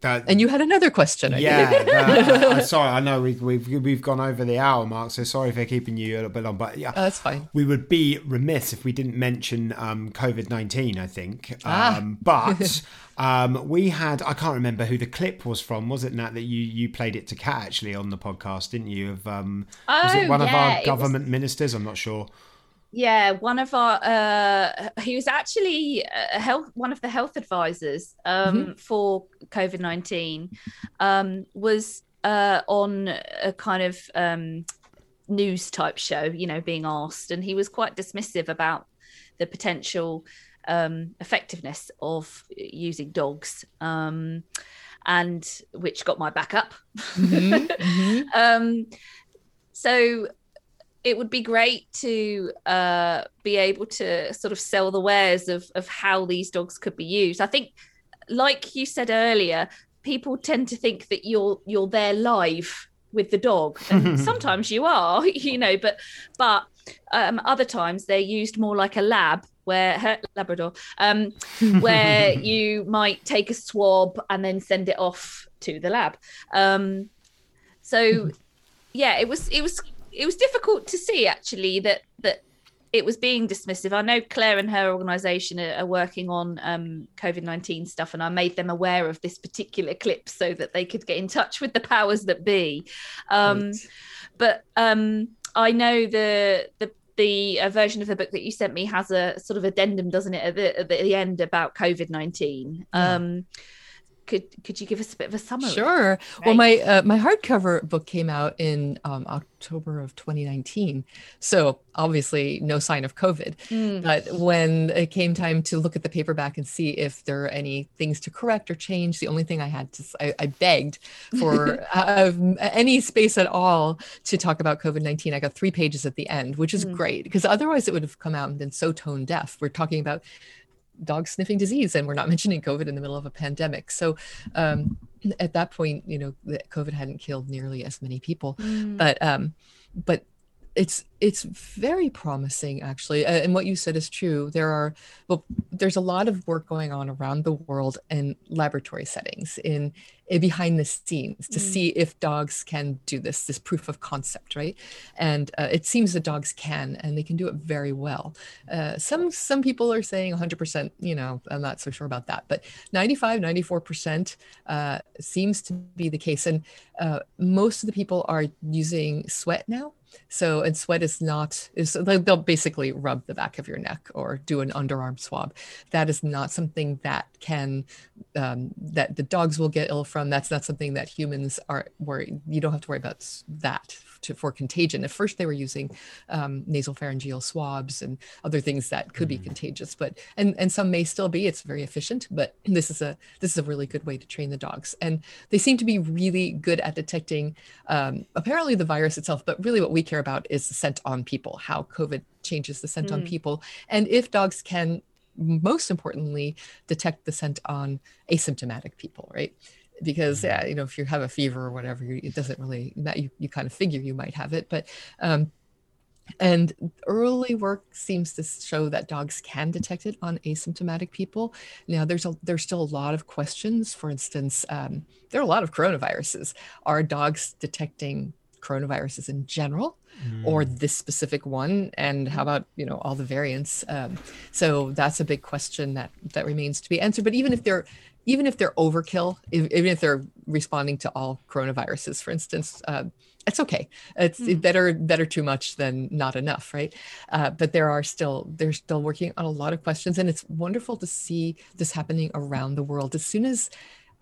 That, and you had another question. I yeah, that, I, I, sorry, I know we, we've we've gone over the hour mark, so sorry for keeping you a little bit on. But yeah, oh, that's fine. We would be remiss if we didn't mention um, COVID nineteen. I think, ah. um, but um, we had I can't remember who the clip was from. Was it Nat that you you played it to Kat actually on the podcast, didn't you? Of um, oh, was it one yeah, of our government was... ministers? I'm not sure. Yeah, one of our, uh, he was actually a health, one of the health advisors um, mm-hmm. for COVID nineteen, um, was uh, on a kind of um, news type show, you know, being asked. And he was quite dismissive about the potential um, effectiveness of using dogs, um, and which got my back up. Mm-hmm. mm-hmm. um, so... It would be great to uh, be able to sort of sell the wares of, of how these dogs could be used. I think, like you said earlier, people tend to think that you're you're there live with the dog. And sometimes you are, you know, but but um, other times they're used more like a lab, where Labrador, um, where you might take a swab and then send it off to the lab. Um, so, yeah, it was it was. It was difficult to see, actually, that that it was being dismissive. I know Claire and her organisation are, are working on um, COVID nineteen stuff, and I made them aware of this particular clip so that they could get in touch with the powers that be. Um, right. But um, I know the the the uh, version of the book that you sent me has a sort of addendum, doesn't it, at the, at the end about COVID nineteen. Yeah. Um, Could could you give us a bit of a summary? Sure. Right. Well, my uh, my hardcover book came out in um, October of twenty nineteen, so obviously no sign of COVID. Mm. But when it came time to look at the paperback and see if there are any things to correct or change, the only thing I had to I, I begged for uh, any space at all to talk about COVID nineteen. I got three pages at the end, which is mm. great, because otherwise it would have come out and been so tone deaf. We're talking about dog sniffing disease, and we're not mentioning COVID in the middle of a pandemic. So um, at that point, you know, COVID hadn't killed nearly as many people, mm. but um, but it's it's very promising, actually. And what you said is true. There are well, there's a lot of work going on around the world in laboratory settings, in, in behind the scenes, to mm. see if dogs can do this, this proof of concept, right? And uh, it seems that dogs can, and they can do it very well. Uh, some some people are saying one hundred percent, you know, I'm not so sure about that, but ninety-five, ninety-four percent uh, seems to be the case. And uh, most of the people are using sweat now. So, and sweat is is not, is they'll basically rub the back of your neck or do an underarm swab. That is not something that can, um, that the dogs will get ill from. That's not something that humans are worried. You don't have to worry about that to, for contagion. At first they were using um, nasopharyngeal swabs and other things that could mm-hmm. be contagious, but, and, and some may still be, it's very efficient, but this is a, this is a really good way to train the dogs. And they seem to be really good at detecting um, apparently the virus itself, but really what we care about is the scent on people, how COVID changes the scent mm. on people. And if dogs can, most importantly, detect the scent on asymptomatic people, right? Because, mm. yeah, you know, if you have a fever or whatever, it doesn't really, you, you kind of figure you might have it, but um, and early work seems to show that dogs can detect it on asymptomatic people. Now, there's a, there's still a lot of questions. For instance, um, there are a lot of coronaviruses. Are dogs detecting coronaviruses in general mm. or this specific one? And how about, you know, all the variants? Um, so that's a big question that that remains to be answered. But even if they're even if they're overkill, if, even if they're responding to all coronaviruses, for instance, uh, it's okay. It's mm. better, better too much than not enough, right? Uh, but there are still, they're still working on a lot of questions, and it's wonderful to see this happening around the world. As soon as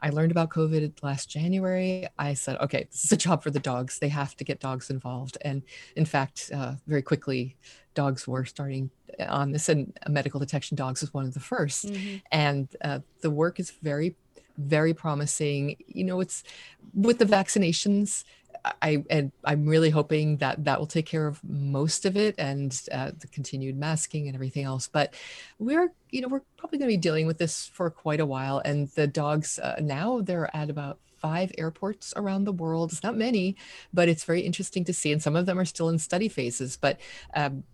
I learned about COVID last January, I said, okay, this is a job for the dogs. They have to get dogs involved. And in fact, uh, very quickly, dogs were starting on this, and Medical Detection Dogs was one of the first. Mm-hmm. And uh, the work is very, very promising. You know, it's with the vaccinations, I and I'm really hoping that that will take care of most of it, and uh, the continued masking and everything else. But we're, you know, we're probably going to be dealing with this for quite a while. And the dogs uh, now they're at about five airports around the world. It's not many, but it's very interesting to see. And some of them are still in study phases, but. Um,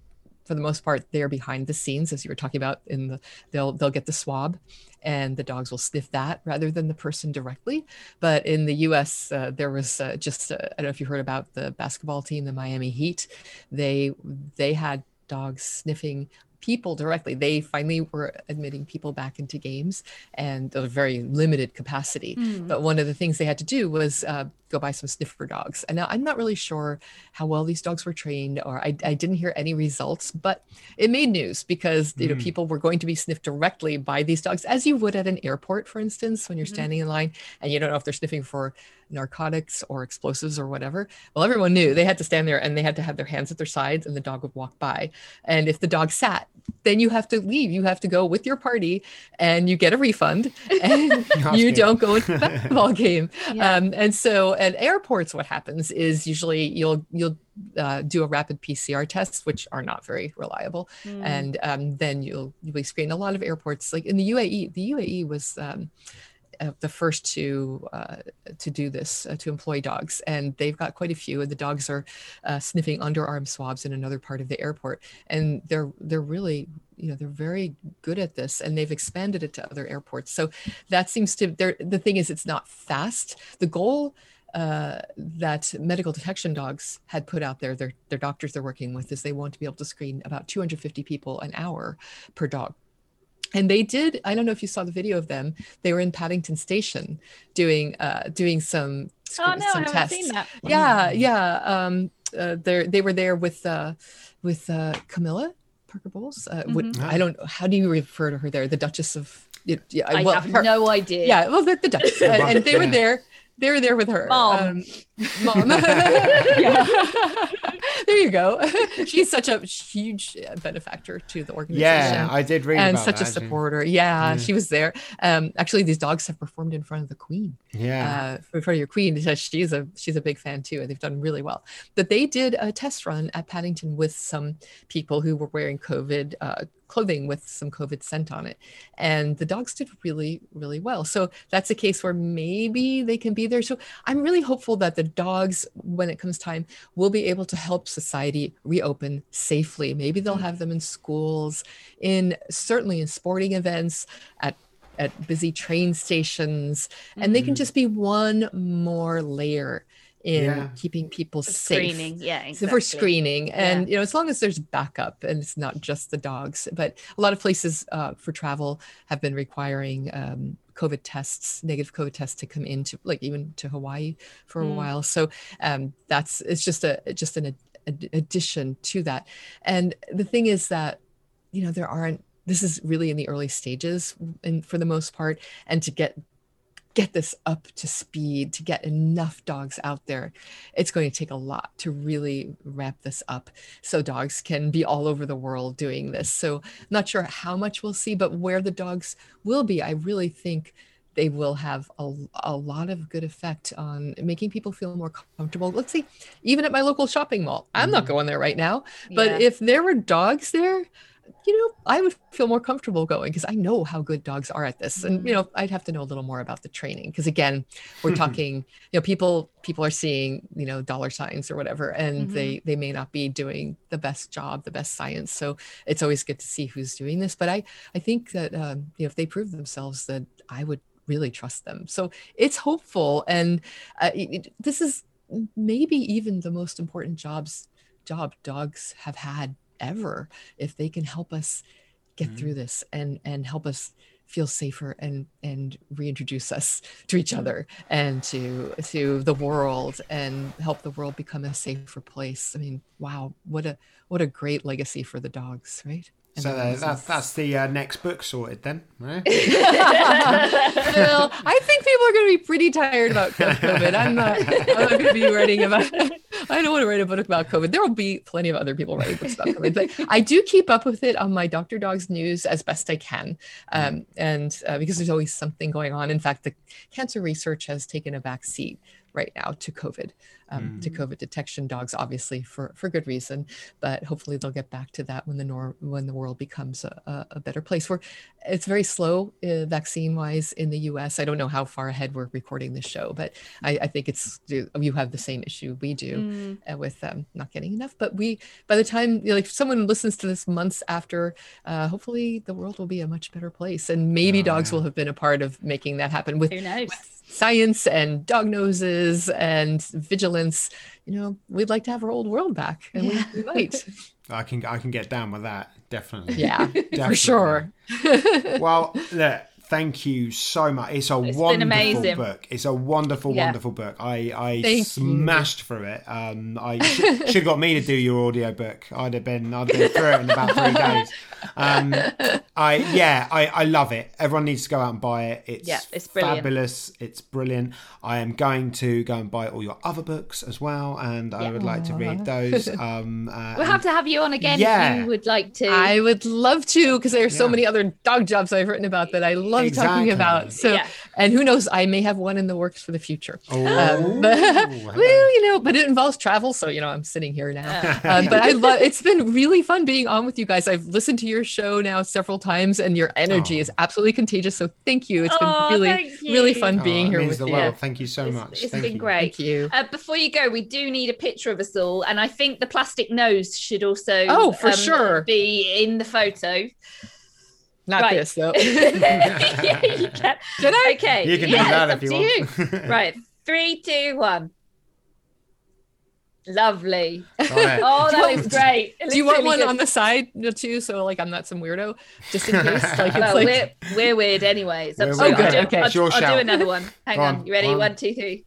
For the most part, they're behind the scenes, as you were talking about. In the, they'll they'll get the swab, and the dogs will sniff that rather than the person directly. But in the U S, uh, there was uh, just uh, I don't know if you heard about the basketball team, the Miami Heat. They they had dogs sniffing people directly. They finally were admitting people back into games, and at a very limited capacity. Mm. But one of the things they had to do was uh, go buy some sniffer dogs. And now I'm not really sure how well these dogs were trained, or I, I didn't hear any results, but it made news because you mm. know people were going to be sniffed directly by these dogs, as you would at an airport, for instance, when you're mm-hmm. standing in line and you don't know if they're sniffing for narcotics or explosives or whatever. Well, everyone knew they had to stand there and they had to have their hands at their sides, and the dog would walk by. And if the dog sat, then you have to leave. You have to go with your party, and you get a refund, and you don't go into the basketball game. Yeah. Um, and so at airports, what happens is usually you'll you'll uh, do a rapid P C R test, which are not very reliable, mm. and um, then you'll you'll be screened. A lot of airports, like in the U A E, the U A E was um, uh, the first to uh, to do this, uh, to employ dogs, and they've got quite a few. And the dogs are uh, sniffing underarm swabs in another part of the airport, and they're they're really. You know, they're very good at this, and they've expanded it to other airports. So that seems to, the thing is, it's not fast. The goal uh, that Medical Detection Dogs had put out there, their, their doctors they're working with, is they want to be able to screen about two hundred fifty people an hour per dog. And they did, I don't know if you saw the video of them, they were in Paddington Station doing uh, doing some, oh, no, some I haven't tests. Seen that. Yeah, yeah. Um, uh, they were there with, uh, with uh, Camilla. Parker Bowles. Uh, mm-hmm. would, I don't know. How do you refer to her there? The Duchess of. Yeah, I well, have her, no idea. Yeah, well, the, the Duchess. and, and they were there. They were there with her. Mom. Um, mom. yeah. There you go. She's such a huge benefactor to the organization. Yeah, I did read and about such that, a supporter. Yeah, yeah, she was there. Um, actually, these dogs have performed in front of the Queen. Yeah, uh, in front of your Queen. She's a she's a big fan too, and they've done really well. But they did a test run at Paddington with some people who were wearing COVID uh, clothing with some COVID scent on it, and the dogs did really, really well. So that's a case where maybe they can be there. So I'm really hopeful that the dogs, when it comes time, will be able to help society reopen safely. Maybe they'll have them in schools, in certainly in sporting events, at at busy train stations, and mm-hmm. they can just be one more layer in yeah. keeping people for safe. Screening. Yeah, exactly. So for screening, and yeah. you know, as long as there's backup and it's not just the dogs, but a lot of places uh, for travel have been requiring. Um, COVID tests, negative COVID tests to come into, like even to Hawaii for a mm. while. So um, that's, it's just a, just an, ad- addition to that. And the thing is that, you know, there aren't, this is really in the early stages and for the most part, and to get get this up to speed, to get enough dogs out there, it's going to take a lot to really ramp this up so dogs can be all over the world doing this. So I'm not sure how much we'll see, but where the dogs will be, I really think they will have a, a lot of good effect on making people feel more comfortable. Let's see, even at my local shopping mall, I'm mm-hmm. not going there right now, but yeah. if there were dogs there, you know, I would feel more comfortable going because I know how good dogs are at this. And, you know, I'd have to know a little more about the training because, again, we're talking, you know, people people are seeing, you know, dollar signs or whatever, and mm-hmm. they they may not be doing the best job, the best science. So it's always good to see who's doing this. But I, I think that, um, you know, if they prove themselves, that I would really trust them. So it's hopeful. And uh, it, this is maybe even the most important jobs job dogs have had ever, if they can help us get mm-hmm. through this and and help us feel safer and and reintroduce us to each other and to to the world and help the world become a safer place. I mean, wow, what a what a great legacy for the dogs, right? And so uh, that, that's the uh, next book sorted then, right? Well, I think people are going to be pretty tired about COVID. I'm not, I'm not going to be writing about it. I don't want to write a book about COVID. There will be plenty of other people writing books about COVID, but I do keep up with it on my Doctor Dogs news as best I can. Um, and uh, because there's always something going on. In fact, the cancer research has taken a back seat right now to COVID, um, mm. to COVID detection dogs, obviously for, for good reason, but hopefully they'll get back to that when the norm, when the world becomes a, a better place. We're, it's very slow uh, vaccine wise in the U S. I don't know how far ahead we're recording this show, but I, I think it's, you have the same issue we do mm. uh, with um, not getting enough, but we, by the time, you know, like if someone listens to this months after, uh, hopefully the world will be a much better place. And maybe oh, dogs yeah. will have been a part of making that happen with, with science and dog noses and vigilance. You know, we'd like to have our old world back, and yeah. we, we might. I can I can get down with that, definitely. Yeah, definitely. For sure. Well, look, thank you so much. It's a it's wonderful book. It's a wonderful, yeah. wonderful book. I I thank smashed you. Through it. Um, I sh- should have got me to do your audio book. I'd have been I'd have been through it in about three days. Um, I yeah, I, I love it. Everyone needs to go out and buy it. It's, yeah, it's fabulous. It's brilliant. I am going to go and buy all your other books as well, and yeah. I would like to read those. Um, uh, we'll have to have you on again yeah. if you would like to. I would love to, because there are so yeah. many other dog jobs I've written about that I love exactly. talking about. So, yeah. and who knows, I may have one in the works for the future. Oh, um, but, wow. well, you know, but it involves travel, so you know, I'm sitting here now. um, but I love. It's been really fun being on with you guys. I've listened to your show now several times, and your energy oh. is absolutely contagious. So thank you. It's oh, been really, really fun being oh, here with you. World. Thank you so it's, much. It's thank been you. Great. Thank you. Uh, before you go, we do need a picture of us all, and I think the plastic nose should also oh, for um, sure. be in the photo. Not right. this though. Yeah, you can. Should I? Okay. You can yeah, do that if you want. You. Right. Three, two, one. Lovely. Right. Oh, that is great. It do you want really one good. On the side too? So like, I'm not some weirdo, just in case. Like, it's well, like... We're, we're weird anyway. It's weird. I'll, do, okay. I'll, I'll, I'll do another one. Hang on. on. You ready? One. One, two, three.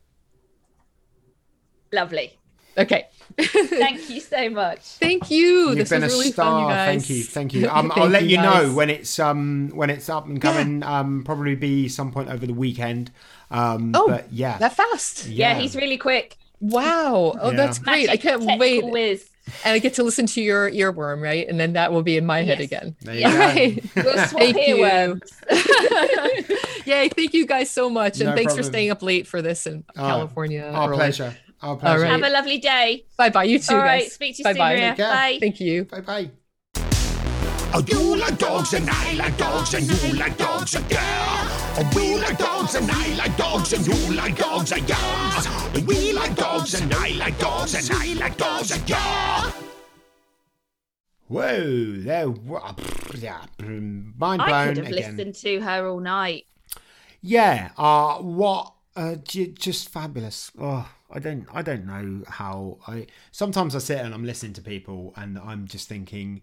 Lovely. Okay. Thank you so much. Thank you. You've this been was a really star. Fun, you guys. Thank you. Thank you. Um, I'll let you, you know when it's um when it's up and coming. Yeah. Um, probably be some point over the weekend. Um, oh, but yeah, that fast. Yeah. yeah, he's really quick. Wow. Oh, yeah. That's great. Magic I can't wait. Whiz. And I get to listen to your earworm, right? And then that will be in my head yes. again. There you right. go. We'll swap earworms. Yay! Thank you guys so much, and no thanks problem. For staying up late for this in oh, California. Our early. Pleasure. All right. Have a lovely day. Bye bye. You too. All right. Guys. Speak to you bye soon. Bye. Maria. Bye. Thank you. Bye bye. Oh, you like dogs and I like dogs and you like dogs and yeah. Oh, we like dogs and I like dogs and you like dogs and yeah. We like dogs and I like dogs and I like dogs and yeah. Whoa, there. Yeah, mind blown. I could have again. Listened to her all night. Yeah. Uh what? Uh, just fabulous. Oh. I don't I don't know how I sometimes I sit and I'm listening to people and I'm just thinking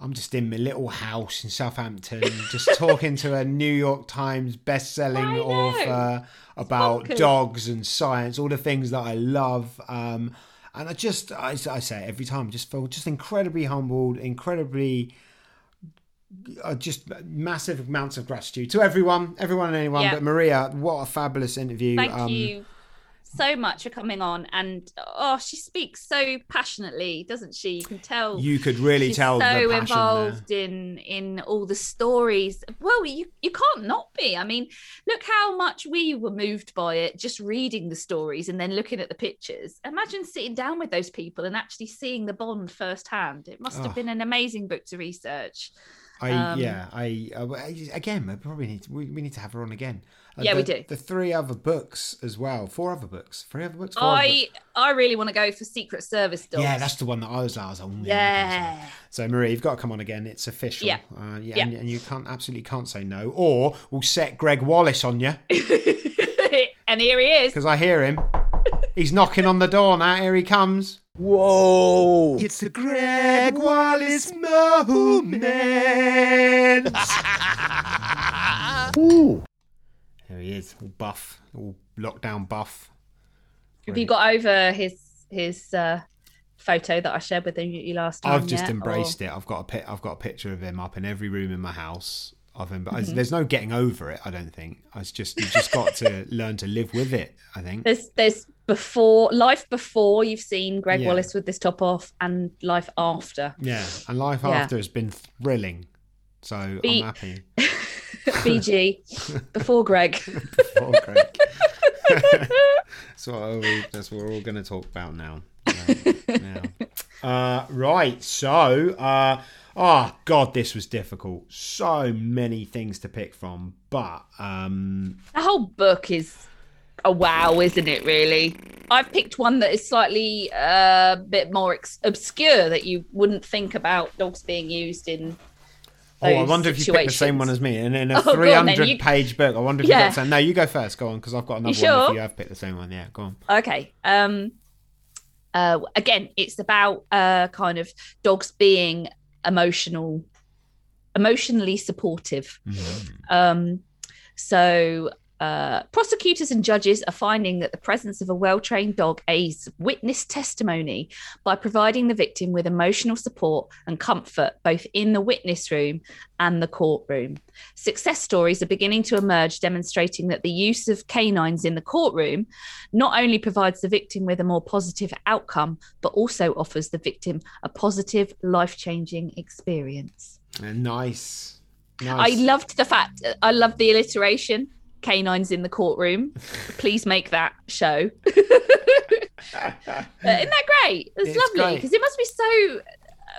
I'm just in my little house in Southampton just talking to a New York Times best-selling author about dogs and science, all the things that I love. Um, And I just, I, I say it every time, just felt just incredibly humbled, incredibly, uh, just massive amounts of gratitude to everyone, everyone and anyone. Yeah. But Maria, what a fabulous interview. Thank um, you so much for coming on. And oh, she speaks so passionately, doesn't she? You can tell. You could really she's tell. So the passion involved there. in in all the stories. Well, you you can't not be. I mean, look how much we were moved by it, just reading the stories and then looking at the pictures. Imagine sitting down with those people and actually seeing the bond firsthand. It must oh. have been an amazing book to research. I um, yeah I, I again I probably need to, we, we need to have her on again. Uh, yeah, the, we do the three other books as well. Four other books. Three other books. Four I other books. I really want to go for Secret Service Dogs. Yeah, that's the one that I was, I was on. Yeah. One. So Maria, you've got to come on again. It's official. Yeah. Uh, yeah, yeah. And, and you can't absolutely can't say no, or we'll set Greg Wallace on you. And here he is. Because I hear him. He's knocking on the door now. Here he comes. Whoa! It's the Greg Wallace moment. Ooh. There he is, all buff, all lockdown buff. Have you got over his his uh, photo that I shared with you last time? I've just yet, embraced or? it. I've got a pi- I've got a picture of him up in every room in my house. I've emb- mm-hmm. There's no getting over it. I don't think. It's just you just got to learn to live with it. I think. There's there's. Before life, before you've seen Greg yeah. Wallace with this top off, and life after. Yeah, and life yeah. after has been thrilling, so B- I'm happy. B G before Greg. Before Greg. that's what we, that's what we're all going to talk about now. now. Uh, right, so uh, oh god, this was difficult. So many things to pick from, but um, the whole book is. A wow, isn't it really? I've picked one that is slightly a uh, bit more ex- obscure that you wouldn't think about dogs being used in those oh I wonder situations. If you picked the same one as me and in a oh, three hundred you... page book. I wonder if yeah. you got the same. No, you go first, go on, because I've got another you sure? one if you have picked the same one. Yeah, go on. Okay. um uh again, it's about uh kind of dogs being emotional emotionally supportive. Mm-hmm. um so Uh, prosecutors and judges are finding that the presence of a well-trained dog aids witness testimony by providing the victim with emotional support and comfort both in the witness room and the courtroom. Success stories are beginning to emerge, demonstrating that the use of canines in the courtroom not only provides the victim with a more positive outcome, but also offers the victim a positive, life-changing experience. Nice. nice. I loved the fact, I loved the alliteration. Canines in the courtroom. Please make that show. Isn't that great? It's, it's lovely because it must be so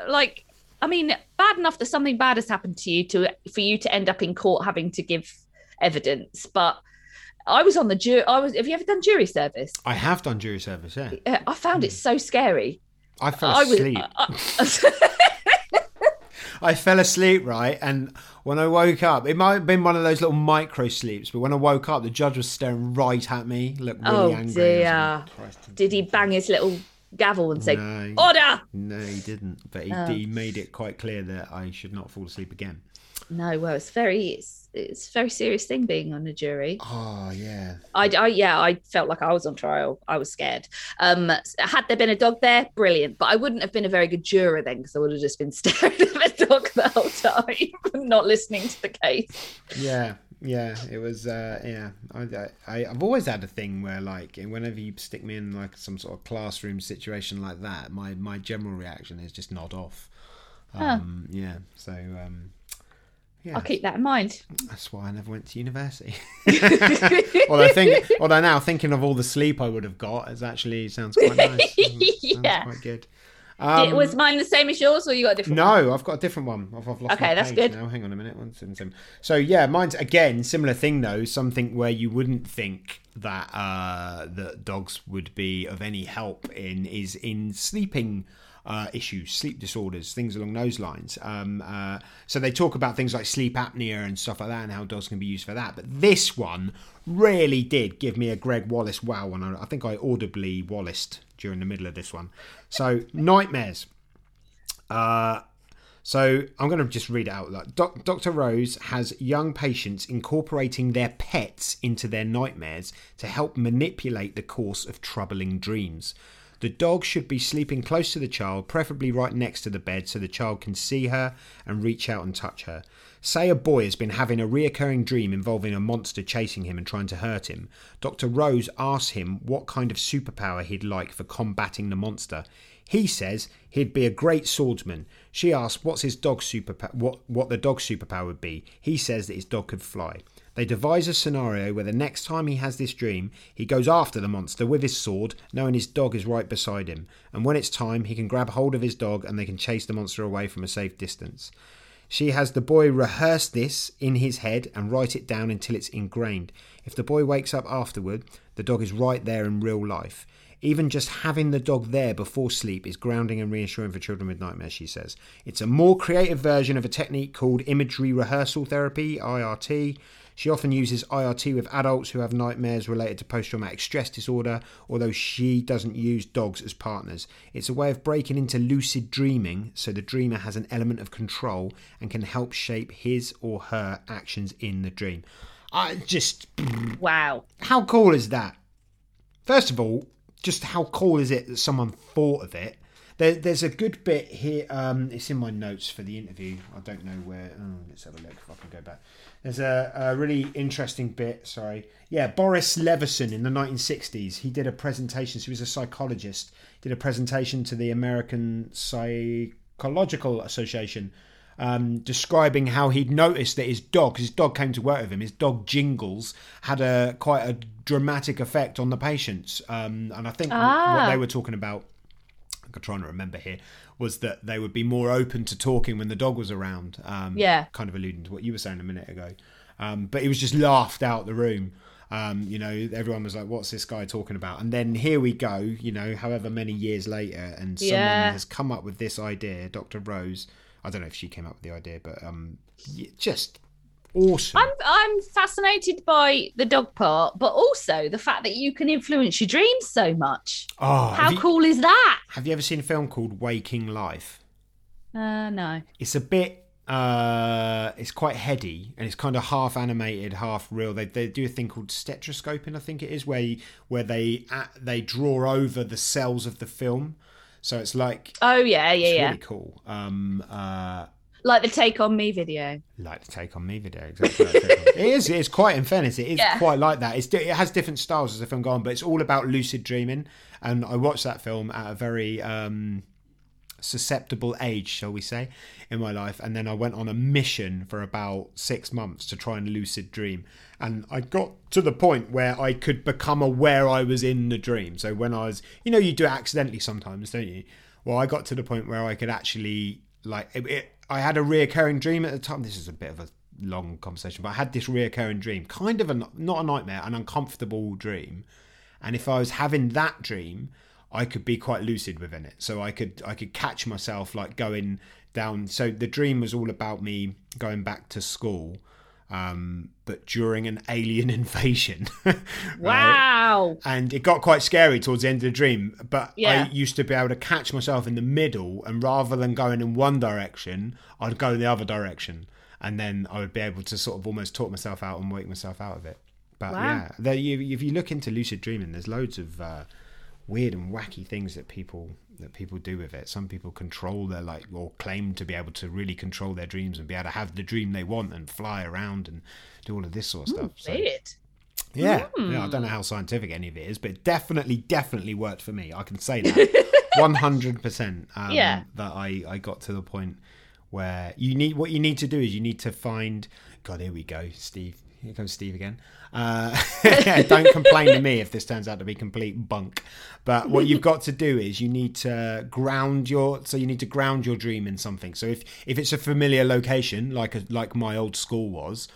like, I mean, bad enough that something bad has happened to you to for you to end up in court having to give evidence. But I was on the jury. I was. Have you ever done jury service? I have done jury service. Yeah. I found mm. it so scary. I fell I asleep. Was, I, I, I fell asleep, right? And when I woke up, it might have been one of those little micro sleeps, but when I woke up, the judge was staring right at me, looked really oh, angry. Oh, dear. Like, did he bang his little gavel and say, no, order? No, he didn't. But he, oh. he made it quite clear that I should not fall asleep again. No, well, it's very, it's, it's a very serious thing being on a jury. Oh, yeah. I, I, yeah, I felt like I was on trial. I was scared. Um, had there been a dog there, brilliant. But I wouldn't have been a very good juror then because I would have just been staring at the dog the whole time, not listening to the case. Yeah, yeah, it was, uh, yeah. I, I, I've always had a thing where, like, whenever you stick me in, like, some sort of classroom situation like that, my, my general reaction is just nod off. Um, huh. Yeah, so... Um, Yeah. I'll keep that in mind. That's why I never went to university. although, think, although now thinking of all the sleep I would have got, it actually sounds quite nice. Yeah, sounds quite good. Um, Did, was mine the same as yours, or you got a different? No, one? No, I've got a different one. I've, I've lost okay, my that's page good. Now, hang on a minute. One, seven, seven. So yeah, mine's again similar thing though. Something where you wouldn't think that uh, that dogs would be of any help in is in sleeping. Uh, issues, sleep disorders, things along those lines. Um, uh, so they talk about things like sleep apnea and stuff like that and how dogs can be used for that. But this one really did give me a Greg Wallace wow. And I think I audibly Wallaced during the middle of this one. So nightmares. Uh, so I'm going to just read it out. Like, Do- Doctor Rose has young patients incorporating their pets into their nightmares to help manipulate the course of troubling dreams. The dog should be sleeping close to the child, preferably right next to the bed so the child can see her and reach out and touch her. Say a boy has been having a reoccurring dream involving a monster chasing him and trying to hurt him. Doctor Rose asks him what kind of superpower he'd like for combating the monster. He says he'd be a great swordsman. She asks what's his dog superpower, what, what the dog's superpower would be. He says that his dog could fly. They devise a scenario where the next time he has this dream, he goes after the monster with his sword, knowing his dog is right beside him. And when it's time, he can grab hold of his dog and they can chase the monster away from a safe distance. She has the boy rehearse this in his head and write it down until it's ingrained. If the boy wakes up afterward, the dog is right there in real life. Even just having the dog there before sleep is grounding and reassuring for children with nightmares, she says. It's a more creative version of a technique called imagery rehearsal therapy, I R T. She often uses I R T with adults who have nightmares related to post-traumatic stress disorder, although she doesn't use dogs as partners. It's a way of breaking into lucid dreaming so the dreamer has an element of control and can help shape his or her actions in the dream. I just... Wow. How cool is that? First of all, just how cool is it that someone thought of it? There, there's a good bit here. Um, it's in my notes for the interview. I don't know where. Oh, let's have a look if I can go back. There's a, a really interesting bit. Sorry. Yeah, Boris Levinson in the nineteen sixties. He did a presentation. So he was a psychologist. Did a presentation to the American Psychological Association um, describing how he'd noticed that his dog, because his dog came to work with him, his dog Jingles had a quite a dramatic effect on the patients. Um, and I think ah. what they were talking about, I'm trying to remember here, was that they would be more open to talking when the dog was around. Um, yeah. Kind of alluding to what you were saying a minute ago. Um, but it was just laughed out the room. Um, you know, everyone was like, what's this guy talking about? And then here we go, you know, however many years later, and someone yeah. has come up with this idea, Doctor Rose. I don't know if she came up with the idea, but um, just... Awesome. I'm I'm fascinated by the dog part, but also the fact that you can influence your dreams so much. Oh, how you, cool is that? Have you ever seen a film called Waking Life? Uh, no. It's a bit. Uh, it's quite heady and it's kind of half animated, half real. They they do a thing called stereoscoping, I think it is, where you, where they uh, they draw over the cells of the film, so it's like. Oh yeah, yeah, it's yeah. Really cool. Um. Uh. Like the Take On Me video. Like the Take On Me video, exactly. Like Me. It is, it is quite, in fairness, it is yeah. quite like that. It's, it has different styles as the film goes on, but it's all about lucid dreaming. And I watched that film at a very um, susceptible age, shall we say, in my life. And then I went on a mission for about six months to try and lucid dream. And I got to the point where I could become aware I was in the dream. So when I was, you know, you do it accidentally sometimes, don't you? Well, I got to the point where I could actually, like, it, it I had a reoccurring dream at the time. This is a bit of a long conversation, but I had this reoccurring dream, kind of a, not a nightmare, an uncomfortable dream. And if I was having that dream, I could be quite lucid within it. So I could, I could catch myself like going down. So the dream was all about me going back to school, um, but during an alien invasion. Wow. Right? And it got quite scary towards the end of the dream, but yeah. I used to be able to catch myself in the middle, and rather than going in one direction, I'd go the other direction, and then I would be able to sort of almost talk myself out and wake myself out of it. But wow. yeah, there you, if you look into lucid dreaming, there's loads of uh, weird and wacky things that people that people do with it. Some people control their, like, or claim to be able to really control their dreams and be able to have the dream they want and fly around and do all of this sort of stuff. Mm, so, it. Yeah, mm. yeah. I don't know how scientific any of it is, but it definitely, definitely worked for me. I can say that one hundred percent. Um, yeah. That I, I got to the point where you need, what you need to do is you need to find, God, here we go, Steve. Here comes Steve again. Uh, don't complain to me if this turns out to be complete bunk. But what you've got to do is you need to ground your. So you need to ground your dream in something. So if if it's a familiar location, like a, like my old school was,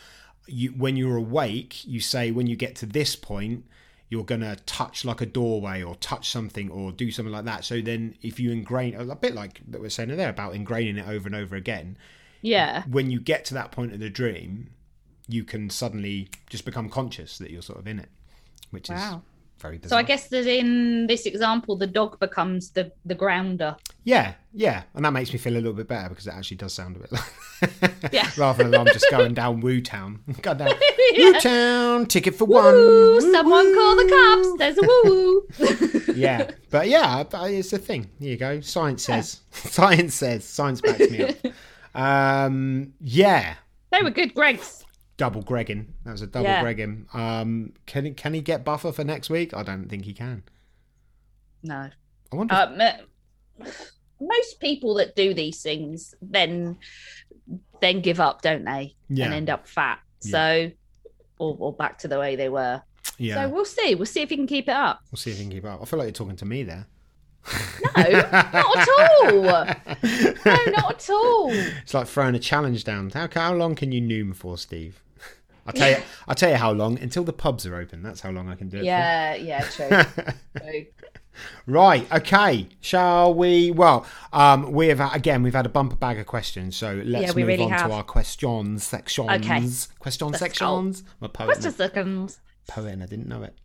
you when you're awake, you say when you get to this point, you're gonna touch like a doorway or touch something or do something like that. So then if you ingrain a bit like that we're saying there about ingraining it over and over again. Yeah. When you get to that point of the dream, you can suddenly just become conscious that you're sort of in it, which wow. is very bizarre. So I guess that in this example, the dog becomes the, the grounder. Yeah, yeah. And that makes me feel a little bit better because it actually does sound a bit like... Yeah. Rather than I'm just going down Woo Town. God damn. Yeah. Woo Town, ticket for woo, one. Woo, someone woo. Call the cops. There's a woo woo. Yeah, but yeah, it's the thing. Here you go. Science says. Yeah. Science says. Science backs me up. Um, yeah. They were good Gregs. Double Gregging. That was a double yeah. Gregging. Um, can he, can he get buffer for next week? I don't think he can. No. I wonder. Um, if... Most people that do these things then then give up, don't they? Yeah. And end up fat. Yeah. So, or, or back to the way they were. Yeah. So we'll see. We'll see if he can keep it up. We'll see if he can keep it up. I feel like you're talking to me there. No, not at all. No, not at all. It's like throwing a challenge down. How how long can you noom for, Steve? I'll tell you. I'll tell you how long until the pubs are open. That's how long I can do it. Yeah, for. yeah, true. true. Right. Okay. Shall we? Well, um, we have again. We've had a bumper bag of questions, so let's yeah, move really on have. to our questions sections. Okay. Question sections. My poet. Question seconds. Poet. I didn't know it.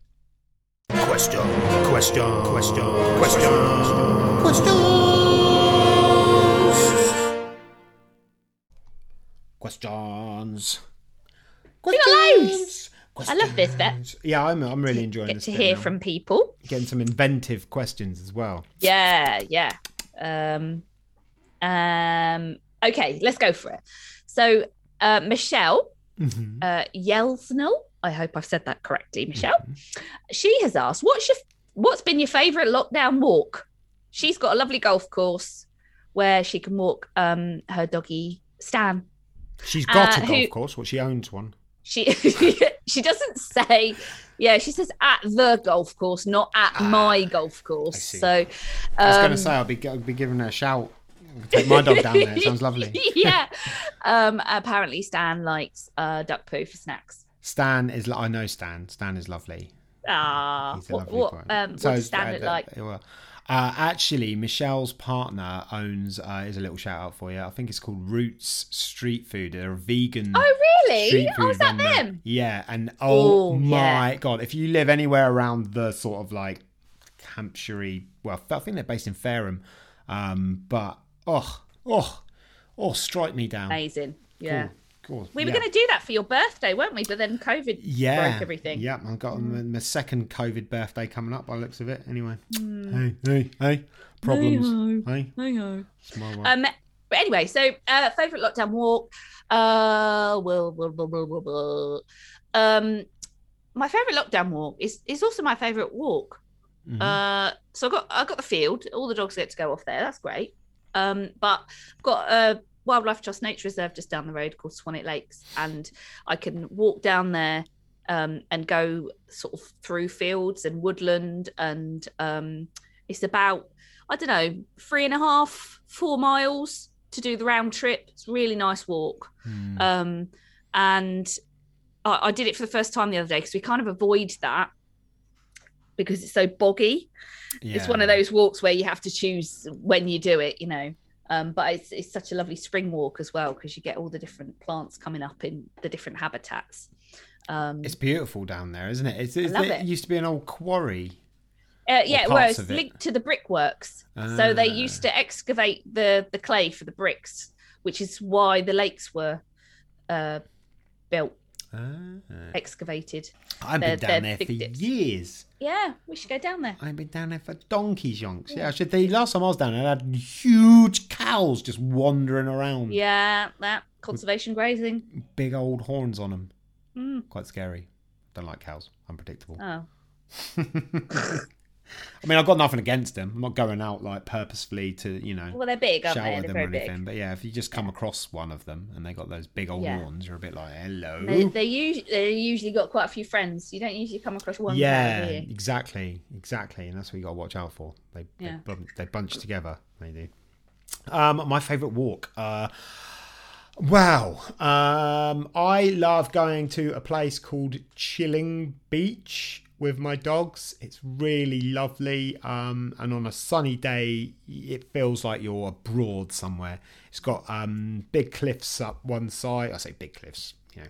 Question. Question. Question. Question. Questions. Questions. Questions. I love this bit. Yeah, I'm I'm really enjoying Get this. Get to hear now. From people. Getting some inventive questions as well. Yeah, yeah. Um, um, okay, let's go for it. So, uh, Michelle mm-hmm. uh, Yelsnell, I hope I've said that correctly, Michelle. Mm-hmm. She has asked, "What's your what's been your favourite lockdown walk?" She's got a lovely golf course where she can walk um, her doggy Stan. She's got uh, a golf who, course. Well, she owns one. She she doesn't say, yeah, she says at the golf course, not at ah, my golf course. So um, I was going to say, I'll be, I'll be giving her a shout. I'll take my dog down there. It sounds lovely. Yeah. um, apparently Stan likes uh, duck poo for snacks. Stan is, I know Stan. Stan is lovely. Ah, He's a what, lovely what, um, so what does Stan uh, look like? Uh, actually, Michelle's partner owns, uh, here's a little shout out for you. I think it's called Roots Street Food. They're a vegan. Oh, really? Really? Oh, is that them? Yeah, and oh Ooh, my yeah. God, if you live anywhere around the sort of like Hampshire, well, I think they're based in Fareham, um, but oh, oh, oh, strike me down. Amazing, yeah. Cool. Cool. We were yeah. going to do that for your birthday, weren't we? But then COVID yeah. broke everything. Yeah, I've got mm. my second COVID birthday coming up by the looks of it. Anyway, mm. hey, hey, hey, problems. Hey, hey, hey. It's my way. Um, But anyway, so uh, favourite lockdown walk. Uh, well, well, well, well, well. Um, my favourite lockdown walk is is also my favourite walk. Mm-hmm. Uh, so I got I got the field. All the dogs get to go off there. That's great. Um, but I've got a wildlife trust nature reserve just down the road called Swanwick Lakes, and I can walk down there um, and go sort of through fields and woodland, and um, it's about I don't know three and a half, four miles. To do the round trip. It's a really nice walk. Mm. Um, and I, I did it for the first time the other day because we kind of avoid that because it's so boggy. Yeah. It's one of those walks where you have to choose when you do it, you know. Um, but it's, it's such a lovely spring walk as well because you get all the different plants coming up in the different habitats. Um, it's beautiful down there, isn't it? It's, it's, I love it. It used to be an old quarry. Uh, yeah, well, it's linked to the brickworks. Ah. So they used to excavate the, the clay for the bricks, which is why the lakes were uh, built, ah. excavated. I've been down there for dips. years. Yeah, we should go down there. I've been down there for donkey jonks. Yeah, I should think last time I was down there, I had huge cows just wandering around. Yeah, that conservation grazing. Big old horns on them. Mm. Quite scary. Don't like cows. Unpredictable. Oh. I mean, I've got nothing against them. I'm not going out like purposefully to, you know, well, they're big, aren't shower they? Them or anything. Big. But yeah, if you just come across one of them and they got those big old yeah. horns, you're a bit like, hello. They, they, usually, they usually got quite a few friends. You don't usually come across one. Yeah, player, do you? exactly, exactly, and that's what you got to watch out for. They yeah. they, they bunch together. They do. Um, my favourite walk. Uh, wow, um, I love going to a place called Chilling Beach. With my dogs, it's really lovely, um, and on a sunny day, it feels like you're abroad somewhere. It's got um, big cliffs up one side. I say big cliffs, you know,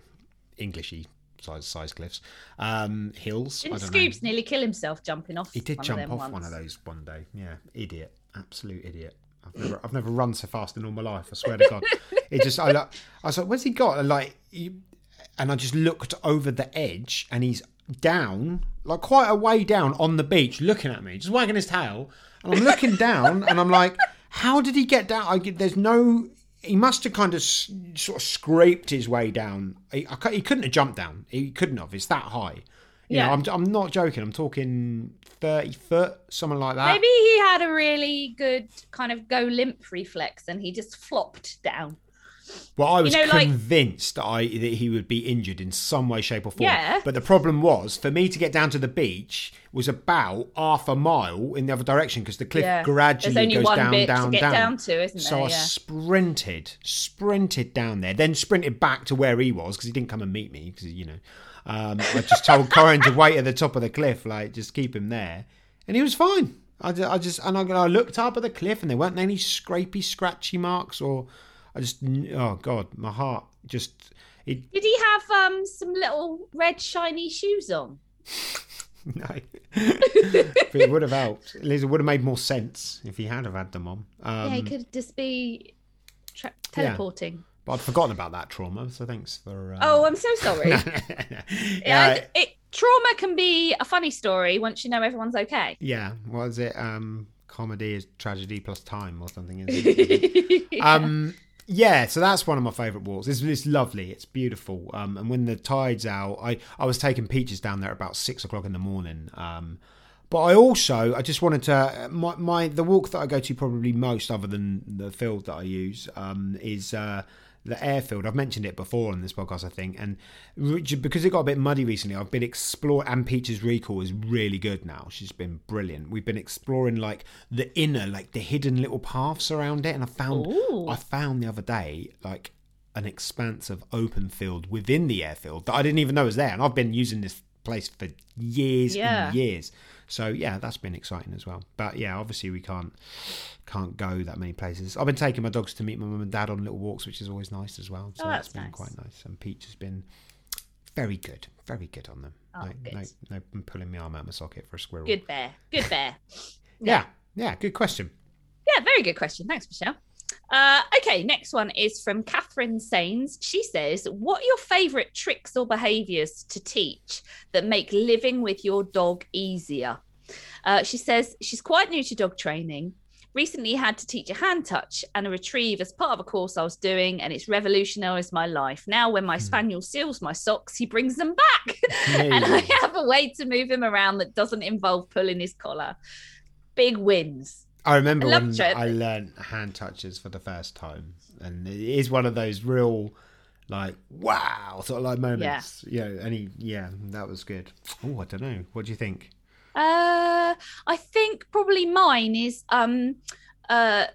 Englishy size size cliffs, um, hills. Didn't I don't Scoobs know. nearly kill himself jumping off? He did one jump of them off once. one of those one day. Yeah, idiot, absolute idiot. I've never, I've never run so fast in all my life. I swear to God, it just I, I was like, where's he got? Like, and I just looked over the edge, and he's. down, like quite a way down on the beach, looking at me, just wagging his tail. And I'm looking down and I'm like, how did he get down? I, there's no... He must have kind of s- sort of scraped his way down. He, I, he couldn't have jumped down. He couldn't have. It's that high. You yeah. know, I'm, I'm not joking. I'm talking thirty foot, something like that. Maybe he had a really good kind of go limp reflex and he just flopped down. Well, I was you know, convinced like, I, that he would be injured in some way, shape or form. Yeah. But the problem was, for me to get down to the beach was about half a mile in the other direction because the cliff yeah. gradually goes down, down, down. To get down to, isn't there? So yeah. I sprinted, sprinted down there, then sprinted back to where he was because he didn't come and meet me because, you know, um, I just told Corinne to wait at the top of the cliff, like, just keep him there. And he was fine. I just, I just and I, I looked up at the cliff and there weren't any scrapey, scratchy marks or... I just, oh God, my heart just... It... Did he have um, some little red shiny shoes on? No. But it would have helped. It would have made more sense if he had have had them on. Um, yeah, he could just be tra- teleporting. Yeah. But I'd forgotten about that trauma, so thanks for... Uh... Oh, I'm so sorry. no, no, no. Yeah, uh, it, trauma can be a funny story once you know everyone's okay. Yeah, what is it? Um, comedy is tragedy plus time or something, isn't it? yeah. Um Yeah, so that's one of my favourite walks. It's, it's lovely. It's beautiful. Um, and when the tide's out, I, I was taking peaches down there about six o'clock in the morning. Um, but I also, I just wanted to, my, my the walk that I go to probably most other than the field that I use um, is uh, the airfield. I've mentioned it before on this podcast, I think. And because it got a bit muddy recently, I've been exploring, and Peaches Recall is really good now. She's been brilliant. We've been exploring like the inner, like the hidden little paths around it. And I found, Ooh. I found the other day, like an expanse of open field within the airfield that I didn't even know was there. And I've been using this place for years yeah. and years. So yeah, that's been exciting as well. But yeah, obviously we can't can't go that many places. I've been taking my dogs to meet my mum and dad on little walks, which is always nice as well. So oh, that's, that's been nice. Quite nice. And Peach has been very good, very good on them. Oh, no, good. no, no pulling my arm out of my socket for a squirrel. Good bear, good bear. yeah. yeah, yeah, good question. Yeah, very good question. Thanks, Michelle. Uh, okay, next one is from Catherine Sains. She says, what are your favourite tricks or behaviours to teach that make living with your dog easier? Uh, she says she's quite new to dog training. Recently had to teach a hand touch and a retrieve as part of a course I was doing, and it's revolutionised my life. Now when my mm. spaniel steals my socks, he brings them back. Hey. And I have a way to move him around that doesn't involve pulling his collar. Big wins. I remember I when trip. I learned hand touches for the first time, and it is one of those real, like, wow, sort of like moments. Yeah, yeah, and he, yeah, that was good. Oh, I don't know. What do you think? Uh, I think probably mine is um, uh,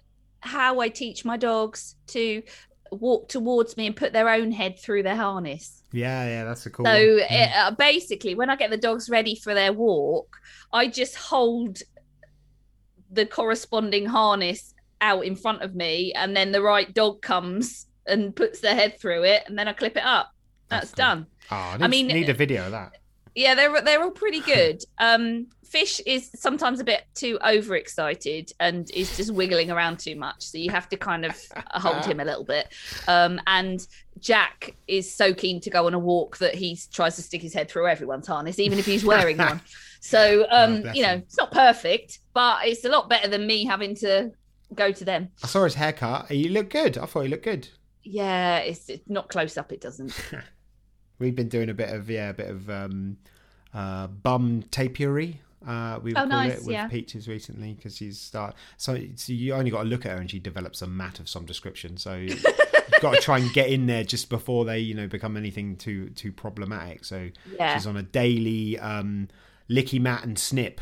how I teach my dogs to walk towards me and put their own head through their harness. Yeah, yeah, that's a cool. So it, uh, basically, when I get the dogs ready for their walk, I just hold the corresponding harness out in front of me, and then the right dog comes and puts their head through it, and then I clip it up. That's, That's cool. done. Oh, I, I mean, need a video of that. Yeah, they're they're all pretty good. Um, Fish is sometimes a bit too overexcited and is just wiggling around too much, so you have to kind of hold him a little bit. Um, and Jack is so keen to go on a walk that he tries to stick his head through everyone's harness, even if he's wearing one. So, um, oh, you know, him. It's not perfect, but it's a lot better than me having to go to them. I saw his haircut. He looked good. I thought he looked good. Yeah, it's, it's not close up. It doesn't. We've been doing a bit of yeah, a bit of um, uh, bum tapiory. Uh, we would oh, call nice, it with yeah. Peaches recently because she's start. So, so you only got to look at her and she develops a mat of some description. So you've got to try and get in there just before they, you know, become anything too too problematic. So yeah. she's on a daily um, licky mat and snip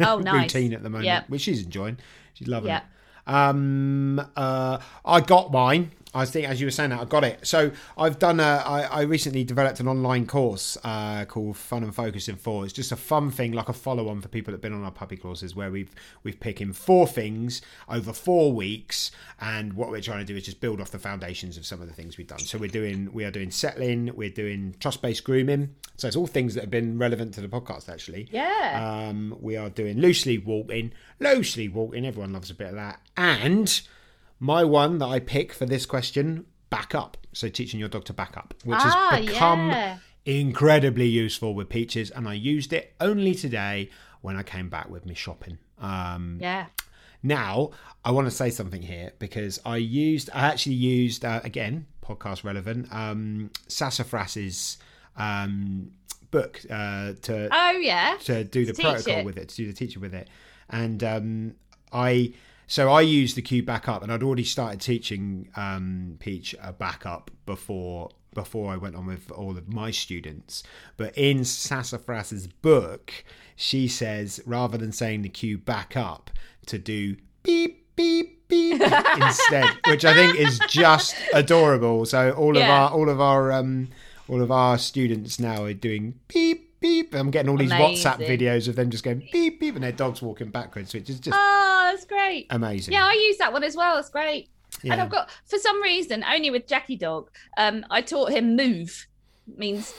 oh, nice. routine at the moment, yep. which she's enjoying. She's loving yep. it. Um, uh, I got mine. I think, as you were saying that, I got it. So I've done a, I, I recently developed an online course uh, called Fun and Focus in Four. It's just a fun thing, like a follow-on for people that have been on our puppy courses, where we've we've picked in four things over four weeks, and what we're trying to do is just build off the foundations of some of the things we've done. So we're doing, we are doing settling, we're doing trust-based grooming. So it's all things that have been relevant to the podcast, actually. Yeah. Um, we are doing loosely walking, loosely walking. Everyone loves a bit of that, and. My one that I pick for this question, back up. So teaching your dog to back up, which ah, has become yeah. incredibly useful with Peaches, and I used it only today when I came back with me shopping. Um, yeah. Now, I want to say something here because I used, I actually used, uh, again, podcast relevant, um, Sassafras's um, book uh, to oh yeah to do the to protocol it. with it, to do the teaching with it. And um, I, so I used the cue back up, and I'd already started teaching um, Peach a back up before before I went on with all of my students. But in Sassafras's book, she says, rather than saying the cue back up, to do beep, beep, beep instead, which I think is just adorable. So all yeah. of our all of our um, all of our students now are doing beep, beep. I'm getting all these amazing WhatsApp videos of them just going beep, beep, and their dogs walking backwards, which is just oh, that's great, amazing. Yeah, I use that one as well. It's great. Yeah. And I've got, for some reason, only with Jackie Dog, um, I taught him move means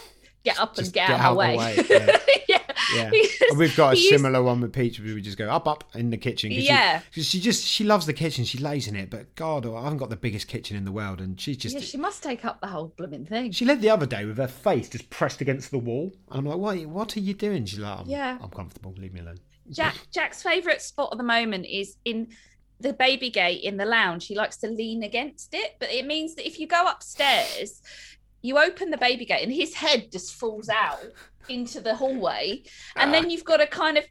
get up just and get, get out of my way. Yeah. yeah. yeah. Because we've got a similar used... one with Peach. We would just go up, up in the kitchen. Yeah. She, she just, she loves the kitchen. She lays in it, but God, I haven't got the biggest kitchen in the world. And she just. Yeah, she must take up the whole blooming thing. She led the other day with her face just pressed against the wall. I'm like, what, what are you doing? She's like, I'm, yeah. I'm comfortable. Leave me alone. Jack, Jack's favourite spot at the moment is in the baby gate in the lounge. He likes to lean against it, but it means that if you go upstairs, you open the baby gate and his head just falls out into the hallway. And ah. then you've got to kind of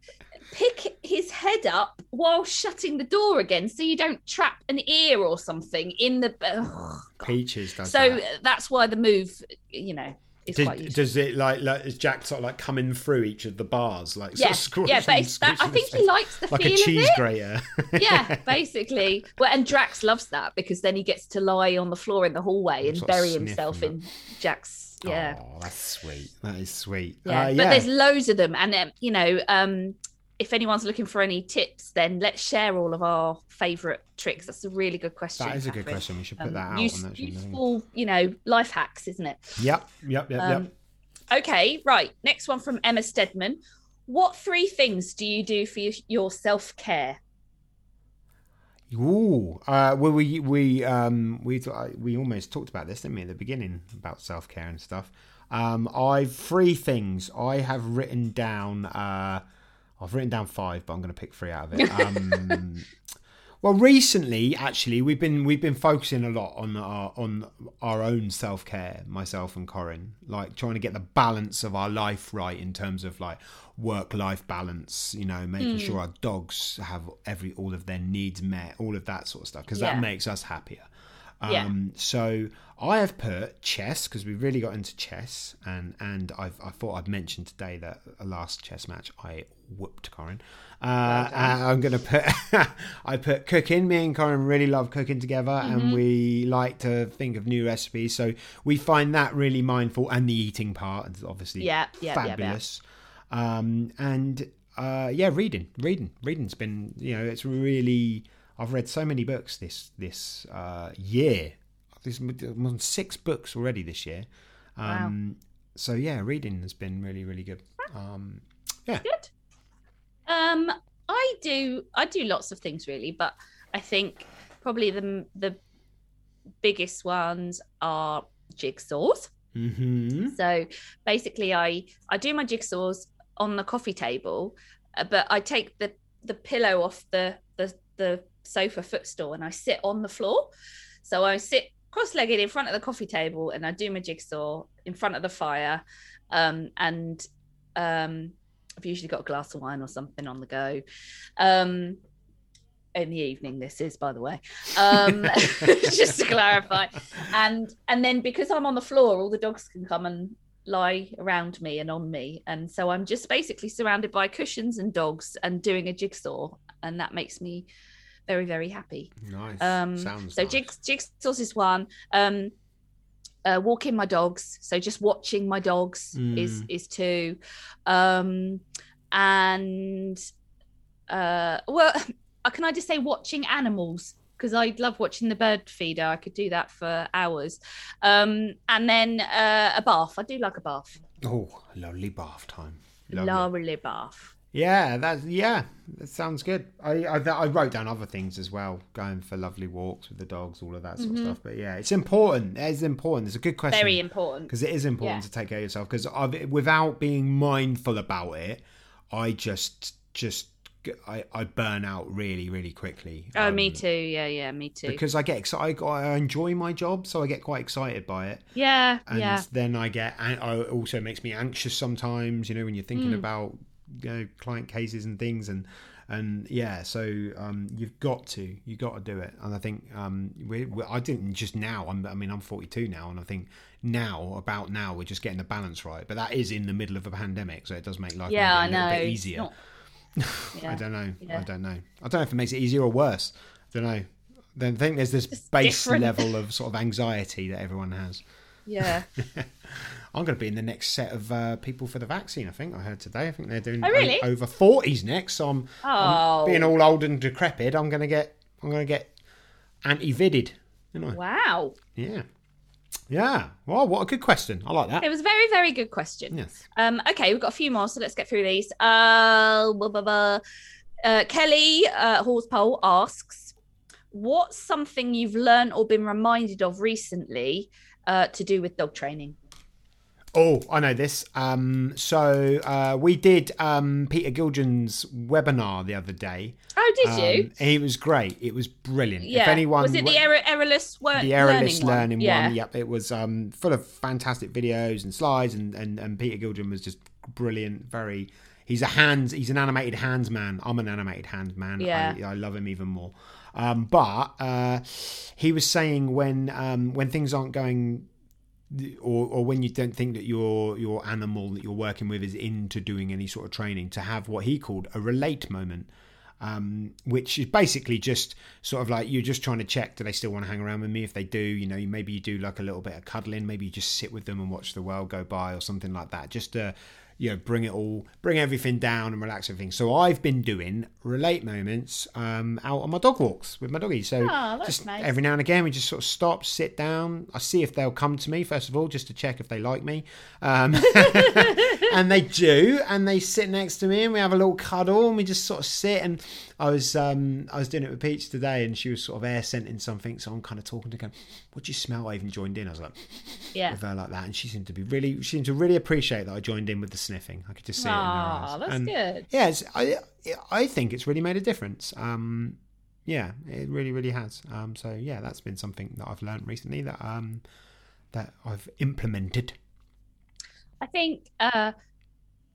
pick his head up while shutting the door again so you don't trap an ear or something in the... Oh, Peaches does So that. that's why the move, you know... Did, does it like, like is Jack sort of like coming through each of the bars like yeah sort of yeah but it's that, I think he likes the like feel a cheese of it. grater yeah basically well and Drax loves that because then he gets to lie on the floor in the hallway and bury himself in that. Jack's yeah oh that's sweet that is sweet yeah, uh, yeah. But there's loads of them, and um, you know um if anyone's looking for any tips, then let's share all of our favourite tricks. That's a really good question. That is a Catherine. good question. We should put um, that out. Use, on that, useful, you know, life hacks, isn't it? Yep, yep, yep, um, yep. Okay, right. Next one from Emma Stedman. What three things do you do for your self-care? Ooh, uh, well, we we um, we we almost talked about this, didn't we, at the beginning about self-care and stuff. Um, I've three things I have written down. Uh, I've written down five, but I'm going to pick three out of it. Um, well, recently, actually, we've been we've been focusing a lot on our on our own self care, myself and Corin, like trying to get the balance of our life right in terms of like work life balance. You know, making mm. sure our dogs have every all of their needs met, all of that sort of stuff, because yeah. that makes us happier. Um, yeah. So I have put chess, because we really got into chess, and and I've, I thought I'd mention today that a last chess match I whooped Corin. Uh, well I'm gonna put I put cooking. Me and Corin really love cooking together, mm-hmm. and we like to think of new recipes. So we find that really mindful, and the eating part is obviously yeah, yeah, fabulous. Yeah, yeah. Um, and uh, yeah, reading, reading, reading's been you know it's really. I've read so many books this this uh, year. There's six books already this year. Um, wow. So, yeah, reading has been really, really good. Um, yeah. Good. Um, I do I do lots of things, really, but I think probably the, the biggest ones are jigsaws. Mm-hmm. So, basically, I, I do my jigsaws on the coffee table, but I take the, the pillow off the the the sofa footstool and I sit on the floor. So I sit cross-legged in front of the coffee table and I do my jigsaw in front of the fire. Um, and um, I've usually got a glass of wine or something on the go. Um, in the evening, this is, by the way, um, just to clarify. And, and then because I'm on the floor, all the dogs can come and lie around me and on me. And so I'm just basically surrounded by cushions and dogs and doing a jigsaw. And that makes me very, very happy. Nice. Um, Sounds so nice. jigs- jigsaws is one. Um, uh, walking my dogs. So just watching my dogs mm. is is two. Um, and, uh, well, can I just say watching animals? Because I love watching the bird feeder. I could do that for hours. Um, and then uh, a bath. I do like a bath. Oh, lovely bath time. Lovely, lovely bath. Yeah, that's yeah. That sounds good. I, I I wrote down other things as well, going for lovely walks with the dogs, all of that sort mm-hmm. of stuff. But yeah, it's important. It's important. It's a good question. Very important. Because it is important yeah. to take care of yourself. Because without being mindful about it, I just just I, I burn out really really quickly. Oh, um, me too. Yeah, yeah, me too. Because I get excited. I enjoy my job, so I get quite excited by it. Yeah, and yeah. then I get. And it also makes me anxious sometimes. You know, when you're thinking mm. about. You know, client cases and things, and and yeah, so um, you've got to you got to do it. And I think um, we, we I didn't just now. I'm, I mean, I'm forty-two now, and I think now about now we're just getting the balance right. But that is in the middle of a pandemic, so it does make life yeah, I know. a little bit easier. Not... Yeah. I don't know. Yeah. I don't know. I don't know if it makes it easier or worse. I don't know. Then I think there's this it's base different. level of sort of anxiety that everyone has. Yeah. I'm going to be in the next set of uh, people for the vaccine, I think. I heard today. I think they're doing oh, really? over forties next. So I'm, oh. I'm being all old and decrepit. I'm going to get I'm going to get anti-vidded. You know? Wow. Yeah. Yeah. Well, what a good question. I like that. It was a very, very good question. Yes. Um, okay, we've got a few more, so let's get through these. Uh, blah, blah, blah. Uh, Kelly uh, Horsepole asks, what's something you've learned or been reminded of recently uh, to do with dog training? Oh, I know this. Um, so uh, we did um, Peter Gilgen's webinar the other day. Oh, did um, you? He was great. It was brilliant. Yeah. If anyone was it the er- errorless work? The errorless learning, learning one. Yeah. one. Yep. It was um, full of fantastic videos and slides, and, and, and Peter Gilgen was just brilliant. Very. He's a hands. He's an animated hands man. I'm an animated hands man. Yeah. I, I love him even more. Um, but uh, he was saying when um, when things aren't going. Or, or when you don't think that your your animal that you're working with is into doing any sort of training, to have what he called a relate moment, um, which is basically just sort of like you're just trying to check, do they still want to hang around with me? If they do, you know, maybe you do like a little bit of cuddling, maybe you just sit with them and watch the world go by or something like that, just to, you know, bring it all, bring everything down and relax everything. So I've been doing relate moments um, out on my dog walks with my doggy. So oh, just nice. Every now and again, we just sort of stop, sit down. I see if they'll come to me, first of all, just to check if they like me. Um, and they do. And they sit next to me and we have a little cuddle and we just sort of sit. And I was um, I was doing it with Peach today and she was sort of air scenting something. So I'm kind of talking to her, what do you smell? I even joined in. I was like, yeah, with her like that. And she seemed to be really, she seemed to really appreciate that I joined in with the sniffing. I could just see Aww, it in her eyes. That's and good. Yeah, it's, I I think it's really made a difference. Um, yeah, it really, really has. Um, so yeah, that's been something that I've learned recently that um that I've implemented. I think. Uh,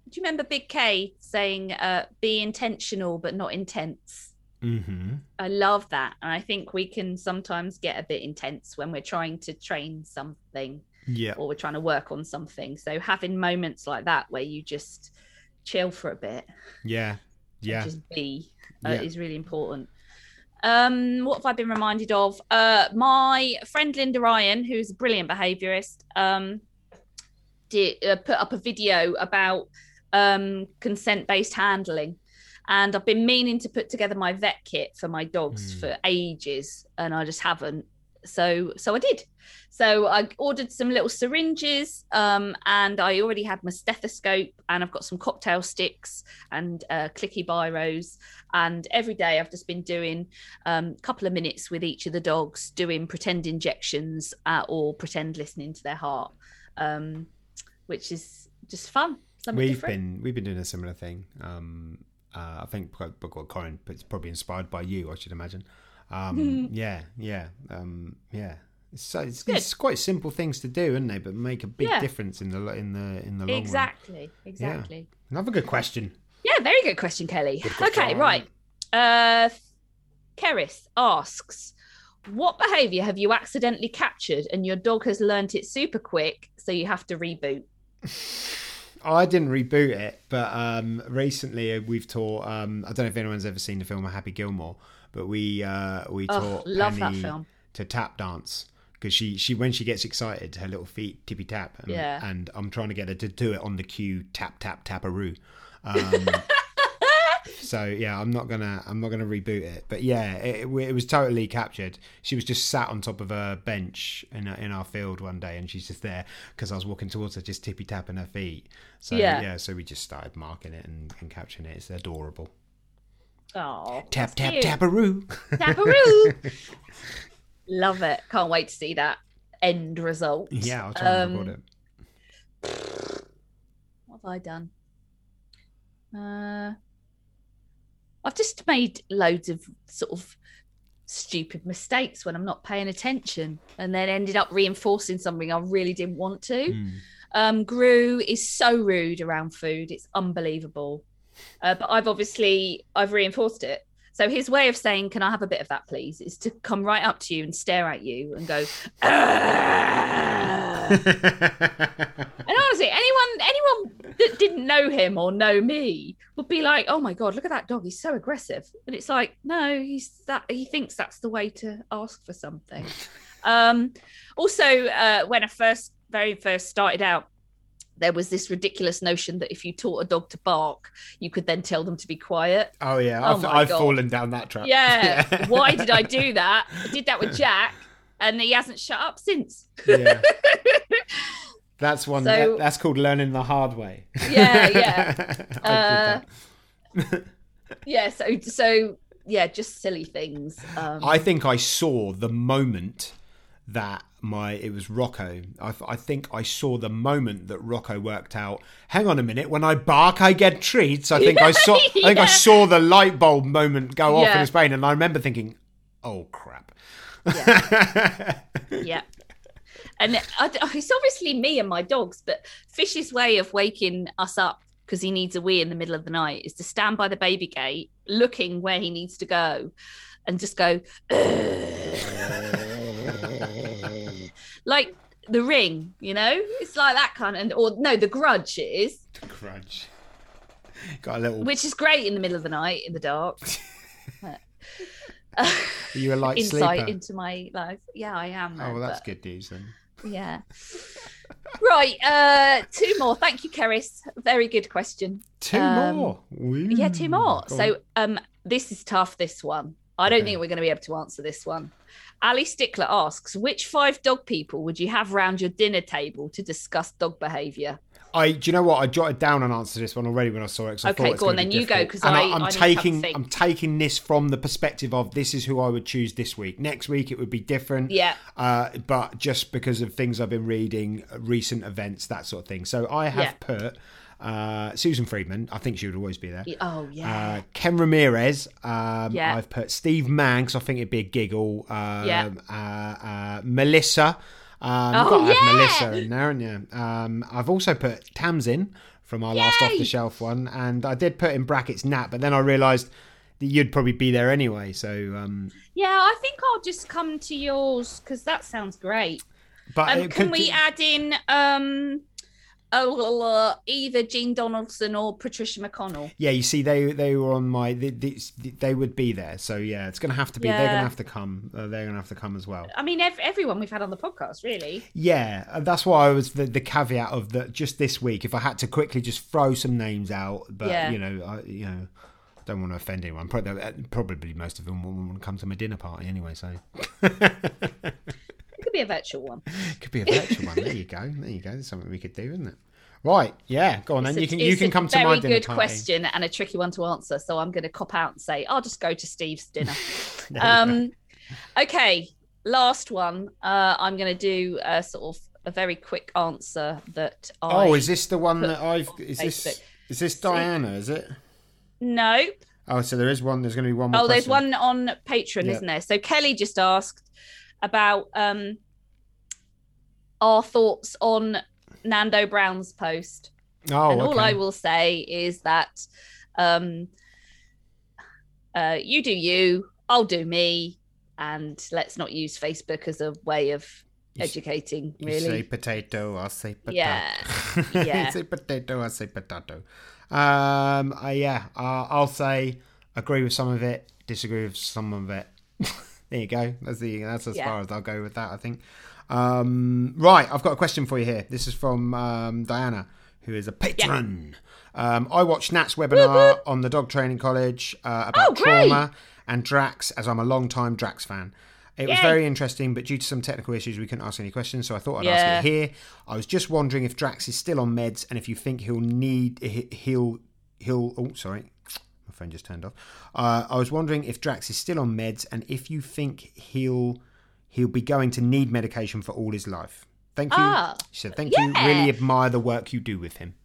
do you remember Big K saying, uh, "Be intentional but not intense"? Mm-hmm. I love that, and I think we can sometimes get a bit intense when we're trying to train something. Yeah, or we're trying to work on something. So having moments like that where you just chill for a bit, yeah, yeah, just be uh, yeah. is really important. Um, what have I been reminded of? Uh, my friend Linda Ryan, who's a brilliant behaviourist, um, did uh, put up a video about um consent-based handling, and I've been meaning to put together my vet kit for my dogs mm. for ages, and I just haven't. So, so I did. So I ordered some little syringes um, and I already had my stethoscope and I've got some cocktail sticks and uh, clicky biros. And every day I've just been doing um, a couple of minutes with each of the dogs, doing pretend injections uh, or pretend listening to their heart, um, which is just fun. Something we've different. been we've been doing a similar thing. Um, uh, I think Corinne, but it's probably inspired by you, I should imagine. Um, yeah, yeah, um, yeah. So it's, it's quite simple things to do, isn't they? But make a big yeah. difference in the in the in the long exactly, run. Exactly, exactly. Yeah. Another good question. Yeah, very good question, Kelly. Good question. Okay, right. Uh, Keris asks, "What behaviour have you accidentally captured, and your dog has learnt it super quick, so you have to reboot?" I didn't reboot it, but um, recently we've taught. Um, I don't know if anyone's ever seen the film Happy Gilmore, but we uh, we oh, taught love Penny that film. to tap dance. Because she, she, when she gets excited, her little feet tippy tap, and, yeah. and I'm trying to get her to do it on the cue tap tap taparoo. Um, so yeah, I'm not gonna I'm not gonna reboot it. But yeah, it, it was totally captured. She was just sat on top of a bench in in our field one day, and she's just there because I was walking towards her, just tippy tapping her feet. So yeah. yeah, so we just started marking it and, and capturing it. It's adorable. Oh, tap tap taparoo, taparoo. Love it! Can't wait to see that end result. Yeah, I'll try um, and record it. What have I done? Uh, I've just made loads of sort of stupid mistakes when I'm not paying attention, and then ended up reinforcing something I really didn't want to. Mm. Um, Gru is so rude around food; it's unbelievable. Uh, but I've obviously I've reinforced it. So his way of saying, "Can I have a bit of that, please?" is to come right up to you and stare at you and go. And honestly, anyone anyone that didn't know him or know me would be like, "Oh my god, look at that dog! He's so aggressive." And it's like, no, he's that. He thinks that's the way to ask for something. Um, also, uh, when I first, very first started out, there was this ridiculous notion that if you taught a dog to bark, you could then tell them to be quiet. Oh, yeah. Oh, I've, I've fallen down that trap. Yeah. yeah. Why did I do that? I did that with Jack, and he hasn't shut up since. Yeah. That's one. So, that, that's called learning the hard way. Yeah, yeah. uh, yeah, so, so, yeah, just silly things. Um, I think I saw the moment that my it was Rocco I, I think I saw the moment that Rocco worked out, hang on a minute, when I bark I get treats. I think I saw I think yeah. I saw the light bulb moment go off yeah. in his brain, and I remember thinking, oh crap. yeah, yeah. And I, it's obviously me and my dogs, but Fish's way of waking us up because he needs a wee in the middle of the night is to stand by the baby gate looking where he needs to go and just go like The Ring, you know, it's like that kind of, or no, The Grudge. It is The Grudge. Got a little, which is great in the middle of the night in the dark. Are you a light insight sleeper? Into my life. Yeah, I am. Though, oh, well, that's but... good news then. Yeah. Right. Uh, two more. Thank you, Keris. Very good question. Two um, more. Ooh. Yeah, two more. Go so, um, this is tough. This one. I don't okay. think we're going to be able to answer this one. Ali Stickler asks, which five dog people would you have round your dinner table to discuss dog behaviour? I, do you know what? I jotted down an answer to this one already when I saw it. Cause I okay, go on, then you go, because I, I, I'm I taking I'm taking this from the perspective of this is who I would choose this week. Next week it would be different. Yeah. Uh, but just because of things I've been reading, recent events, that sort of thing. So I have yeah. put uh, Susan Friedman. I think she would always be there. Oh yeah. Uh, Ken Ramirez. Um, yeah. I've put Steve Mann because I think it'd be a giggle. Um, yeah. Uh, uh, Melissa. Um, oh, got to have yeah. Melissa in there, haven't you? Um, I've also put Tamsin from our Yay! last off-the-shelf one, and I did put in brackets Nat, but then I realised that you'd probably be there anyway. So um, yeah, I think I'll just come to yours because that sounds great. But um, can we do... add in um, oh, either Jean Donaldson or Patricia McConnell? Yeah, you see, they they were on my they, they, they would be there. So yeah, it's going to have to be. Yeah. They're going to have to come. Uh, they're going to have to come as well. I mean, ev- everyone we've had on the podcast, really. Yeah, that's why I was the, the caveat of that. Just this week, if I had to quickly just throw some names out, but yeah. you know, I, you know, don't want to offend anyone. Probably, probably most of them won't want to come to my dinner party anyway. So. Could be a virtual one. Could be a virtual one. There you go. There you go. There's something we could do, isn't it? Right. Yeah. Go on, then. You can you can come to my dinner party. It's a very good question and a tricky one to answer. So I'm going to cop out and say I'll just go to Steve's dinner. um, okay. Last one. Uh, I'm going to do a sort of a very quick answer that. I oh, is this the one that I've? Is this is this Diana? Is it? Nope. Oh, so there is one. There's going to be one more. Oh, there's one on Patreon, isn't there? So Kelly just asked about um, our thoughts on Nando Brown's post. Oh, and okay. all I will say is that um, uh, you do you, I'll do me, and let's not use Facebook as a way of you educating, really. You say potato, I'll say potato. Yeah. yeah. You say potato, I'll say potato. Um, uh, yeah, uh, I'll say agree with some of it, disagree with some of it. There you go. That's the that's as yeah. far as I'll go with that, I think. Um, right, I've got a question for you here. This is from um, Diana, who is a patron. Yeah. Um, I watched Nat's webinar on the Dog Training College uh, about oh, trauma and Drax, as I'm a long-time Drax fan. It Yay. was very interesting, but due to some technical issues, we couldn't ask any questions, so I thought I'd yeah. ask it here. I was just wondering if Drax is still on meds, and if you think he'll need... He'll... he'll oh, sorry. My phone just turned off. Uh, I was wondering if Drax is still on meds, and if you think he'll he'll be going to need medication for all his life. Thank you. Oh, she said, thank yeah. you. Really admire the work you do with him.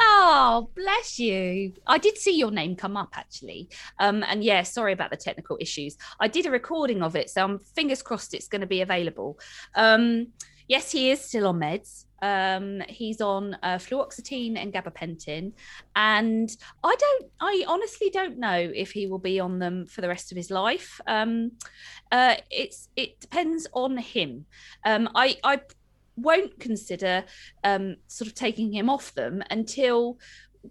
Oh, bless you. I did see your name come up, actually. Um, and yeah, sorry about the technical issues. I did a recording of it, so I'm fingers crossed it's going to be available. Um, yes, he is still on meds. Um, he's on uh, fluoxetine and gabapentin. And I don't, I honestly don't know if he will be on them for the rest of his life. Um, uh, it's it depends on him. Um, I I. won't consider um sort of taking him off them until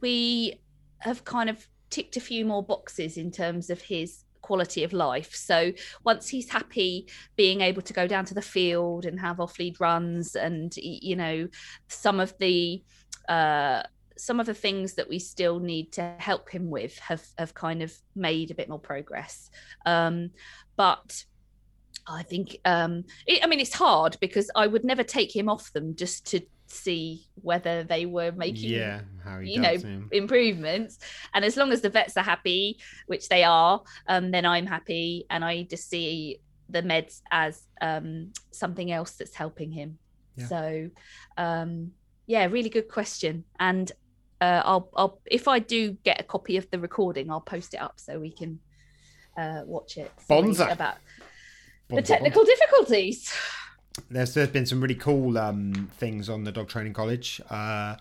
we have kind of ticked a few more boxes in terms of his quality of life. So once he's happy being able to go down to the field and have off lead runs, and you know, some of the uh some of the things that we still need to help him with have have kind of made a bit more progress. um but I think, um, it, I mean, it's hard because I would never take him off them just to see whether they were making, yeah, how he you know, him. improvements. And as long as the vets are happy, which they are, um, then I'm happy. And I just see the meds as um, something else that's helping him. Yeah. So, um, yeah, really good question. And uh, I'll, I'll, if I do get a copy of the recording, I'll post it up so we can uh, watch it. So Bonza. About... Bon, the technical bon, bon. difficulties. There's, there's been some really cool um, things on the Dog Training College uh,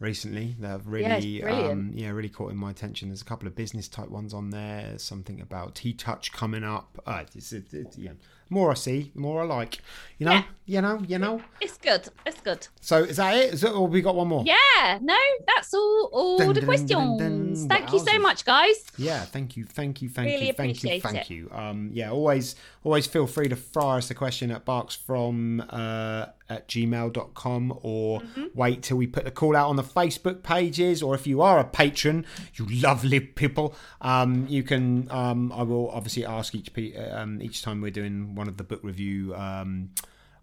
recently that have really, yeah, um, yeah, really caught in my attention. There's a couple of business type ones on there. Something about T-Touch coming up. Uh, it's, it, it, yeah. More I see, the more I like. You know, yeah. you know, you know. It's good. It's good. So is that it? Is that all? We got one more. Yeah. No, that's all. All dun, the dun, questions. Dun, dun, dun. Thank you so much, guys. Yeah. Thank you. Thank you. Thank really you. Thank you. Thank it. you. Um. Yeah. Always. Always feel free to fire us a question at barksfrom uh, at gmail dot com, or mm-hmm. wait till we put the call out on the Facebook pages, or if you are a patron, you lovely people, um, you can. Um, I will obviously ask each pe- um each time we're doing one of the book review um,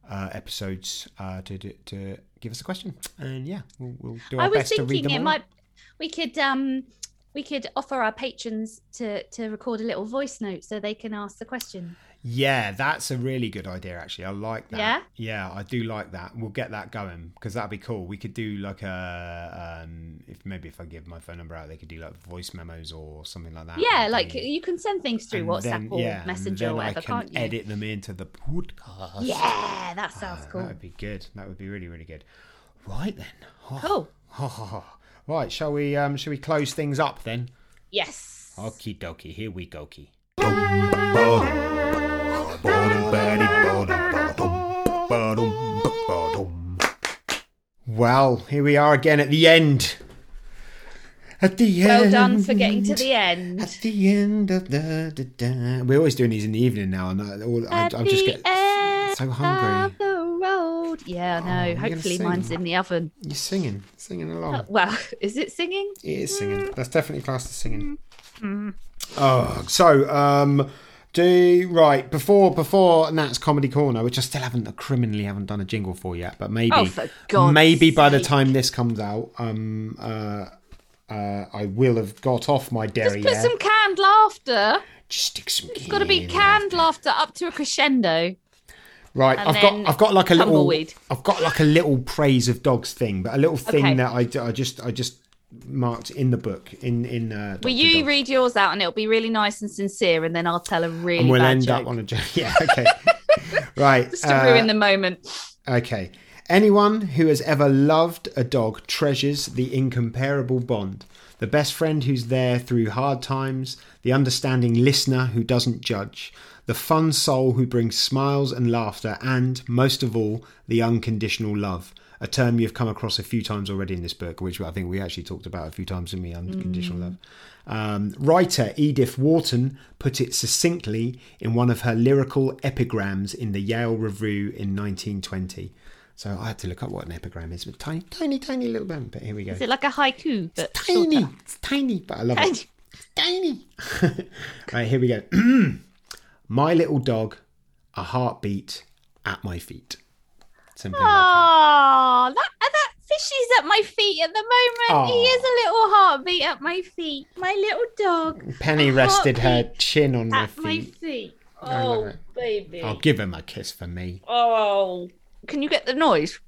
uh, episodes uh, to, to to give us a question, and yeah, we'll, we'll do our best to read them. I was thinking it might we could um, we could offer our patrons to to record a little voice note so they can ask the question. Yeah, that's a really good idea. Actually, I like that. Yeah, yeah, I do like that. We'll get that going because that'd be cool. We could do like a um, if maybe if I give my phone number out, they could do like voice memos or something like that. Yeah, like thing. You can send things through and WhatsApp then, or yeah, Messenger or whatever, I can can't you? Edit them into the podcast. Yeah, that sounds uh, cool. That would be good. That would be really, really good. Right then. Oh, cool. Oh, right, shall we? Um, shall we close things up then? Yes. Okie dokie. Here we go. Well, here we are again at the end. At the well end. Well done for getting to the end. At the end of the... Da, da. We're always doing these in the evening now. And I, all, I, I just get so hungry. The road. Yeah, no. Oh, hopefully mine's in the oven. You're singing. Singing along. Oh, well, is it singing? It is singing. Mm. That's definitely classed as singing. Mm. Oh, so... um. Do right before before Nat's Comedy Corner, which I still haven't criminally haven't done a jingle for yet, but maybe oh, for God's maybe sake. By the time this comes out, um, uh, uh, I will have got off my derriere. Just put some canned laughter. Just stick some. It's got to be canned laughter. laughter up to a crescendo. Right, and I've got I've got like a little tumbleweed. I've got like a little praise of dogs thing, but a little thing okay. that I, I just I just. marked in the book in in uh, will you Dogs. Read yours out, and it'll be really nice and sincere, and then I'll tell a really and we'll bad end joke. Up on a joke. Yeah, okay. Right, just to uh, ruin the moment. Okay. Anyone who has ever loved a dog treasures the incomparable bond, the best friend who's there through hard times, the understanding listener who doesn't judge, the fun soul who brings smiles and laughter, and most of all, the unconditional love. A term you've come across a few times already in this book, which I think we actually talked about a few times in Me Unconditional mm. Love. Um, writer Edith Wharton put it succinctly in one of her lyrical epigrams in the Yale Review in nineteen twenty. So I had to look up what an epigram is. But tiny, tiny, tiny little band. But here we go. Is it like a haiku? But it's tiny. Shorter. It's tiny, but I love tiny. it. It's tiny. All right, here we go. My little dog, a heartbeat at my feet. Something oh, like that. That, that fish is at my feet at the moment. Oh. He is a little heartbeat at my feet. My little dog. Penny rested her chin on my feet. At my feet. Oh, baby. I'll give him a kiss for me. Oh. Can you get the noise?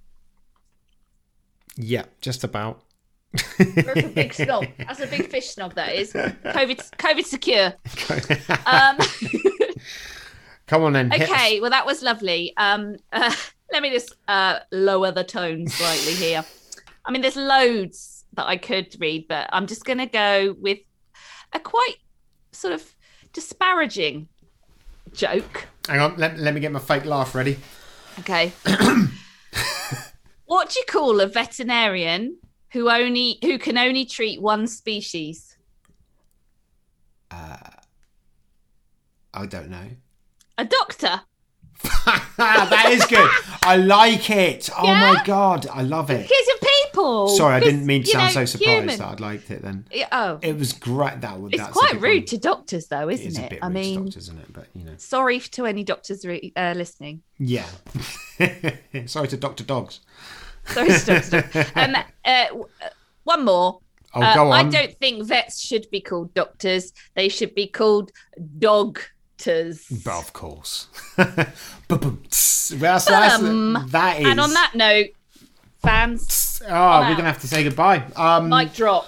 Yeah, just about. That's a big snob. That's a big fish snob, that is. COVID, COVID secure. um, Come on then. Okay, well, that was lovely. Um, uh, let me just uh, lower the tone slightly here. I mean, there's loads that I could read, but I'm just going to go with a quite sort of disparaging joke. Hang on, let, let me get my fake laugh ready. Okay. What do you call a veterinarian who only who can only treat one species? Uh, I don't know. A doctor. That is good. I like it. Oh yeah? My God, I love it. Because of people. Sorry, I didn't mean to sound know, so surprised human. That I'd liked it then. Yeah, oh. It was great. That would. It's that's quite rude one. To doctors, though, isn't it? Is it? A bit I rude mean, to doctors, isn't it? But you know. Sorry to any doctors re- uh, listening. Yeah. Sorry to Doctor Dogs. Sorry to Doctor Dogs. Um, uh, one more. Oh, uh, go on. I don't think vets should be called doctors. They should be called dog. But of course. That's um, that is. And on that note, fans. Oh, we're going to have to say goodbye. Um, Mic drop.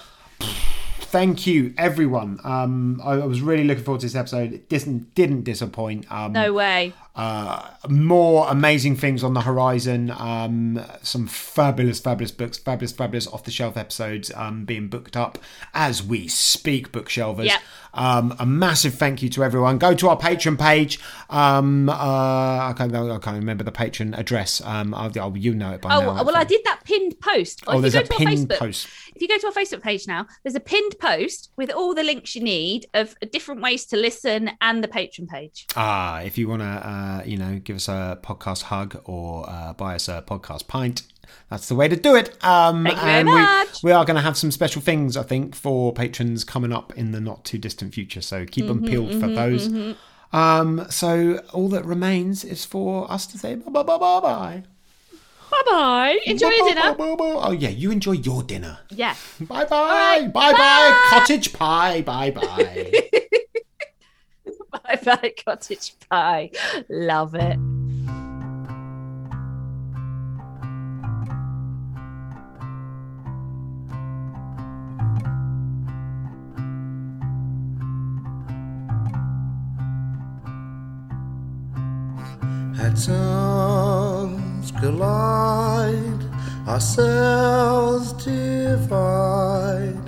Thank you, everyone. Um, I, I was really looking forward to this episode. It didn't, didn't disappoint. Um, no way. Uh, more amazing things on the horizon. Um, some fabulous, fabulous books, fabulous, fabulous off-the-shelf episodes um, being booked up as we speak, bookshelvers. Yep. Um, a massive thank you to everyone. Go to our Patreon page. Um, uh, I, can't, I can't remember the Patreon address. Um, I'll, I'll, you know it by oh, now. Oh, well, I did that pinned post. Or oh, there's a pinned Facebook, post. If you go to our Facebook page now, there's a pinned post with all the links you need of different ways to listen and the Patreon page. Ah, if you want to, uh, you know, give us a podcast hug or uh, buy us a podcast pint. That's the way to do it. Um, Thank you very and much. We, we are going to have some special things, I think, for patrons coming up in the not too distant future. So keep mm-hmm, them peeled mm-hmm, for those. Mm-hmm. Um, so all that remains is for us to say bye bye bye bye. Bye bye. Enjoy bye, your dinner. Bye, bye, bye, bye. Oh, yeah. You enjoy your dinner. Yeah. Bye bye. Right. Bye, bye bye. Cottage pie. Bye bye. Bye bye. Cottage pie. Love it. Atoms collide, ourselves divide,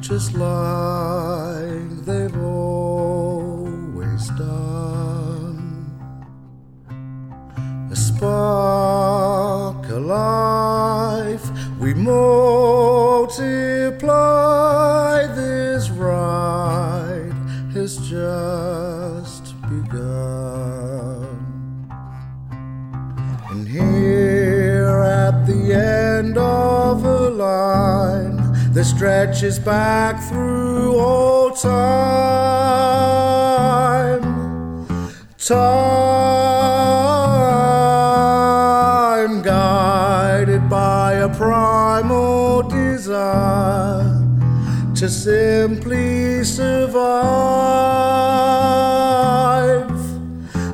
just like they've always done. A spark alive, we multiply, this ride has just begun. And here at the end of a line that stretches back through all time, time guided by a primal desire to simply survive,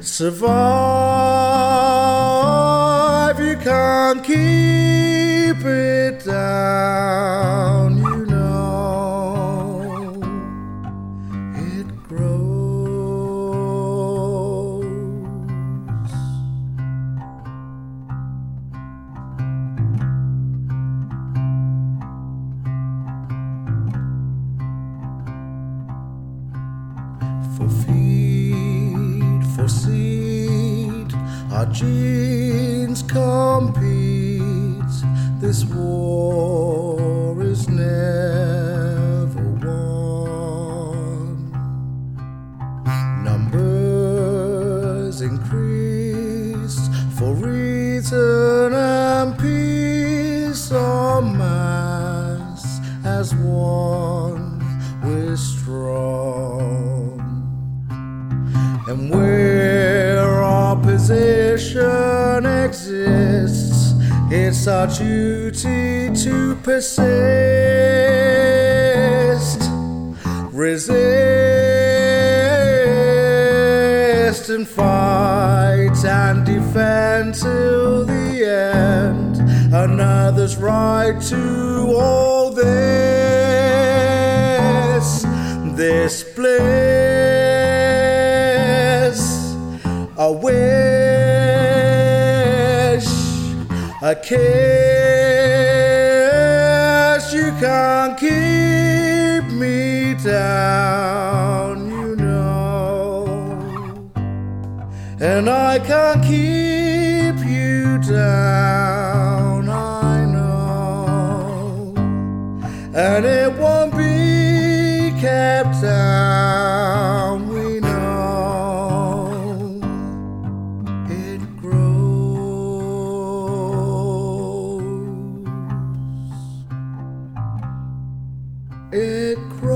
survive. Can't keep it down, you know. It grows. For feed, for seed, our genes compete, this war is never won. Numbers increase for reason and as one, we're strong, and where our position exists, it's our duty to persist, resist, and fight and defend till the end. Another's right to all this, this bliss, a wish, a kiss. You can't keep me down, you know, and I can't keep you down. And it won't be kept down, we know. It grows. It grows.